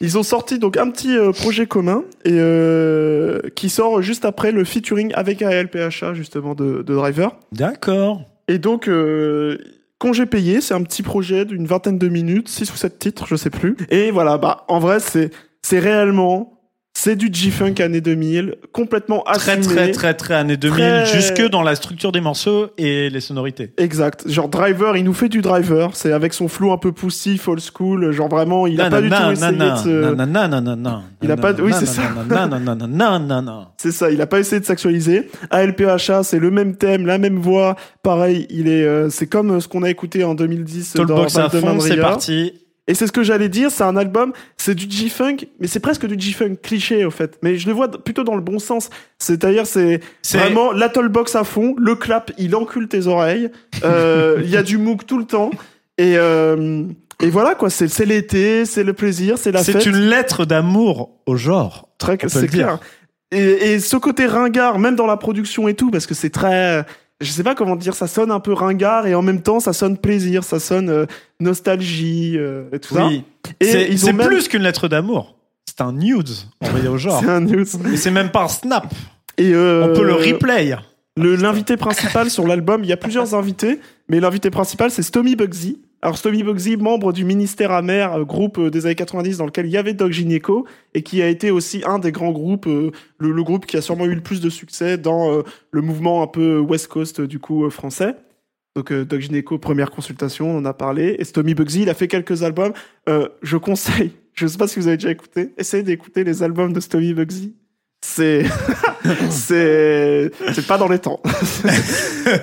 Ils ont sorti donc un petit euh, projet commun et euh, qui sort juste après le featuring avec A L P H A justement de, de Driver. D'accord. Et donc euh, Congé payé, c'est un petit projet d'une vingtaine de minutes, six ou sept titres, je sais plus. Et voilà, bah en vrai c'est c'est réellement c'est du G-Funk années deux mille, complètement assumé. Très très très très années deux mille, très... jusque dans la structure des morceaux et les sonorités. Exact. Genre Driver, il nous fait du Driver, c'est avec son flow un peu poussif, old school, genre vraiment, il na, a na, pas na, du na, tout na, essayé na, de se... Na, na, na, na, na, il na, a pas... Na, oui, na, c'est ça. Na, na, na, na, na, na, na. C'est ça, il a pas essayé de sexualiser. A L P H A, c'est le même thème, la même voix, pareil, il est... Euh, c'est comme ce qu'on a écouté en deux mille dix Talk dans Box à fond, c'est parti. Et c'est ce que j'allais dire, c'est un album, c'est du G-Funk, mais c'est presque du G-Funk cliché, au fait. Mais je le vois plutôt dans le bon sens. C'est-à-dire, c'est, c'est... vraiment la tollbox à fond, le clap, il encule tes oreilles, euh, il y a du mouk tout le temps, et, euh, et voilà, quoi, c'est, c'est l'été, c'est le plaisir, c'est la c'est fête. C'est une lettre d'amour au genre. Très, c'est clair. Et, et ce côté ringard, même dans la production et tout, parce que c'est très, je sais pas comment dire, ça sonne un peu ringard et en même temps ça sonne plaisir, ça sonne euh, nostalgie euh, et tout oui. ça. Et c'est ils ont c'est même... plus qu'une lettre d'amour, c'est un nude, on va dire au genre. C'est un nude. Et c'est même pas un snap. Et euh... on peut le replay. Le, l'invité principal sur l'album, il y a plusieurs invités, mais l'invité principal c'est Stomy Bugsy. Alors Stomy Bugsy, membre du Ministère Amer, euh, groupe euh, des années quatre-vingt-dix dans lequel il y avait Doc Gynéco, et qui a été aussi un des grands groupes, euh, le, le groupe qui a sûrement eu le plus de succès dans euh, le mouvement un peu West Coast euh, du coup euh, français. Donc euh, Doc Gynéco, première consultation, on en a parlé. Et Stomy Bugsy, il a fait quelques albums. Euh, je conseille, je sais pas si vous avez déjà écouté, essayez d'écouter les albums de Stomy Bugsy. C'est... c'est c'est pas dans les temps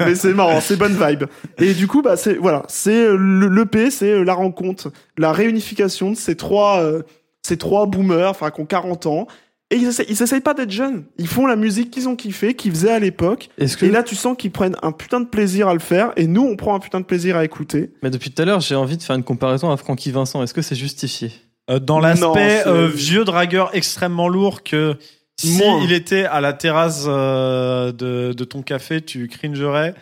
mais c'est marrant, c'est bonne vibe. Et du coup bah c'est voilà, c'est l'E P, c'est la rencontre, la réunification de ces trois euh, Ces trois boomers, enfin, qui ont quarante ans. Et ils essayent, ils essayent pas d'être jeunes. Ils font la musique qu'ils ont kiffé, qu'ils faisaient à l'époque. Est-ce que... Et là, tu sens qu'ils prennent un putain de plaisir à le faire. Et nous, on prend un putain de plaisir à écouter. Mais depuis tout à l'heure, j'ai envie de faire une comparaison à Francky Vincent. Est-ce que c'est justifié ? Euh, dans l'aspect non, euh, vieux dragueur extrêmement lourd que si Moins. il était à la terrasse euh, de, de ton café, tu cringerais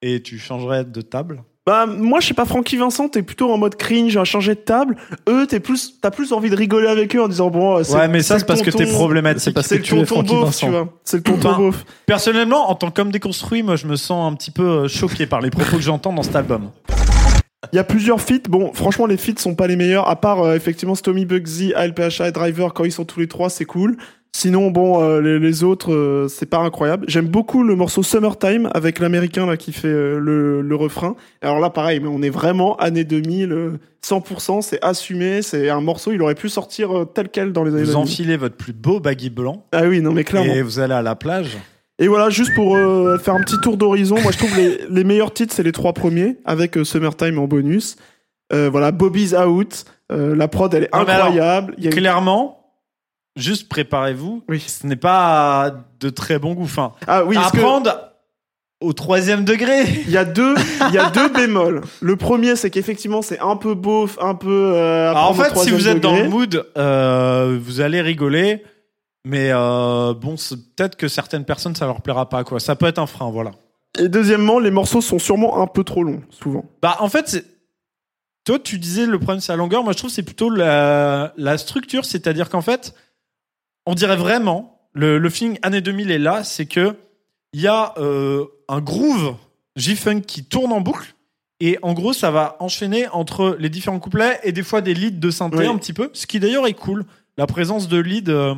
et tu changerais de table ? Bah, moi, je sais pas, Francky Vincent, t'es plutôt en mode cringe, à changer de table. Eux, t'es plus, t'as plus envie de rigoler avec eux en disant bon, c'est, ouais, mais ça, c'est, c'est parce tonton, que t'es problématique. C'est parce c'est que, que tu es Francky beauf, Vincent. Tu vois. C'est le tonton beauf. Personnellement, en tant qu'homme déconstruit, moi, je me sens un petit peu choqué par les propos que j'entends dans cet album. Il y a plusieurs feats. Bon, franchement, les feats sont pas les meilleurs. À part, euh, effectivement, Stomy Bugsy, A L P H A et Driver, quand ils sont tous les trois, c'est cool. Sinon, bon, euh, les, les autres, euh, c'est pas incroyable. J'aime beaucoup le morceau Summertime avec l'américain là qui fait euh, le, le refrain. Alors là, pareil, mais on est vraiment années deux mille, euh, cent pour cent, c'est assumé, c'est un morceau, il aurait pu sortir euh, tel quel dans les années deux mille. Vous enfilez votre plus beau baggy blanc. Ah oui, non mais clairement. Et vous allez à la plage. Et voilà, juste pour euh, faire un petit tour d'horizon, moi je trouve les, les meilleurs titres, c'est les trois premiers, avec euh, Summertime en bonus. Euh, voilà, Bobby's Out, euh, la prod, elle est non, incroyable. Alors, y a clairement... Juste préparez-vous, oui. Ce n'est pas de très bon goût. Enfin, ah, oui, apprendre que... au troisième degré. Il y a deux, il y a deux bémols. Le premier, c'est qu'effectivement, c'est un peu beauf, un peu. Euh, en fait, si vous degré. êtes dans le mood, euh, vous allez rigoler, mais euh, bon, c'est peut-être que certaines personnes, ça leur plaira pas, quoi. Ça peut être un frein, voilà. Et deuxièmement, les morceaux sont sûrement un peu trop longs, souvent. Bah, en fait, c'est... toi, tu disais le problème, c'est la longueur. Moi, je trouve que c'est plutôt la, la structure, c'est-à-dire qu'en fait. On dirait vraiment, le, le feeling années deux mille est là, c'est que il y a euh, un groove J-Funk qui tourne en boucle et en gros, ça va enchaîner entre les différents couplets et des fois des leads de synthé oui. un petit peu, ce qui d'ailleurs est cool. La présence de leads, euh,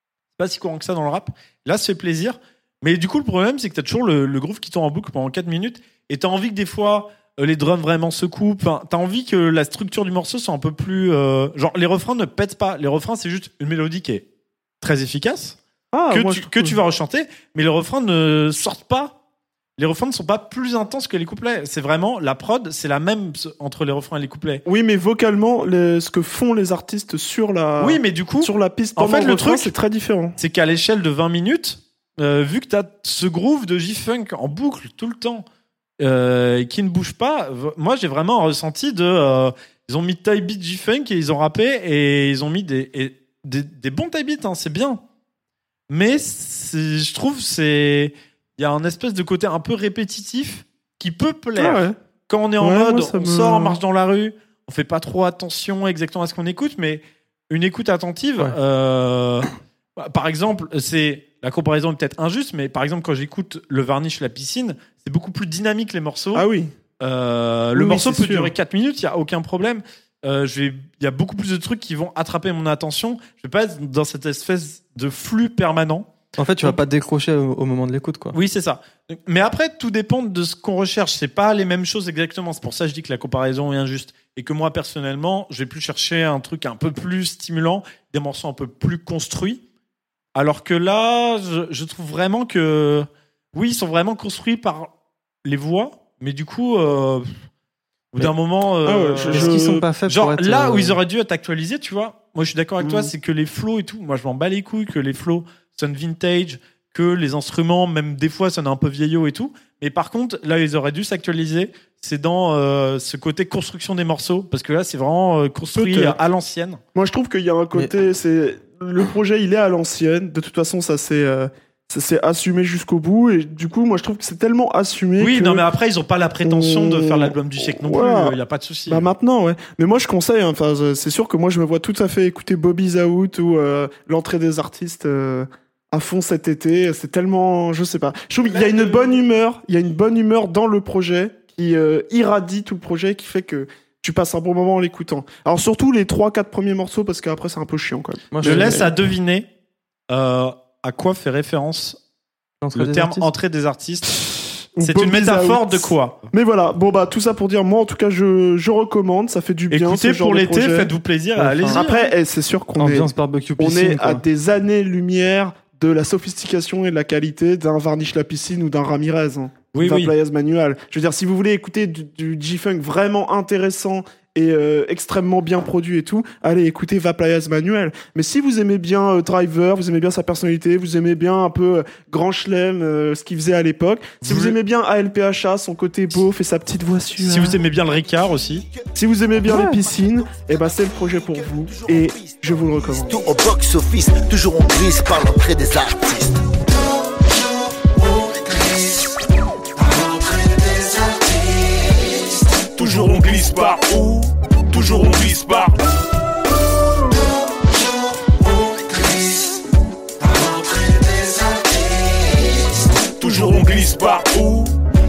c'est pas si courant que ça dans le rap. Là, ça fait plaisir. Mais du coup, le problème, c'est que t'as toujours le, le groove qui tourne en boucle pendant quatre minutes et t'as envie que des fois, euh, les drums vraiment se coupent. Hein, t'as envie que la structure du morceau soit un peu plus... Euh, genre, les refrains ne pètent pas. Les refrains, c'est juste une mélodie qui est très efficace, ah, que, tu, que tu vas rechanter, mais les refrains ne sortent pas. Les refrains ne sont pas plus intenses que les couplets. C'est vraiment, la prod, c'est la même entre les refrains et les couplets. Oui, mais vocalement, les, ce que font les artistes sur la, oui, mais du coup, sur la piste, en fait, le refrain, truc, c'est très différent. C'est qu'à l'échelle de vingt minutes, euh, vu que tu as ce groove de J-Funk en boucle tout le temps, euh, qui ne bouge pas, moi, j'ai vraiment un ressenti de... Euh, ils ont mis Type Beat J-Funk et ils ont rappé et ils ont mis des... Et, Des, des bons type beats, hein, c'est bien. Mais c'est, je trouve c'est il y a un espèce de côté un peu répétitif qui peut plaire. Ah ouais. Quand on est en ouais, mode, moi, on me... sort, on marche dans la rue, on fait pas trop attention exactement à ce qu'on écoute, mais une écoute attentive. Ouais. Euh, bah, par exemple, c'est la comparaison est peut-être injuste, mais par exemple quand j'écoute le Varnish la piscine, c'est beaucoup plus dynamique les morceaux. Ah oui. Euh, oui le oui, morceau peut sûr. durer quatre minutes, il y a aucun problème. Euh, il y a beaucoup plus de trucs qui vont attraper mon attention. Je vais pas être dans cette espèce de flux permanent. En fait, tu vas pas te décrocher au, au moment de l'écoute, quoi. Oui, c'est ça. Mais après, tout dépend de ce qu'on recherche. C'est pas les mêmes choses exactement. C'est pour ça que je dis que la comparaison est injuste. Et que moi, personnellement, je vais plus chercher un truc un peu plus stimulant, des morceaux un peu plus construits. Alors que là, je, je trouve vraiment que... Oui, ils sont vraiment construits par les voix. Mais du coup... Euh, Ou d'un moment, euh, ah ouais, je, qu'ils sont pas faits genre pour être là euh... où ils auraient dû être actualisés, tu vois. Moi, je suis d'accord avec mmh. toi, c'est que les flows et tout. Moi, je m'en bats les couilles que les flows sonnent vintage, que les instruments, même des fois, sonnent un peu vieillot et tout. Mais par contre, là, ils auraient dû s'actualiser. C'est dans euh, ce côté construction des morceaux, parce que là, c'est vraiment euh, construit Peut-être. à l'ancienne. Moi, je trouve qu'il y a un côté, Mais... c'est le projet, il est à l'ancienne. De toute façon, ça c'est. Euh... Ça s'est assumé jusqu'au bout et du coup moi je trouve que c'est tellement assumé oui que non mais après ils ont pas la prétention on... de faire l'album du siècle non voilà. plus il y a pas de souci bah maintenant ouais mais moi je conseille enfin hein, c'est sûr que moi je me vois tout à fait écouter Bobby's Out ou euh, l'entrée des artistes euh, à fond cet été c'est tellement je sais pas je trouve qu'il y a une bonne humeur il y a une bonne humeur dans le projet qui euh, irradie tout le projet qui fait que tu passes un bon moment en l'écoutant alors surtout les trois quatre premiers morceaux parce qu'après c'est un peu chiant quand même moi, je mais... laisse à deviner euh... à quoi fait référence Entrée le terme artistes. Entrée des artistes C'est Bobby's une métaphore out. De quoi Mais voilà, bon bah tout ça pour dire, moi en tout cas je, je recommande, ça fait du bien. Écoutez, ce pour genre l'été, faites-vous plaisir, enfin, allez-y. Après, c'est sûr qu'on Ambiance est, barbecue piscine, on est à des années-lumière de la sophistication et de la qualité d'un Varnish la piscine ou d'un Ramirez, hein, oui, d'un oui. Playas Manual. Je veux dire, si vous voulez écouter du, du G-Funk vraiment intéressant et euh, extrêmement bien produit et tout, allez écoutez Va Playas Manuel. Mais si vous aimez bien euh, Driver, vous aimez bien sa personnalité, vous aimez bien un peu euh, Grand Chelem, euh, ce qu'il faisait à l'époque, si vous, vous aimez bien A L P H A, son côté beauf et sa petite voix suave, si vous aimez bien le Ricard aussi, si vous aimez bien ouais. les piscines, et ben c'est le projet pour vous et je vous le recommande. Tout au box office, toujours en crise par l'entrée des artistes. Toujours on glisse par où, toujours on glisse par où. Toujours on glisse par où,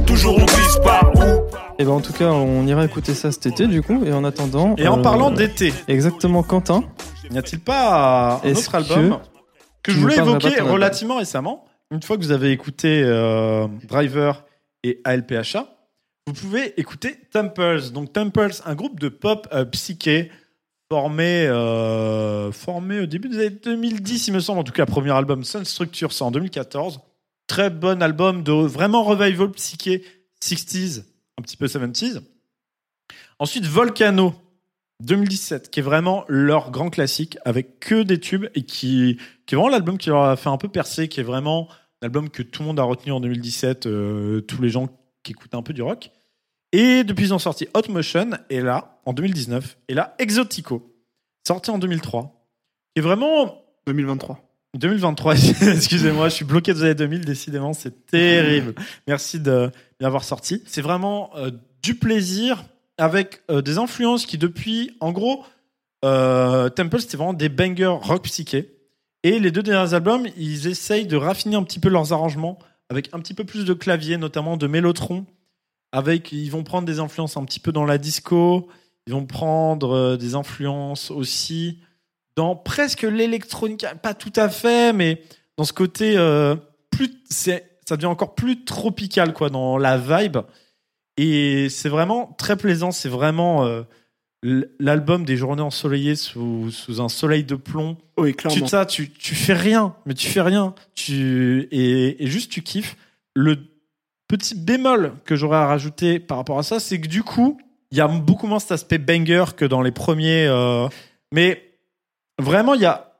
toujours on glisse par où. Et ben en tout cas, on ira écouter ça cet été du coup. Et en attendant. Et en euh, parlant d'été. Exactement, Quentin. N'y a-t-il pas un autre album que, que je voulais évoquer relativement récemment? Une fois que vous avez écouté euh, Driver et A L P H A, vous pouvez écouter Temples. Donc Temples, un groupe de pop euh, psyché formé, euh, formé au début des années deux mille dix, il me semble. En tout cas, premier album Sun Structure, ça en deux mille quatorze. Très bon album de vraiment revival psyché, soixante-dix, un petit peu soixante-dix. Ensuite, Volcano, deux mille dix-sept, qui est vraiment leur grand classique, avec que des tubes, et qui, qui est vraiment l'album qui leur a fait un peu percer, qui est vraiment l'album que tout le monde a retenu en deux mille dix-sept, euh, tous les gens qui écoutent un peu du rock. Et depuis, ils ont sorti Hot Motion, et là, en deux mille dix-neuf, et là, Exotico, sorti en deux mille trois. Et vraiment... deux mille vingt-trois. deux mille vingt-trois, excusez-moi, je suis bloqué des années deux mille, décidément, c'est terrible. Merci de l'avoir sorti. C'est vraiment euh, du plaisir, avec euh, des influences qui, depuis... En gros, euh, Temple, c'était vraiment des bangers rock psyché. Et les deux derniers albums, ils essayent de raffiner un petit peu leurs arrangements, avec un petit peu plus de clavier, notamment de mélotron. Avec, ils vont prendre des influences un petit peu dans la disco, ils vont prendre des influences aussi dans presque l'électronique, pas tout à fait, mais dans ce côté, euh, plus, c'est, ça devient encore plus tropical quoi, dans la vibe. Et c'est vraiment très plaisant, c'est vraiment euh, l'album des journées ensoleillées sous, sous un soleil de plomb. Oui, clairement. Tu, ça, tu, tu fais rien, mais tu fais rien. Tu, et, et juste tu kiffes. Le petit bémol que j'aurais à rajouter par rapport à ça, c'est que du coup, il y a beaucoup moins cet aspect banger que dans les premiers. Euh, mais vraiment, il y a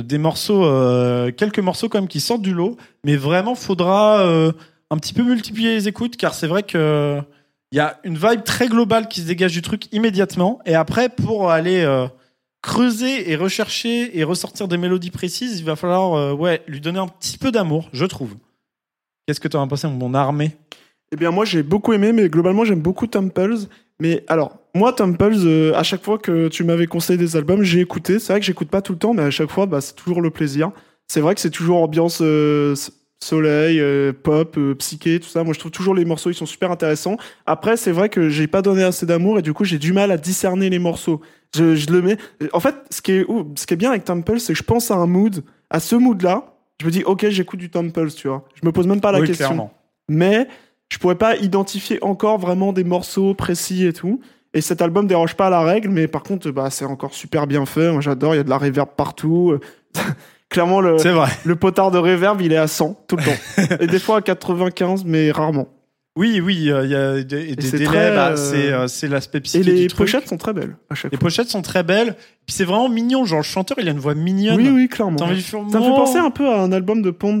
des morceaux, euh, quelques morceaux quand même qui sortent du lot. Mais vraiment, faudra euh, un petit peu multiplier les écoutes, car c'est vrai que il y a une vibe très globale qui se dégage du truc immédiatement. Et après, pour aller euh, creuser et rechercher et ressortir des mélodies précises, il va falloir euh, ouais, lui donner un petit peu d'amour, je trouve. Qu'est-ce que tu en as pensé, mon Narmé ? Eh bien, moi, j'ai beaucoup aimé, mais globalement, j'aime beaucoup Temples. Mais alors, moi, Temples, euh, à chaque fois que tu m'avais conseillé des albums, j'ai écouté. C'est vrai que j'écoute pas tout le temps, mais à chaque fois, bah, c'est toujours le plaisir. C'est vrai que c'est toujours ambiance euh, soleil, euh, pop, euh, psyché, tout ça. Moi, je trouve toujours les morceaux, ils sont super intéressants. Après, c'est vrai que j'ai pas donné assez d'amour et du coup, j'ai du mal à discerner les morceaux. Je, je le mets. En fait, ce qui est, ouf, ce qui est bien avec Temples, c'est que je pense à un mood, à ce mood-là. Je me dis, ok, j'écoute du Temples, tu vois. Je me pose même pas la oui, question. Clairement. Mais je pourrais pas identifier encore vraiment des morceaux précis et tout. Et cet album dérange pas à la règle, mais par contre, bah, c'est encore super bien fait. Moi, j'adore, il y a de la reverb partout. Clairement, le, le potard de reverb, il est à cent tout le temps. Et des fois à quatre-vingt-quinze, mais rarement. Oui, oui, il euh, y a des, et des c'est délais, très, bah, euh... c'est, euh, c'est l'aspect psychique du truc. Et les pochettes sont très belles, à chaque les fois. Les pochettes sont très belles, puis c'est vraiment mignon, genre le chanteur, il a une voix mignonne. Oui, oui, clairement. T'as envie de faire... Ça me fait penser un peu à un album de Pond.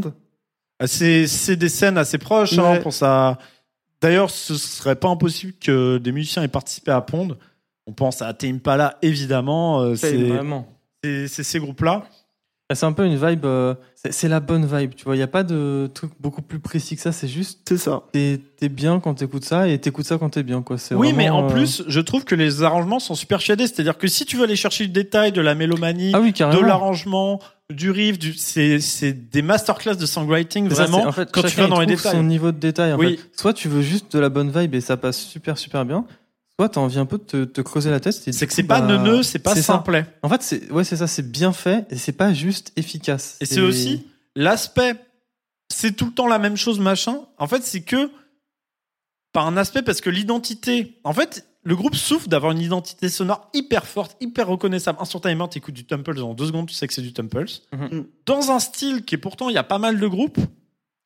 C'est, c'est des scènes assez proches, ouais. hein, pour ça. D'ailleurs, ce serait pas impossible que des musiciens aient participé à Pond. On pense à Teimpala, évidemment. Euh, c'est, c'est, vraiment. C'est, c'est ces groupes-là. C'est un peu une vibe... Euh, c'est, c'est la bonne vibe, tu vois. Il n'y a pas de truc beaucoup plus précis que ça. C'est juste... C'est ça. T'es, t'es bien quand t'écoutes ça et t'écoutes ça quand t'es bien, quoi. C'est oui, vraiment, mais en euh... plus, je trouve que les arrangements sont super shadés. C'est-à-dire que si tu veux aller chercher le détail de la mélomanie, ah oui, de l'arrangement, du riff, du... C'est, c'est des masterclass de songwriting, c'est vraiment, ça, en fait, quand tu vas dans les détails. Son niveau de détail, en oui. fait. Soit tu veux juste de la bonne vibe et ça passe super, super bien. Soit t'as envie un peu de te, te creuser la tête. C'est que c'est coup, pas bah, neuneux, c'est pas c'est simplet. Ça. En fait, c'est, ouais, c'est ça, c'est bien fait et c'est pas juste efficace. Et c'est, c'est aussi l'aspect, c'est tout le temps la même chose, machin. En fait, c'est que par un aspect, parce que l'identité, en fait, le groupe souffre d'avoir une identité sonore hyper forte, hyper reconnaissable. Instantanément, t'écoutes du Temples dans deux secondes, tu sais que c'est du Temples. Mm-hmm. Dans un style qui est pourtant, il y a pas mal de groupes.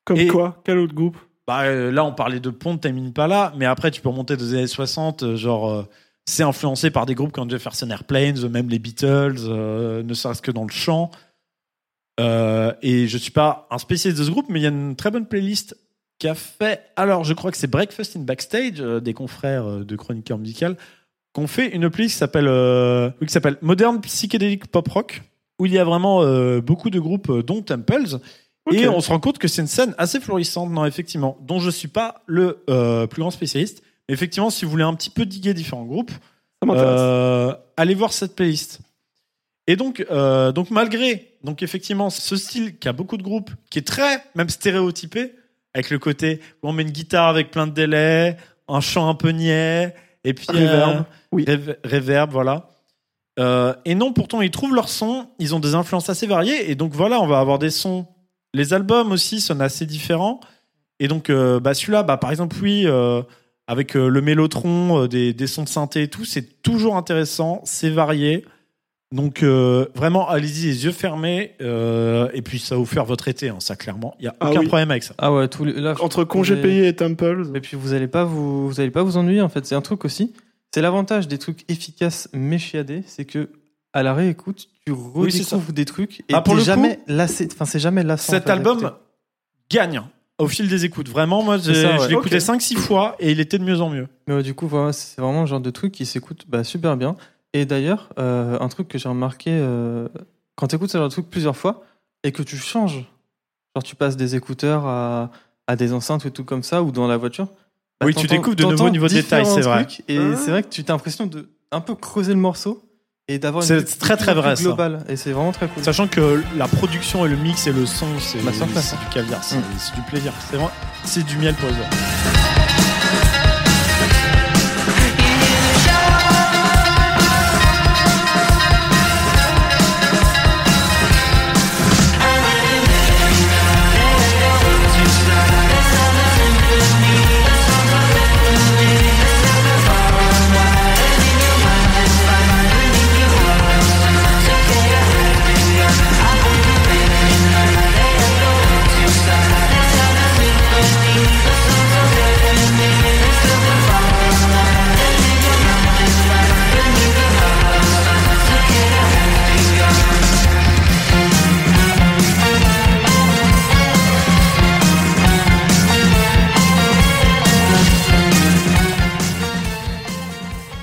Comme et... quoi ? Quel autre groupe ? Bah, là, on parlait de Pond, Tame Impala, mais après, tu peux remonter des années soixante, genre c'est influencé par des groupes comme Jefferson Airplanes, même les Beatles, euh, ne serait-ce que dans le chant. Euh, et je suis pas un spécialiste de ce groupe, mais il y a une très bonne playlist qui a fait, alors je crois que c'est Breakfast in Backstage, euh, des confrères euh, de chroniqueurs musicales, qu'on fait une playlist qui s'appelle, euh, qui s'appelle Modern Psychedelic Pop Rock, où il y a vraiment euh, beaucoup de groupes, euh, dont Temples. Okay. Et on se rend compte que c'est une scène assez florissante, non, effectivement, dont je suis pas le euh, plus grand spécialiste. Effectivement, si vous voulez un petit peu diguer différents groupes, euh, allez voir cette playlist. Et donc, euh, donc malgré donc effectivement ce style qui a beaucoup de groupes, qui est très même stéréotypé, avec le côté où on met une guitare avec plein de délais, un chant un peu niais, et puis reverb, euh, oui. rev- reverb voilà. Euh, et non, pourtant ils trouvent leur son, ils ont des influences assez variées, et donc voilà, on va avoir des sons. Les albums aussi sonnent assez différents. Et donc, euh, bah celui-là, bah par exemple, oui, euh, avec euh, le mélotron, euh, des, des sons de synthé et tout, c'est toujours intéressant, c'est varié. Donc, euh, vraiment, allez-y les yeux fermés. Euh, et puis, ça va vous faire votre été, hein, ça, clairement. Il n'y a ah aucun oui. problème avec ça. Ah ouais, tous les, là, entre congés les... payés et Temples. Et puis, vous n'allez pas, vous, vous allez pas vous ennuyer, en fait. C'est un truc aussi. C'est l'avantage des trucs efficaces méchiadés, c'est que à la réécoute, tu redécouvres oui, des trucs et ah, pour t'es le jamais coup, lassé. Enfin, c'est jamais lassant. Cet album écouter. Gagne au fil des écoutes. Vraiment, moi, j'ai, ça, ouais. je l'écoutais okay. cinq six fois et il était de mieux en mieux. Mais ouais, du coup, voilà, c'est vraiment le genre de truc qui s'écoute bah, super bien. Et d'ailleurs, euh, un truc que j'ai remarqué, euh, quand tu écoutes ce genre de truc plusieurs fois et que tu changes, genre tu passes des écouteurs à, à des enceintes ou tout comme ça, ou dans la voiture. Bah, oui, tu découvres de nouveaux niveaux de détails, c'est vrai. Et hein c'est vrai que tu as l'impression de un peu creuser le morceau. Et d'avoir une c'est très très vrai globale et c'est vraiment très cool, sachant que la production et le mix et le son c'est, bah, c'est, c'est du caviar, c'est, mmh. c'est du plaisir, c'est vraiment c'est du miel pour les oreilles.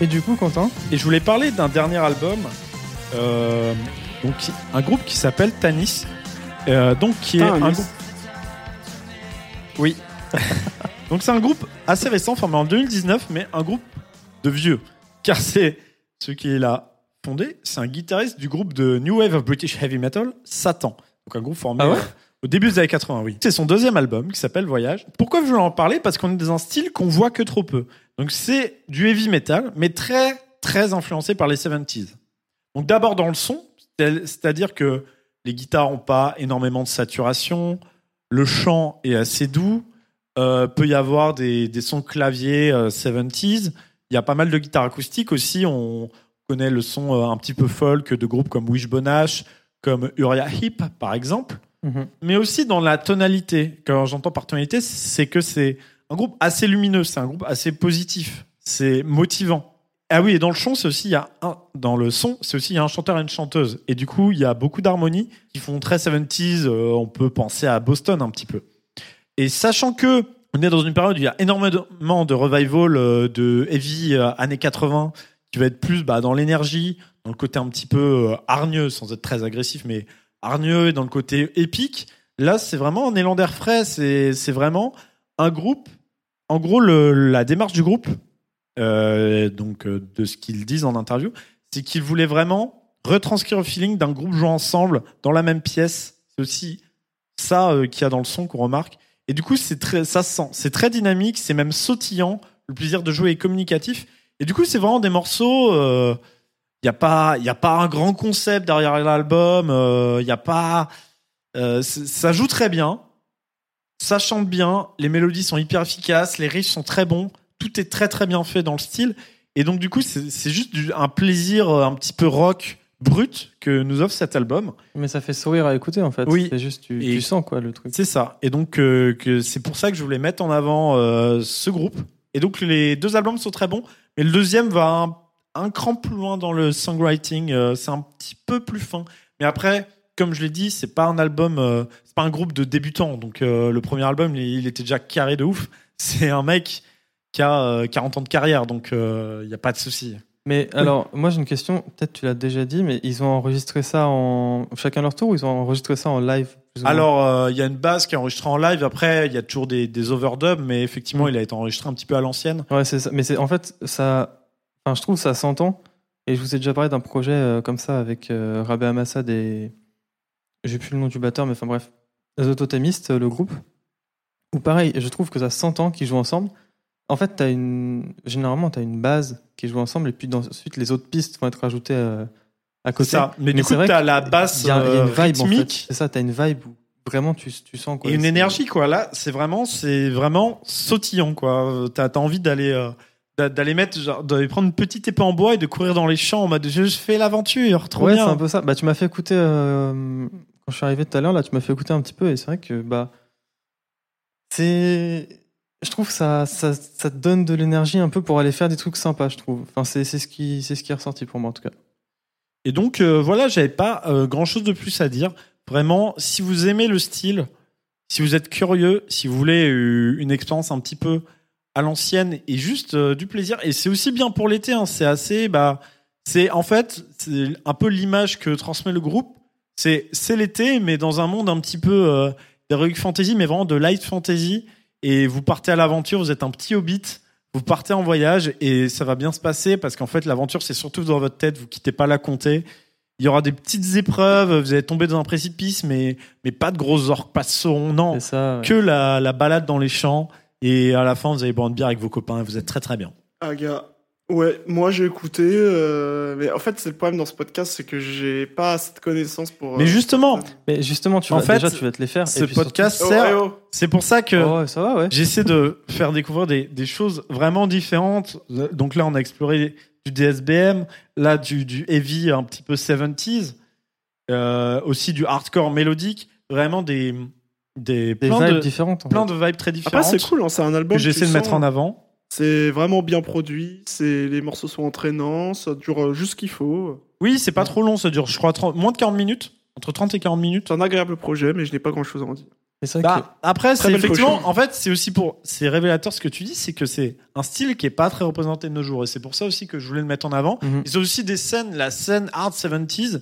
Et du coup, Quentin ? Et je voulais parler d'un dernier album, euh, donc un groupe qui s'appelle Tanis, euh, donc qui Putain, est un, un groupe. Oui. Donc c'est un groupe assez récent, formé en deux mille dix-neuf, mais un groupe de vieux, car c'est ce qui l'a fondé, c'est un guitariste du groupe de New Wave of British Heavy Metal, Satan. Donc un groupe formé ah ouais au début des années quatre-vingts, oui. C'est son deuxième album qui s'appelle Voyage. Pourquoi je voulais en parler ? Parce qu'on est dans un style qu'on voit que trop peu. Donc c'est du heavy metal, mais très, très influencé par les soixante-dix. Donc d'abord dans le son, c'est-à-dire que les guitares n'ont pas énormément de saturation, le chant est assez doux, euh, peut y avoir des, des sons clavier euh, soixante-dix, il y a pas mal de guitares acoustiques aussi, on connaît le son euh, un petit peu folk de groupes comme Wishbone Ash, comme Uriah Heep par exemple, mm-hmm. mais aussi dans la tonalité. Quand j'entends par tonalité, c'est que c'est un groupe assez lumineux, c'est un groupe assez positif, c'est motivant. Ah oui, et dans le chant, c'est aussi il y a un dans le son, c'est aussi il y a un chanteur et une chanteuse, et du coup il y a beaucoup d'harmonies qui font très soixante-dix. Euh, on peut penser à Boston un petit peu. Et sachant que on est dans une période où il y a énormément de revival euh, de heavy euh, années quatre-vingts qui va être plus bah, dans l'énergie, dans le côté un petit peu euh, hargneux, sans être très agressif, mais hargneux et dans le côté épique. Là, c'est vraiment un élan d'air frais, c'est c'est vraiment un groupe. En gros, le, la démarche du groupe, euh, donc euh, de ce qu'ils disent en interview, c'est qu'ils voulaient vraiment retranscrire le feeling d'un groupe jouant ensemble dans la même pièce. C'est aussi ça euh, qu'il y a dans le son qu'on remarque. Et du coup, c'est très, ça se sent. C'est très dynamique, c'est même sautillant. Le plaisir de jouer est communicatif. Et du coup, c'est vraiment des morceaux. Il euh, n'y a pas, il n'y a pas un grand concept derrière l'album. Il euh, n'y a pas. Euh, ça joue très bien. Ça chante bien, les mélodies sont hyper efficaces, les riffs sont très bons, tout est très très bien fait dans le style. Et donc du coup, c'est, c'est juste du, un plaisir un petit peu rock brut que nous offre cet album. Mais ça fait sourire à écouter en fait. Oui. C'est juste tu, tu sens quoi le truc. C'est ça. Et donc euh, que c'est pour ça que je voulais mettre en avant euh, ce groupe. Et donc les deux albums sont très bons, mais le deuxième va un, un cran plus loin dans le songwriting, euh, c'est un petit peu plus fin. Mais après, comme je l'ai dit, c'est pas un album, euh, c'est pas un groupe de débutants. Donc euh, le premier album, il, il était déjà carré de ouf. C'est un mec qui a euh, quarante ans de carrière, donc il euh, y a pas de souci. Mais oui. Alors, moi j'ai une question. Peut-être tu l'as déjà dit, mais ils ont enregistré ça en chacun leur tour ou ils ont enregistré ça en live? Alors, il euh, y a une base qui est enregistrée en live. Après, il y a toujours des, des overdubs, mais effectivement, mmh. il a été enregistré un petit peu à l'ancienne. Ouais, c'est ça. Mais c'est en fait ça. Enfin, je trouve ça s'entend. Et je vous ai déjà parlé d'un projet euh, comme ça avec euh, Rabé Amassa des. J'ai plus le nom du batteur, mais enfin bref, les Autotémistes, le groupe. Ou pareil, je trouve que ça s'entend qu'ils jouent ensemble. En fait, t'as une... généralement, tu as une base qui joue ensemble, et puis ensuite, les autres pistes vont être rajoutées euh, à côté. C'est ça. Mais, mais du coup, tu as la basse y a, euh, y a une vibe, rythmique. En fait. C'est ça, tu as une vibe où vraiment tu, tu sens. Quoi, et une c'est... énergie, quoi. Là, c'est vraiment, c'est vraiment sautillant, quoi. Tu as envie d'aller, euh, d'aller, mettre, genre, d'aller prendre une petite épée en bois et de courir dans les champs en mode je fais l'aventure. Trop ouais, bien. Ouais, c'est un peu ça. Bah, tu m'as fait écouter, euh, quand je suis arrivé tout à l'heure, là, tu m'as fait écouter un petit peu, et c'est vrai que. Bah, c'est. Je trouve que ça, ça, ça te donne de l'énergie un peu pour aller faire des trucs sympas, je trouve. Enfin, c'est, c'est, ce, qui, c'est ce qui est ressorti pour moi, en tout cas. Et donc, euh, voilà, j'avais pas euh, grand-chose de plus à dire. Vraiment, si vous aimez le style, si vous êtes curieux, si vous voulez euh, une expérience un petit peu à l'ancienne et juste euh, du plaisir, et c'est aussi bien pour l'été, hein, c'est assez... Bah, c'est, en fait, c'est un peu l'image que transmet le groupe. C'est, c'est l'été, mais dans un monde un petit peu euh, d'heroic fantasy, mais vraiment de light fantasy. Et vous partez à l'aventure, vous êtes un petit hobbit, vous partez en voyage et ça va bien se passer parce qu'en fait, l'aventure, c'est surtout dans votre tête, vous quittez pas la comté. Il y aura des petites épreuves, vous allez tomber dans un précipice, mais, mais pas de grosses orques, pas de saurons, non. C'est ça, ouais. Que la, la balade dans les champs et à la fin, vous allez boire une bière avec vos copains et vous êtes très très bien. Ah, gars, ouais, moi j'ai écouté, euh, mais en fait, c'est le problème dans ce podcast, c'est que j'ai pas cette connaissance pour. Euh, mais justement, mais justement, tu vas, en fait, déjà tu vas te les faire. Ce et puis podcast surtout... sert. Oh, ouais, oh. C'est pour ça que oh, ouais, ça va, ouais. J'essaie de faire découvrir des, des choses vraiment différentes. Donc là, on a exploré du D S B M, là du, du heavy un petit peu soixante-dix, euh, aussi du hardcore mélodique, vraiment des des, des plein vibes de, différentes, plein fait. de vibes très différentes. Après, c'est cool, hein, c'est un album que j'essaie de sens... mettre en avant. C'est vraiment bien produit, c'est, les morceaux sont entraînants, ça dure juste ce qu'il faut. Oui, c'est pas trop long, ça dure, je crois, trente, moins de quarante minutes, entre trente et quarante minutes. C'est un agréable projet, mais je n'ai pas grand-chose à en dire. Mais c'est bah, que... Après, c'est effectivement, en fait, c'est aussi pour... C'est révélateur ce que tu dis, c'est que c'est un style qui n'est pas très représenté de nos jours, et c'est pour ça aussi que je voulais le mettre en avant. Mm-hmm. Et c'est aussi des scènes, la scène hard soixante-dix, qui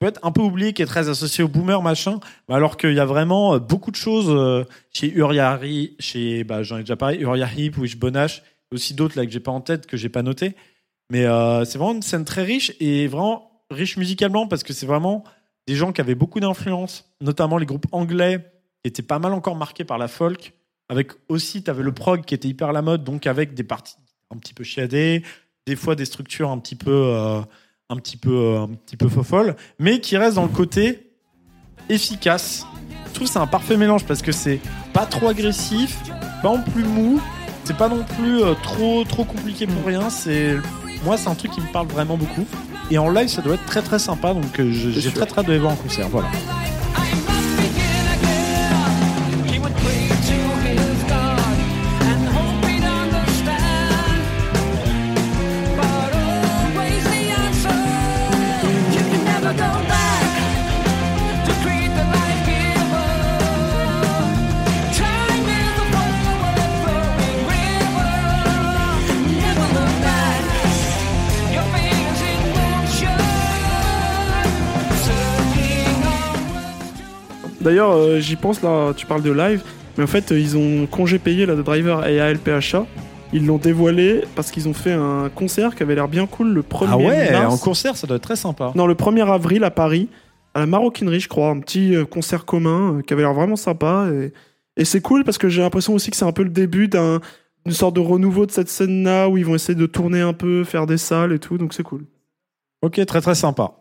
peut être un peu oubliée, qui est très associée au boomer, machin, alors qu'il y a vraiment beaucoup de choses chez Uriari, chez, bah, j'en ai déjà parlé, Uriari, Wish Bonash, aussi d'autres là que j'ai pas en tête, que j'ai pas noté, mais euh, c'est vraiment une scène très riche et vraiment riche musicalement parce que c'est vraiment des gens qui avaient beaucoup d'influence, notamment les groupes anglais qui étaient pas mal encore marqués par la folk, avec aussi t'avais le prog qui était hyper la mode, donc avec des parties un petit peu chiadées, des fois des structures un petit peu euh, un petit peu euh, un petit peu fofolles, mais qui restent dans le côté efficace. Je trouve que c'est un parfait mélange parce que c'est pas trop agressif, pas en plus mou. C'est pas non plus euh, trop, trop compliqué pour rien. C'est... Moi, c'est un truc qui me parle vraiment beaucoup. Et en live, ça doit être très très sympa. Donc, euh, je, j'ai très très hâte de les voir en concert. Voilà. D'ailleurs, euh, j'y pense là, tu parles de live, mais en fait, euh, ils ont congé payé là, de Driver et A L P H A. Ils l'ont dévoilé parce qu'ils ont fait un concert qui avait l'air bien cool le premier. Ah ouais, mars. Un concert, ça doit être très sympa. Non, le premier avril à Paris, à la Maroquinerie, je crois, un petit euh, concert commun euh, qui avait l'air vraiment sympa. Et, et c'est cool parce que j'ai l'impression aussi que c'est un peu le début d'un, d'une sorte de renouveau de cette scène-là où ils vont essayer de tourner un peu, faire des salles et tout, donc c'est cool. Ok, très très sympa.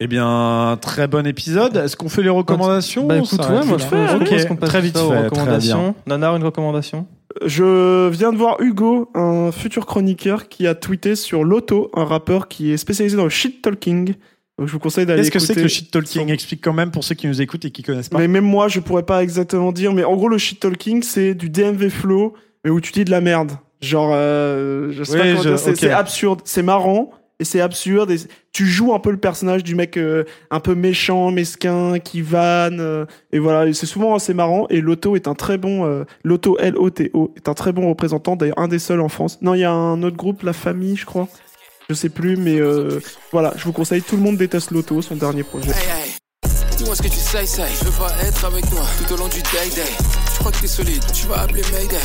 Eh bien, très bon épisode. Est-ce qu'on fait les recommandations? Bah écoute, ouais, moi je fais. Ok, très vite fait. Très bien. Nanar, une recommandation? Je viens de voir Hugo, un futur chroniqueur, qui a tweeté sur Lotto, un rappeur qui est spécialisé dans le shit talking. Donc je vous conseille d'aller. Qu'est-ce que c'est que le shit talking? Explique quand même pour ceux qui nous écoutent et qui connaissent pas. Mais même moi, je pourrais pas exactement dire. Mais en gros, le shit talking, c'est du D M V flow, mais où tu dis de la merde. Genre, euh, je sais oui, pas comment je... dire. C'est, okay. c'est absurde, c'est marrant. et c'est absurde. Et tu joues un peu le personnage du mec euh, un peu méchant, mesquin, qui vanne. Euh, et voilà, et c'est souvent assez marrant. Et Lotto est un très bon... Euh, Lotto, L O T O, est un très bon représentant. D'ailleurs, un des seuls en France. Non, il y a un autre groupe, La Famille, je crois. Je sais plus, mais euh, voilà, je vous conseille. Tout le monde déteste Lotto, son dernier projet. Hey, hey. Dis-moi ce que tu sais, sais, je veux pas être avec toi tout au long du day-day. Je crois que t'es solide, tu vas appeler Mayday.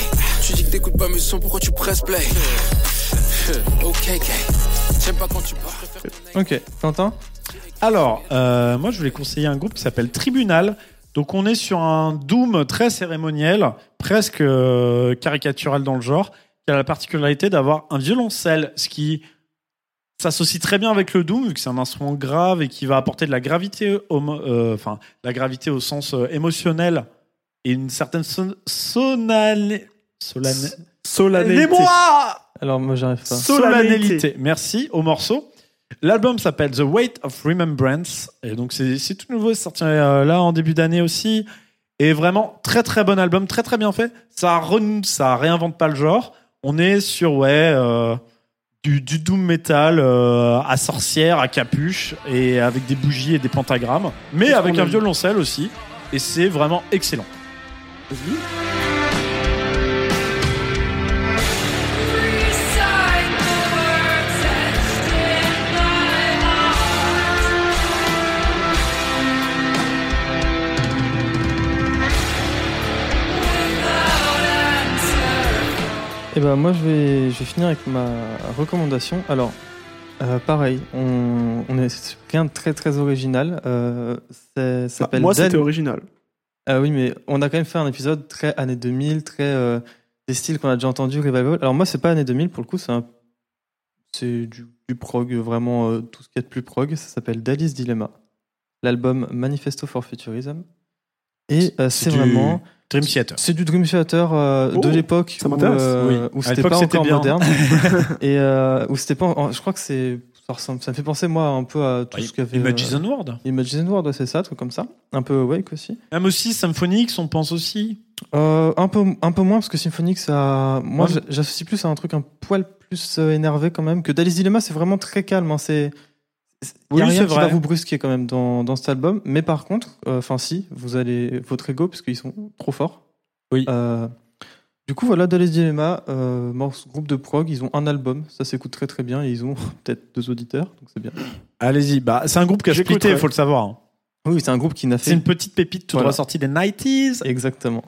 Tu dis que t'écoutes pas mes sons, pourquoi tu presses play? Ok, ok. J'aime pas quand tu parles, je préfère ton... Ok, Quentin. Alors, euh, moi je voulais conseiller un groupe qui s'appelle Tribunal. Donc on est sur un doom très cérémoniel, presque euh, caricatural dans le genre, qui a la particularité d'avoir un violoncelle, ce qui... s'associe très bien avec le doom, vu que c'est un instrument grave et qui va apporter de la gravité au, euh, enfin, la gravité au sens euh, émotionnel et une certaine son- sonale... Solane... S- solennité. Solennité. Alors moi j'arrive pas. Solennité. Merci au morceau. L'album s'appelle The Weight of Remembrance et donc c'est, c'est tout nouveau, c'est sorti euh, là en début d'année aussi et vraiment très très bon album, très très bien fait. Ça renoue, ça réinvente pas le genre. On est sur ouais. Euh, Du, du doom metal euh, à sorcière, à capuche et avec des bougies et des pentagrammes, mais Est-ce avec un violoncelle aussi, et c'est vraiment excellent. Vas-y. Et eh ben moi je vais, je vais finir avec ma recommandation. Alors euh, pareil, on, on est sur rien de très très original. Euh, ça s'appelle. Ah, moi Dan... c'était original. Ah euh, oui, mais on a quand même fait un épisode très années deux mille, très euh, des styles qu'on a déjà entendus, revival. Alors moi c'est pas années deux mille pour le coup, c'est un, c'est du, du prog vraiment euh, tout ce qu'il y a de plus prog. Ça s'appelle Dali's Dilemma, l'album Manifesto for Futurism. Et euh, c'est, c'est du... vraiment. Dream Theater. C'est du Dream Theater euh, oh, de l'époque où, euh, oui. où c'était pas c'était encore bien. Moderne et euh, où c'était pas. En, je crois que c'est ça, ressemble, ça me fait penser moi un peu à tout bah, ce qu'avait Imagine euh, World. Imagine World, ouais, c'est ça, truc comme ça. Un peu Wake aussi. Même aussi Symphonix, on pense aussi. Euh, un peu un peu moins parce que Symphonix, ça, moi ouais. j'associe plus à un truc un poil plus énervé quand même que Dali's Dilemma. C'est vraiment très calme. Hein, c'est Il n'y a oui, rien qui va vous brusquer quand même dans, dans cet album, mais par contre, enfin euh, si, vous allez votre ego parce qu'ils sont trop forts. Oui. Euh, du coup, voilà, Dali's Dilemma, euh, groupe de prog, ils ont un album, ça s'écoute très très bien et ils ont peut-être deux auditeurs, donc c'est bien. Allez-y, bah c'est un groupe qui a splitté, il faut le savoir. Hein. Oui, c'est un groupe qui n'a fait. C'est une petite pépite tout voilà. droit sortie des nineties. Exactement.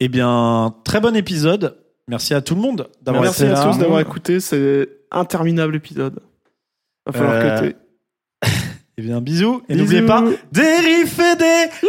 Eh bien, très bon épisode. Merci à tout le monde d'avoir. Merci été à tous là. D'avoir écouté, c'est interminable épisode. Va falloir euh... que t'aies. Eh bien, bisous. Et bisous. N'oubliez pas, des riffs et des...